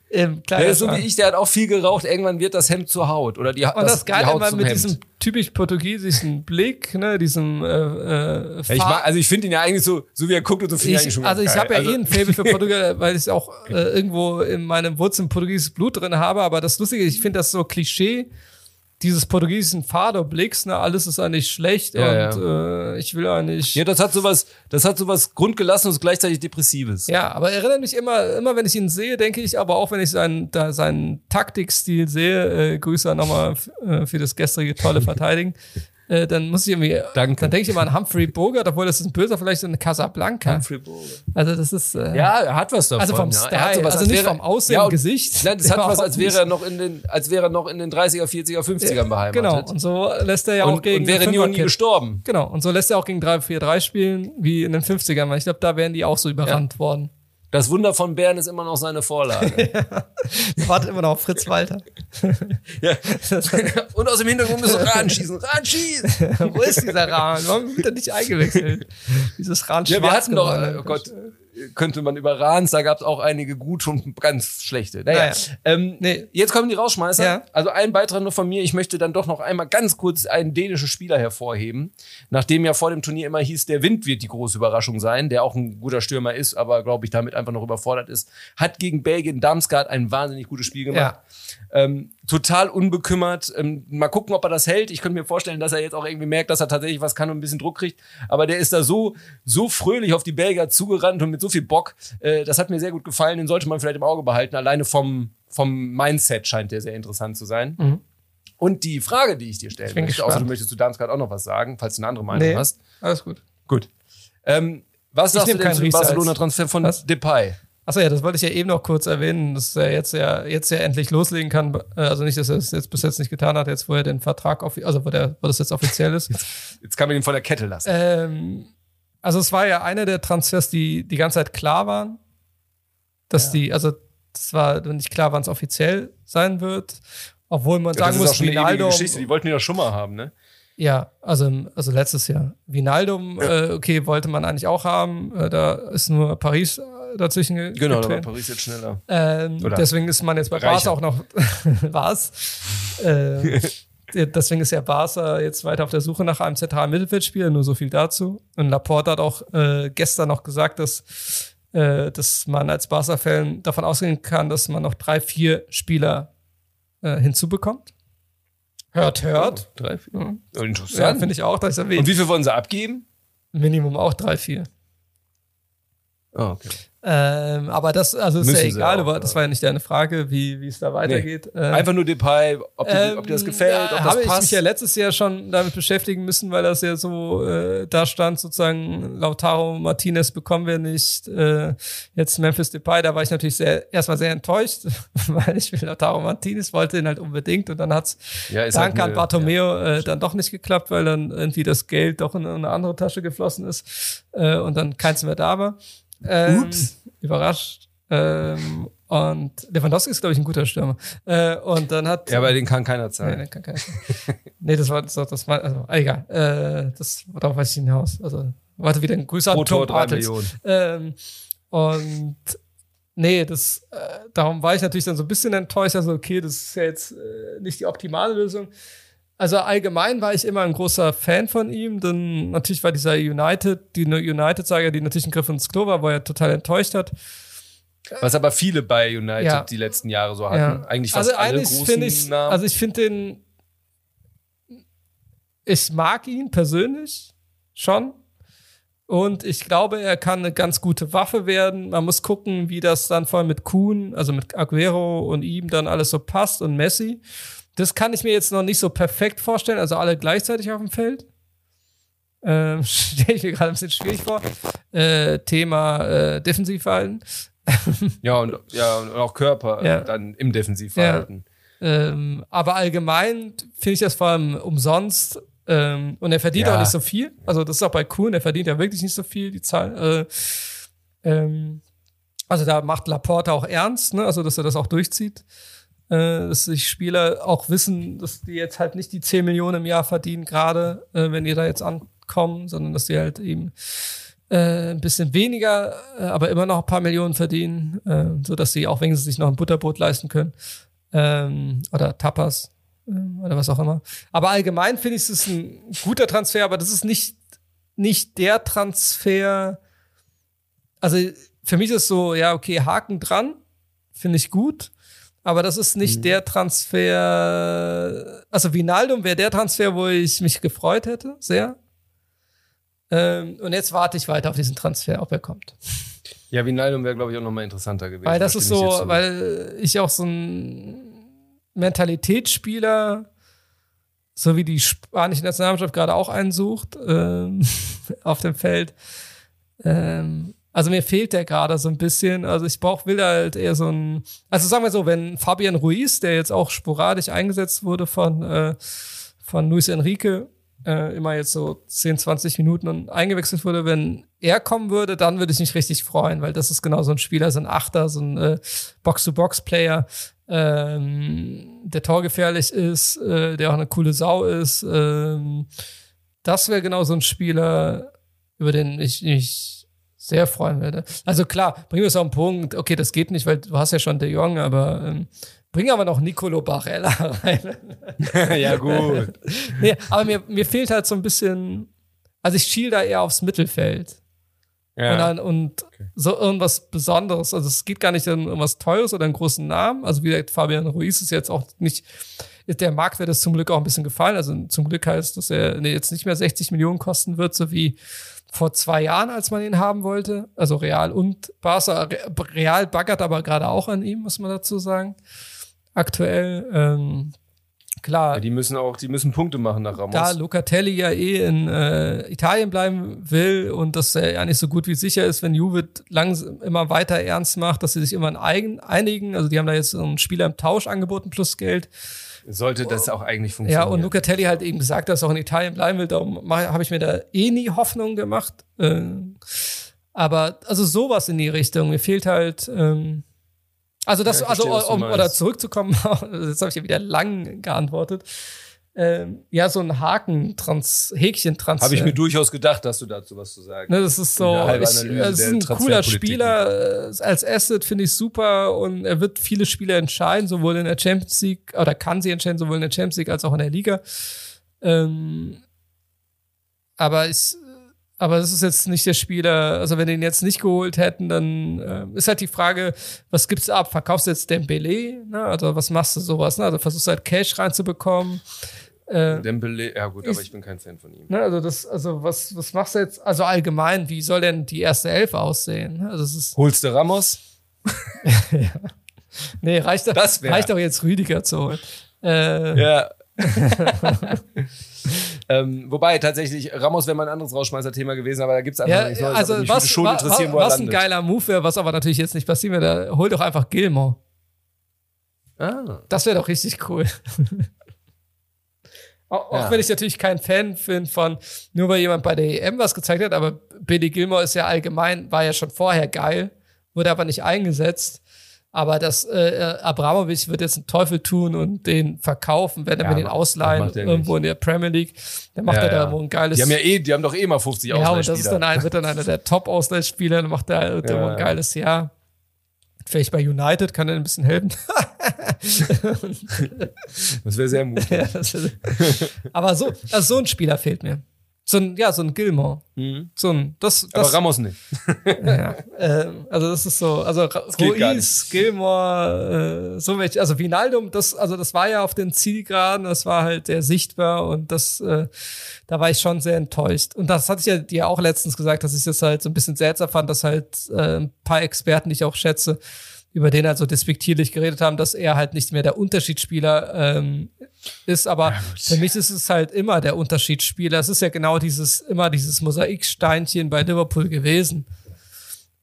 im der ist so wie ich, der hat auch viel geraucht. Irgendwann wird das Hemd zur Haut. Oder die, und das, das Geile immer mit Hemd. Diesem typisch portugiesischen Blick, ne, diesem äh, äh, ich mag, Also ich finde ihn ja eigentlich so, so wie er guckt und so viel ich, eigentlich schon Also ich habe ja also eh ein Faible für Portugal, weil ich auch äh, irgendwo in meinem Wurzeln portugiesisches Blut drin habe. Aber das Lustige, ich finde das so Klischee dieses portugiesischen Fado-Blicks, ne, alles ist eigentlich schlecht ja, und ja. Äh, ich will eigentlich... Ja, das hat sowas, das hat sowas Grundgelassenes und gleichzeitig Depressives. Ja, aber erinnert mich immer, immer wenn ich ihn sehe, denke ich, aber auch wenn ich seinen, da, seinen Taktikstil sehe, äh, Grüße nochmal f- äh, für das gestrige tolle Verteidigen, äh, dann muss ich irgendwie... Danke. Dann denke ich immer an Humphrey Bogart, obwohl das ist ein Böser, vielleicht so ein Casablanca. Humphrey Bogart. Also das ist... Äh, ja, er hat was davon. Also vom ja. Style, also als nicht wäre, vom Aussehen, ja, und, Gesicht. Nein, das hat was, als wäre, er noch in den, als wäre er noch in den dreißiger, vierziger, fünfzigern beheimatet. Genau, und so lässt er ja und, auch gegen... Und wäre nie und nie gestorben. Genau, und so lässt er auch gegen drei vier drei spielen, wie in den fünfzigern, weil ich glaube, da wären die auch so überrannt ja. worden. Das Wunder von Bern ist immer noch seine Vorlage. Ja. Wartet immer noch auf Fritz Walter. Ja. Und aus dem Hintergrund müssen wir Rahn schießen. Rahn schießen! Wo ist dieser Rahn? Warum wird er nicht eingewechselt? Dieses Rahn schwarz. Ja, wir hatten geworden. Doch, oh Gott, könnte man über Rahns, da gab es auch einige gute und ganz schlechte. Naja, naja. Ähm, nee. Jetzt kommen die Rausschmeißer. Ja. Also ein Beitrag nur von mir. Ich möchte dann doch noch einmal ganz kurz einen dänischen Spieler hervorheben. Nachdem ja vor dem Turnier immer hieß, der Wind wird die große Überraschung sein, der auch ein guter Stürmer ist, aber glaube ich damit einfach noch überfordert ist, hat gegen Belgien Damsgaard ein wahnsinnig gutes Spiel gemacht. Ja. Ähm, total unbekümmert. Ähm, mal gucken, ob er das hält. Ich könnte mir vorstellen, dass er jetzt auch irgendwie merkt, dass er tatsächlich was kann und ein bisschen Druck kriegt. Aber der ist da so, so fröhlich auf die Belgier zugerannt und mit so viel Bock. Äh, das hat mir sehr gut gefallen. Den sollte man vielleicht im Auge behalten. Alleine vom, vom Mindset scheint der sehr interessant zu sein. Mhm. Und die Frage, die ich dir stellen möchte, außer du möchtest zu Darmstadt auch noch was sagen, falls du eine andere Meinung nee. hast. Alles gut. Gut. Ähm, was ich sagst du denn zum Barcelona-Transfer von was? Depay? Achso, ja, das wollte ich ja eben noch kurz erwähnen, dass er jetzt ja, jetzt ja endlich loslegen kann. Also nicht, dass er es jetzt bis jetzt nicht getan hat, jetzt wo er den Vertrag, offi- also wo, der, wo das jetzt offiziell ist. Jetzt, jetzt kann man ihn von der Kette lassen. Ähm, also es war ja einer der Transfers, die die ganze Zeit klar waren, dass ja. die, also es war nicht klar, wann es offiziell sein wird, obwohl man ja, sagen muss, Ronaldo. Die wollten ihn doch schon mal haben, ne? Ja, also also letztes Jahr. Wijnaldum, ja. äh, okay, wollte man eigentlich auch haben. Äh, da ist nur Paris dazwischen ge- Genau, getrennt. Da war Paris jetzt schneller. Ähm, deswegen ist man jetzt bei Barca auch noch... Was? Äh, deswegen ist ja Barca jetzt weiter auf der Suche nach einem zentralen Mittelfeldspieler, nur so viel dazu. Und Laporte hat auch äh, gestern noch gesagt, dass, äh, dass man als Barca-Fan davon ausgehen kann, dass man noch drei, vier Spieler äh, hinzubekommt. Hört, hört. Oh, drei, vier. Mhm. Interessant. Ja, finde ich auch. Dass ich erwähnt. Und wie viel wollen sie abgeben? Minimum auch drei, vier. Oh, okay. Ähm, aber das also ist ja egal, auch, das war ja nicht deine Frage, wie, wie es da weitergeht. Nee. Ähm, Einfach nur Depay, ob, ähm, die, ob dir das gefällt, ja, ob das passt. Habe ich mich ja letztes Jahr schon damit beschäftigen müssen, weil das ja so äh, da stand, sozusagen Lautaro Martinez bekommen wir nicht, äh, jetzt Memphis Depay, da war ich natürlich sehr, erstmal sehr enttäuscht, weil ich will Lautaro Martinez, wollte ihn halt unbedingt und dann hat es ja, dank an Bartomeo ja. äh, dann doch nicht geklappt, weil dann irgendwie das Geld doch in, in eine andere Tasche geflossen ist äh, und dann keins mehr da war. Ähm, Ups. Überrascht. Ähm, und Lewandowski ist, glaube ich, ein guter Stürmer. Äh, und dann hat. Ja, aber den kann keiner zahlen. Nee, den kann keiner zahlen. Nee, das war, das war, das war, also, egal. Äh, das, darauf weiß ich hinaus. Also, warte wieder ein Grüße an Tom Bartels. Ähm, und, nee, das, äh, darum war ich natürlich dann so ein bisschen enttäuscht. Also, okay, das ist ja jetzt äh, nicht die optimale Lösung. Also allgemein war ich immer ein großer Fan von ihm, denn natürlich war dieser United, die United-Saga, die natürlich ein Griff ins Klo war, wo er total enttäuscht hat. Was aber viele bei United ja. die letzten Jahre so hatten. Ja. Eigentlich fast also alle großen find ich, Namen. Also ich finde den, ich mag ihn persönlich schon und ich glaube, er kann eine ganz gute Waffe werden. Man muss gucken, wie das dann vor allem mit Kuhn, also mit Aguero und ihm dann alles so passt und Messi. Das kann ich mir jetzt noch nicht so perfekt vorstellen, also alle gleichzeitig auf dem Feld. Ähm, stelle ich mir gerade ein bisschen schwierig vor. Äh, Thema äh, Defensivverhalten. Ja, und, ja, und auch Körper ja. dann im Defensivverhalten. Ja. Ähm, aber allgemein finde ich das vor allem umsonst. Ähm, und er verdient ja. auch nicht so viel. Also das ist auch bei Kuhn, er verdient ja wirklich nicht so viel, die Zahl. Äh, ähm, also da macht Laporta auch ernst, ne? Also dass er das auch durchzieht. Dass sich Spieler auch wissen, dass die jetzt halt nicht die zehn Millionen im Jahr verdienen, gerade äh, wenn ihr da jetzt an, kommen, sondern dass die halt eben äh, ein bisschen weniger, äh, aber immer noch ein paar Millionen verdienen, äh, sodass sie auch wenigstens sich noch ein Butterbrot leisten können ähm, oder Tapas äh, oder was auch immer. Aber allgemein finde ich, es ist ein guter Transfer, aber das ist nicht, nicht der Transfer, also für mich ist es so, ja okay, Haken dran, finde ich gut. Aber das ist nicht mhm. der Transfer, also Wijnaldum wäre der Transfer, wo ich mich gefreut hätte, sehr. Ähm, und jetzt warte ich weiter auf diesen Transfer, ob er kommt. Ja, Wijnaldum wäre, glaube ich, auch nochmal interessanter gewesen. Weil das ist so, so, weil ich auch so ein Mentalitätsspieler, so wie die spanische Nationalmannschaft gerade auch einen sucht, ähm, auf dem Feld, ähm, also mir fehlt der gerade so ein bisschen. Also ich brauche, will halt eher so ein, also sagen wir so, wenn Fabian Ruiz, der jetzt auch sporadisch eingesetzt wurde von äh, von Luis Enrique, äh, immer jetzt so zehn, zwanzig Minuten und eingewechselt wurde, wenn er kommen würde, dann würde ich mich richtig freuen, weil das ist genau so ein Spieler, so ein Achter, so ein äh, Box-to-Box-Player, ähm, der torgefährlich ist, äh, der auch eine coole Sau ist. Ähm, das wäre genau so ein Spieler, über den ich mich sehr freuen werde. Also klar, bringen wir es auf den Punkt, okay, das geht nicht, weil du hast ja schon De Jong, aber ähm, bring aber noch Nicolo Barella rein. Ja, gut. Nee, aber mir, mir fehlt halt so ein bisschen, also ich schiel da eher aufs Mittelfeld. Ja. Und, dann, und okay. so irgendwas Besonderes. Also es geht gar nicht um irgendwas Teures oder einen großen Namen. Also wie gesagt, Fabian Ruiz ist jetzt auch nicht, der Marktwert ist zum Glück auch ein bisschen gefallen. Also zum Glück heißt, dass er nee, jetzt nicht mehr sechzig Millionen kosten wird, so wie vor zwei Jahren, als man ihn haben wollte, also Real und Barca, Real baggert aber gerade auch an ihm, muss man dazu sagen, aktuell, ähm, klar. Ja, die müssen auch, die müssen Punkte machen nach Ramos. Da Locatelli ja eh in äh, Italien bleiben will und das äh, ja nicht so gut wie sicher ist, wenn Juve langsam immer weiter ernst macht, dass sie sich immer ein, einigen, also die haben da jetzt einen Spieler im Tausch angeboten plus Geld. Sollte das auch eigentlich funktionieren. Ja, und Locatelli hat eben gesagt, dass er auch in Italien bleiben will. Darum habe ich mir da eh nie Hoffnung gemacht. Ähm, aber also sowas in die Richtung. Mir fehlt halt ähm, also das, ja, verstehe, also um, oder zurückzukommen, jetzt habe ich ja wieder lang geantwortet. Ähm, ja, so ein Haken-Trans, Häkchen-Transfer. Habe ich mir durchaus gedacht, dass du dazu was zu sagen hast. Ne, das ist so, ich, Analyse, das ist ein cooler Spieler, als Asset finde ich super und er wird viele Spiele entscheiden, sowohl in der Champions League, oder kann sie entscheiden, sowohl in der Champions League als auch in der Liga. Ähm, aber ich, aber das ist jetzt nicht der Spieler, also wenn den jetzt nicht geholt hätten, dann äh, ist halt die Frage, was gibt's ab? Verkaufst du jetzt Dembélé? Ne? Also was machst du sowas? Ne? Also versuchst halt Cash reinzubekommen. Äh, Dembélé, ja gut, aber ich bin kein Fan von ihm. Ne, also das, also was, was machst du jetzt? Also allgemein, wie soll denn die erste Elf aussehen? Also es ist, holst du Ramos? Ja. Nee, reicht doch, reicht doch jetzt Rüdiger zu holen. Äh, ja. ähm, wobei tatsächlich, Ramos wäre mal ein anderes Rausschmeißer-Thema gewesen, aber da gibt es einfach ja, nichts Neues. Also mich was, schon wa, interessieren, wo was er ein geiler Move wäre, was aber natürlich jetzt nicht passieren wird, hol doch einfach Gilmore. Ah. Das wäre doch richtig cool. Auch ja. Wenn ich natürlich kein Fan bin von, nur weil jemand bei der E M was gezeigt hat, aber Billy Gilmore ist ja allgemein, war ja schon vorher geil, wurde aber nicht eingesetzt. Aber das äh, Abramovich wird jetzt einen Teufel tun und den verkaufen, wenn er ja, mir den ausleihen irgendwo nicht. In der Premier League. Dann macht ja, er da ja. Wo ein geiles. Die haben ja eh, die haben doch eh mal fünfzig Ausleihspieler. Ja, und das ist dann ein, wird dann einer der Top-Ausleihspieler. Dann macht er irgendwo ja. Ein geiles Jahr. Vielleicht bei United kann er ein bisschen helfen. Das wäre sehr mutig. Ja, aber so, also so ein Spieler fehlt mir. So ein, ja, so ein Gilmore. Mhm. So ein, das, das, aber Ramos nicht. Ja, äh, also das ist so, also Ruiz, Gilmore, äh, so welche, also Wijnaldum, das, also das war ja auf den Zielgeraden, das war halt sehr sichtbar und das, äh, da war ich schon sehr enttäuscht. Und das hatte ich ja dir auch letztens gesagt, dass ich das halt so ein bisschen seltsam fand, dass halt äh, ein paar Experten, die ich auch schätze, über den halt so despektierlich geredet haben, dass er halt nicht mehr der Unterschiedsspieler ähm, ist, aber ja, für mich ist es halt immer der Unterschiedsspieler. Es ist ja genau dieses, immer dieses Mosaiksteinchen bei Liverpool gewesen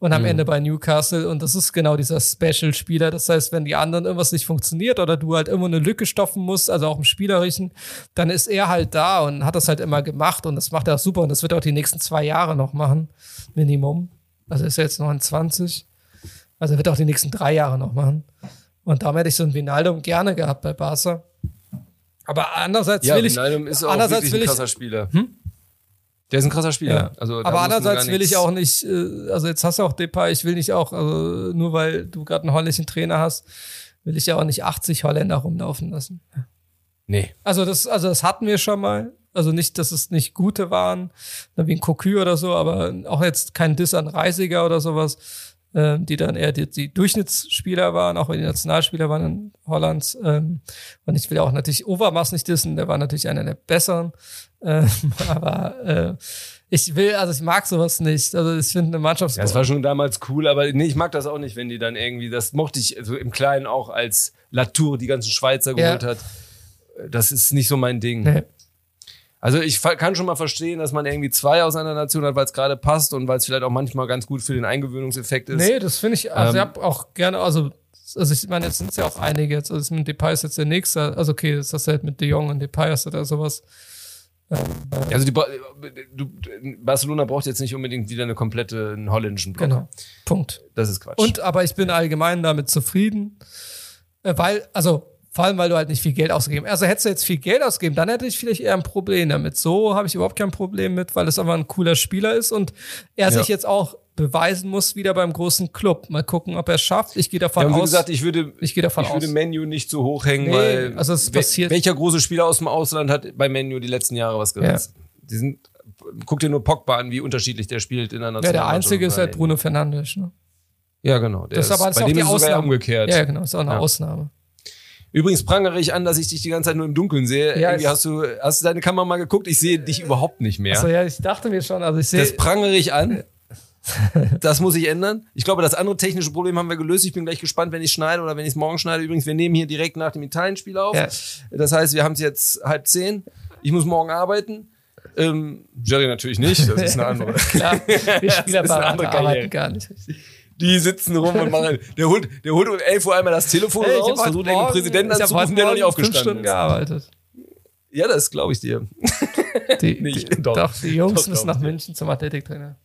und am mhm. Ende bei Newcastle und das ist genau dieser Special-Spieler. Das heißt, wenn die anderen irgendwas nicht funktioniert oder du halt immer eine Lücke stopfen musst, also auch im Spielerischen, dann ist er halt da und hat das halt immer gemacht und das macht er auch super und das wird er auch die nächsten zwei Jahre noch machen, Minimum. Also ist er jetzt neunundzwanzig. Also er wird auch die nächsten drei Jahre noch machen. Und darum hätte ich so einen Wijnaldum gerne gehabt bei Barca. Aber andererseits ja, will ich... Ja, Wijnaldum ist auch wirklich ein krasser Spieler. Hm? Der ist ein krasser Spieler. Ja. Also, aber andererseits will ich auch nicht, also jetzt hast du auch Depay, ich will nicht auch, also nur weil du gerade einen holländischen Trainer hast, will ich ja auch nicht achtzig Holländer rumlaufen lassen. Nee. Also das, also das hatten wir schon mal. Also nicht, dass es nicht gute waren, wie ein Cocu oder so, aber auch jetzt kein Diss an Reisiger oder sowas, die dann eher die, die Durchschnittsspieler waren, auch wenn die Nationalspieler waren in Holland. Und ich will auch natürlich Overmars nicht dissen, der war natürlich einer der Besseren. Aber ich will, also ich mag sowas nicht. Also ich finde eine Mannschafts- ja, das war schon damals cool, aber nee, ich mag das auch nicht, wenn die dann irgendwie, das mochte ich also im Kleinen auch, als Latour die ganzen Schweizer geholt ja. hat. Das ist nicht so mein Ding. Nee. Also ich kann schon mal verstehen, dass man irgendwie zwei aus einer Nation hat, weil es gerade passt und weil es vielleicht auch manchmal ganz gut für den Eingewöhnungseffekt ist. Nee, das finde ich, also ähm, ich habe auch gerne, also, also ich meine, jetzt sind es ja auch einige jetzt, also mit Depay ist jetzt der Nächste, also okay, das hast du halt mit De Jong und Depay hast du da sowas. Ähm, also die ba- du, Barcelona braucht jetzt nicht unbedingt wieder eine komplette, einen holländischen Block. Genau, Punkt. Das ist Quatsch. Und, aber ich bin ja. allgemein damit zufrieden, weil, also vor allem, weil du halt nicht viel Geld ausgegeben hast. Also hättest du jetzt viel Geld ausgegeben, dann hätte ich vielleicht eher ein Problem damit. So habe ich überhaupt kein Problem mit, weil es einfach ein cooler Spieler ist und er ja. sich jetzt auch beweisen muss wieder beim großen Club. Mal gucken, ob er es schafft. Ich gehe davon ja, wie aus. Wie gesagt, ich würde, ich, davon ich aus. würde Manu nicht so hoch hängen, nee, weil also es passiert. Welcher große Spieler aus dem Ausland hat bei Manu die letzten Jahre was gerissen? Ja. Die sind, guck dir nur Pogba an, wie unterschiedlich der spielt in einer Nationalmannschaft. Ja, der Einzige ist halt Bruno Fernandes. Ne? Ja, genau. Der das ist, aber das bei ist dem auch die ist Ausnahme. Umgekehrt. Ja, genau, ist auch eine ja. Ausnahme. Übrigens prangere ich an, dass ich dich die ganze Zeit nur im Dunkeln sehe. Ja, Irgendwie hast du hast du deine Kamera mal geguckt? Ich sehe dich überhaupt nicht mehr. Achso, ja, ich dachte mir schon. Also ich sehe. Das prangere ich an. Das muss ich ändern. Ich glaube, das andere technische Problem haben wir gelöst. Ich bin gleich gespannt, wenn ich schneide oder wenn ich es morgen schneide. Übrigens, wir nehmen hier direkt nach dem Italien-Spiel auf. Ja. Das heißt, wir haben es jetzt halb zehn. Ich muss morgen arbeiten. Ähm, Jerry natürlich nicht. Das ist eine andere. Klar, wir Spieler arbeiten gar nicht. Die sitzen rum und machen. Der holt, der holt um elf Uhr einmal das Telefon hey, raus, versucht den Präsidenten anzurufen, der noch nicht aufgestanden ist. Ich habe heute Morgen fünf Stunden gearbeitet. Ja, das glaube ich dir. Die, nicht, die, doch, doch, die Jungs doch, müssen nach München zum Athletiktrainer.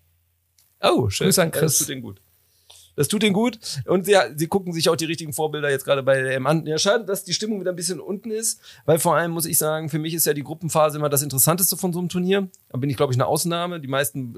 Oh, schön. Grüß an Chris. Das tut denen gut. Das tut denen gut. Und ja, sie gucken sich auch die richtigen Vorbilder jetzt gerade bei der E M an. Ja, schade, dass die Stimmung wieder ein bisschen unten ist, weil vor allem muss ich sagen, für mich ist ja die Gruppenphase immer das Interessanteste von so einem Turnier. Da bin ich, glaube ich, eine Ausnahme. Die meisten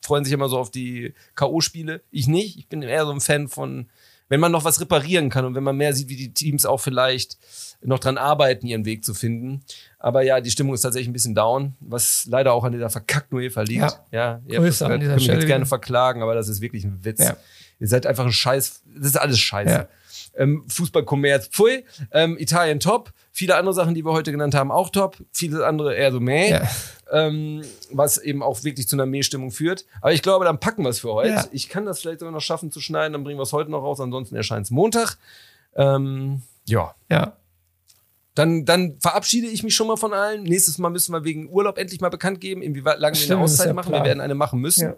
freuen sich immer so auf die K O-Spiele. Ich nicht. Ich bin eher so ein Fan von, wenn man noch was reparieren kann und wenn man mehr sieht, wie die Teams auch vielleicht noch dran arbeiten, ihren Weg zu finden. Aber ja, die Stimmung ist tatsächlich ein bisschen down, was leider auch an dieser verkackten UEFA liegt. Ja, ja, Grüße an dieser Stelle. Ich würde jetzt gerne verklagen, aber das ist wirklich ein Witz. Ja. Ihr seid einfach ein Scheiß. Das ist alles Scheiße. Ja. Ähm, Fußballkommerz, pfui. Ähm, Italien top. Viele andere Sachen, die wir heute genannt haben, auch top. Viele andere eher so meh. Ja. Ähm, was eben auch wirklich zu einer Meh-Stimmung führt. Aber ich glaube, dann packen wir es für heute. Ja. Ich kann das vielleicht sogar noch schaffen zu schneiden. Dann bringen wir es heute noch raus. Ansonsten erscheint es Montag. Ähm, ja. Ja. Dann, dann verabschiede ich mich schon mal von allen. Nächstes Mal müssen wir wegen Urlaub endlich mal bekannt geben, inwieweit lange wir eine Auszeit ja machen. Klar. Wir werden eine machen müssen. Ja.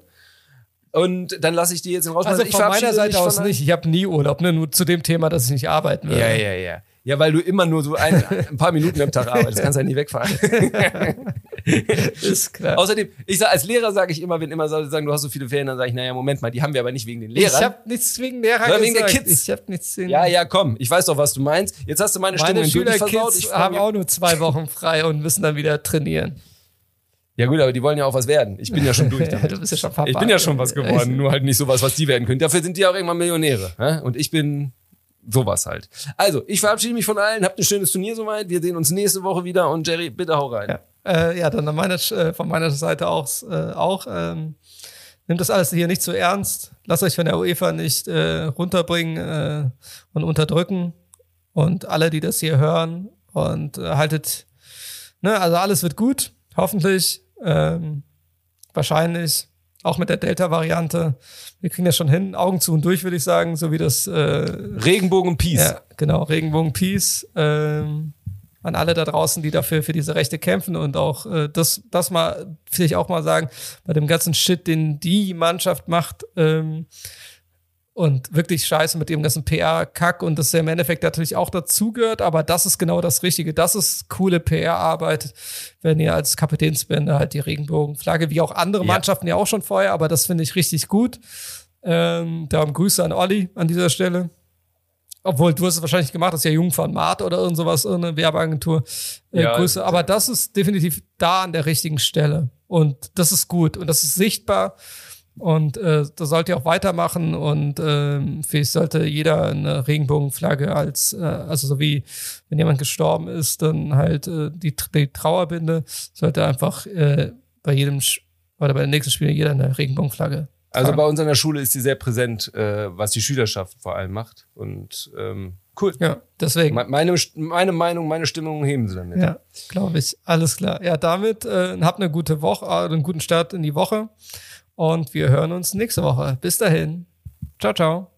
Und dann lasse ich die jetzt in raus. Also ich von meiner Seite aus nicht. Ich habe nie Urlaub, ne? Nur zu dem Thema, dass ich nicht arbeiten will. Ja, ja, ja. Ja, weil du immer nur so ein, ein paar Minuten am Tag arbeitest. Das kannst du halt nie wegfahren. Ist klar. Außerdem, ich sag, als Lehrer sage ich immer, wenn immer sagen, du hast so viele Ferien, dann sage ich, naja, Moment mal, die haben wir aber nicht wegen den Lehrern. Ich habe nichts wegen Lehrer gesagt. Wegen der Kids. Ich habe nichts wegen Ja, ja, komm. Ich weiß doch, was du meinst. Jetzt hast du meine, meine Stimmung wirklich versaut. Ich haben auch nur zwei Wochen frei und müssen dann wieder trainieren. Ja gut, aber die wollen ja auch was werden. Ich bin ja schon durch damit. Du bist ja schon Papa. Ich bin ja schon was geworden, nur halt nicht sowas, was die werden können. Dafür sind die auch irgendwann Millionäre. Und ich bin sowas halt. Also, ich verabschiede mich von allen. Habt ein schönes Turnier soweit. Wir sehen uns nächste Woche wieder. Und Jerry, bitte hau rein. Ja, äh, ja dann an meiner, von meiner Seite aus, äh, auch. Ähm, nehmt das alles hier nicht zu ernst. Lasst euch von der UEFA nicht äh, runterbringen äh, und unterdrücken. Und alle, die das hier hören und äh, haltet, ne, also alles wird gut. Hoffentlich. Ähm, wahrscheinlich auch mit der Delta-Variante. Wir kriegen das schon hin. Augen zu und durch, würde ich sagen, so wie das äh, Regenbogen-Peace. Ja, genau, Regenbogen-Peace. Ähm, an alle da draußen, die dafür für diese Rechte kämpfen und auch äh, das, das mal, vielleicht auch mal sagen, bei dem ganzen Shit, den die Mannschaft macht ähm, und wirklich scheiße mit dem ganzen P R-Kack und das ja im Endeffekt natürlich auch dazugehört, aber das ist genau das Richtige. Das ist coole P R-Arbeit, wenn ihr als Kapitänsbände halt die Regenbogenflagge, wie auch andere ja. Mannschaften ja auch schon vorher, aber das finde ich richtig gut. Ähm, darum Grüße an Olli an dieser Stelle. Obwohl, du hast es wahrscheinlich gemacht, das ist ja Jungfern Mart oder irgend sowas, irgendeine Werbeagentur. Äh, ja, Grüße. Aber das ist definitiv da an der richtigen Stelle. Und das ist gut und das ist sichtbar. Und äh, da sollt ihr auch weitermachen und äh, vielleicht sollte jeder eine Regenbogenflagge als, äh, also so wie wenn jemand gestorben ist, dann halt äh, die, die Trauerbinde sollte einfach äh, bei jedem oder bei den nächsten Spielen jeder eine Regenbogenflagge. Also bei uns an der Schule ist die sehr präsent, äh, was die Schülerschaft vor allem macht und ähm, cool. Ja, deswegen. Meine, meine Meinung, meine Stimmung heben sie damit. Ja, glaube ich. Alles klar. Ja, damit äh, habt eine gute Woche, einen guten Start in die Woche. Und wir hören uns nächste Woche. Bis dahin. Ciao, ciao.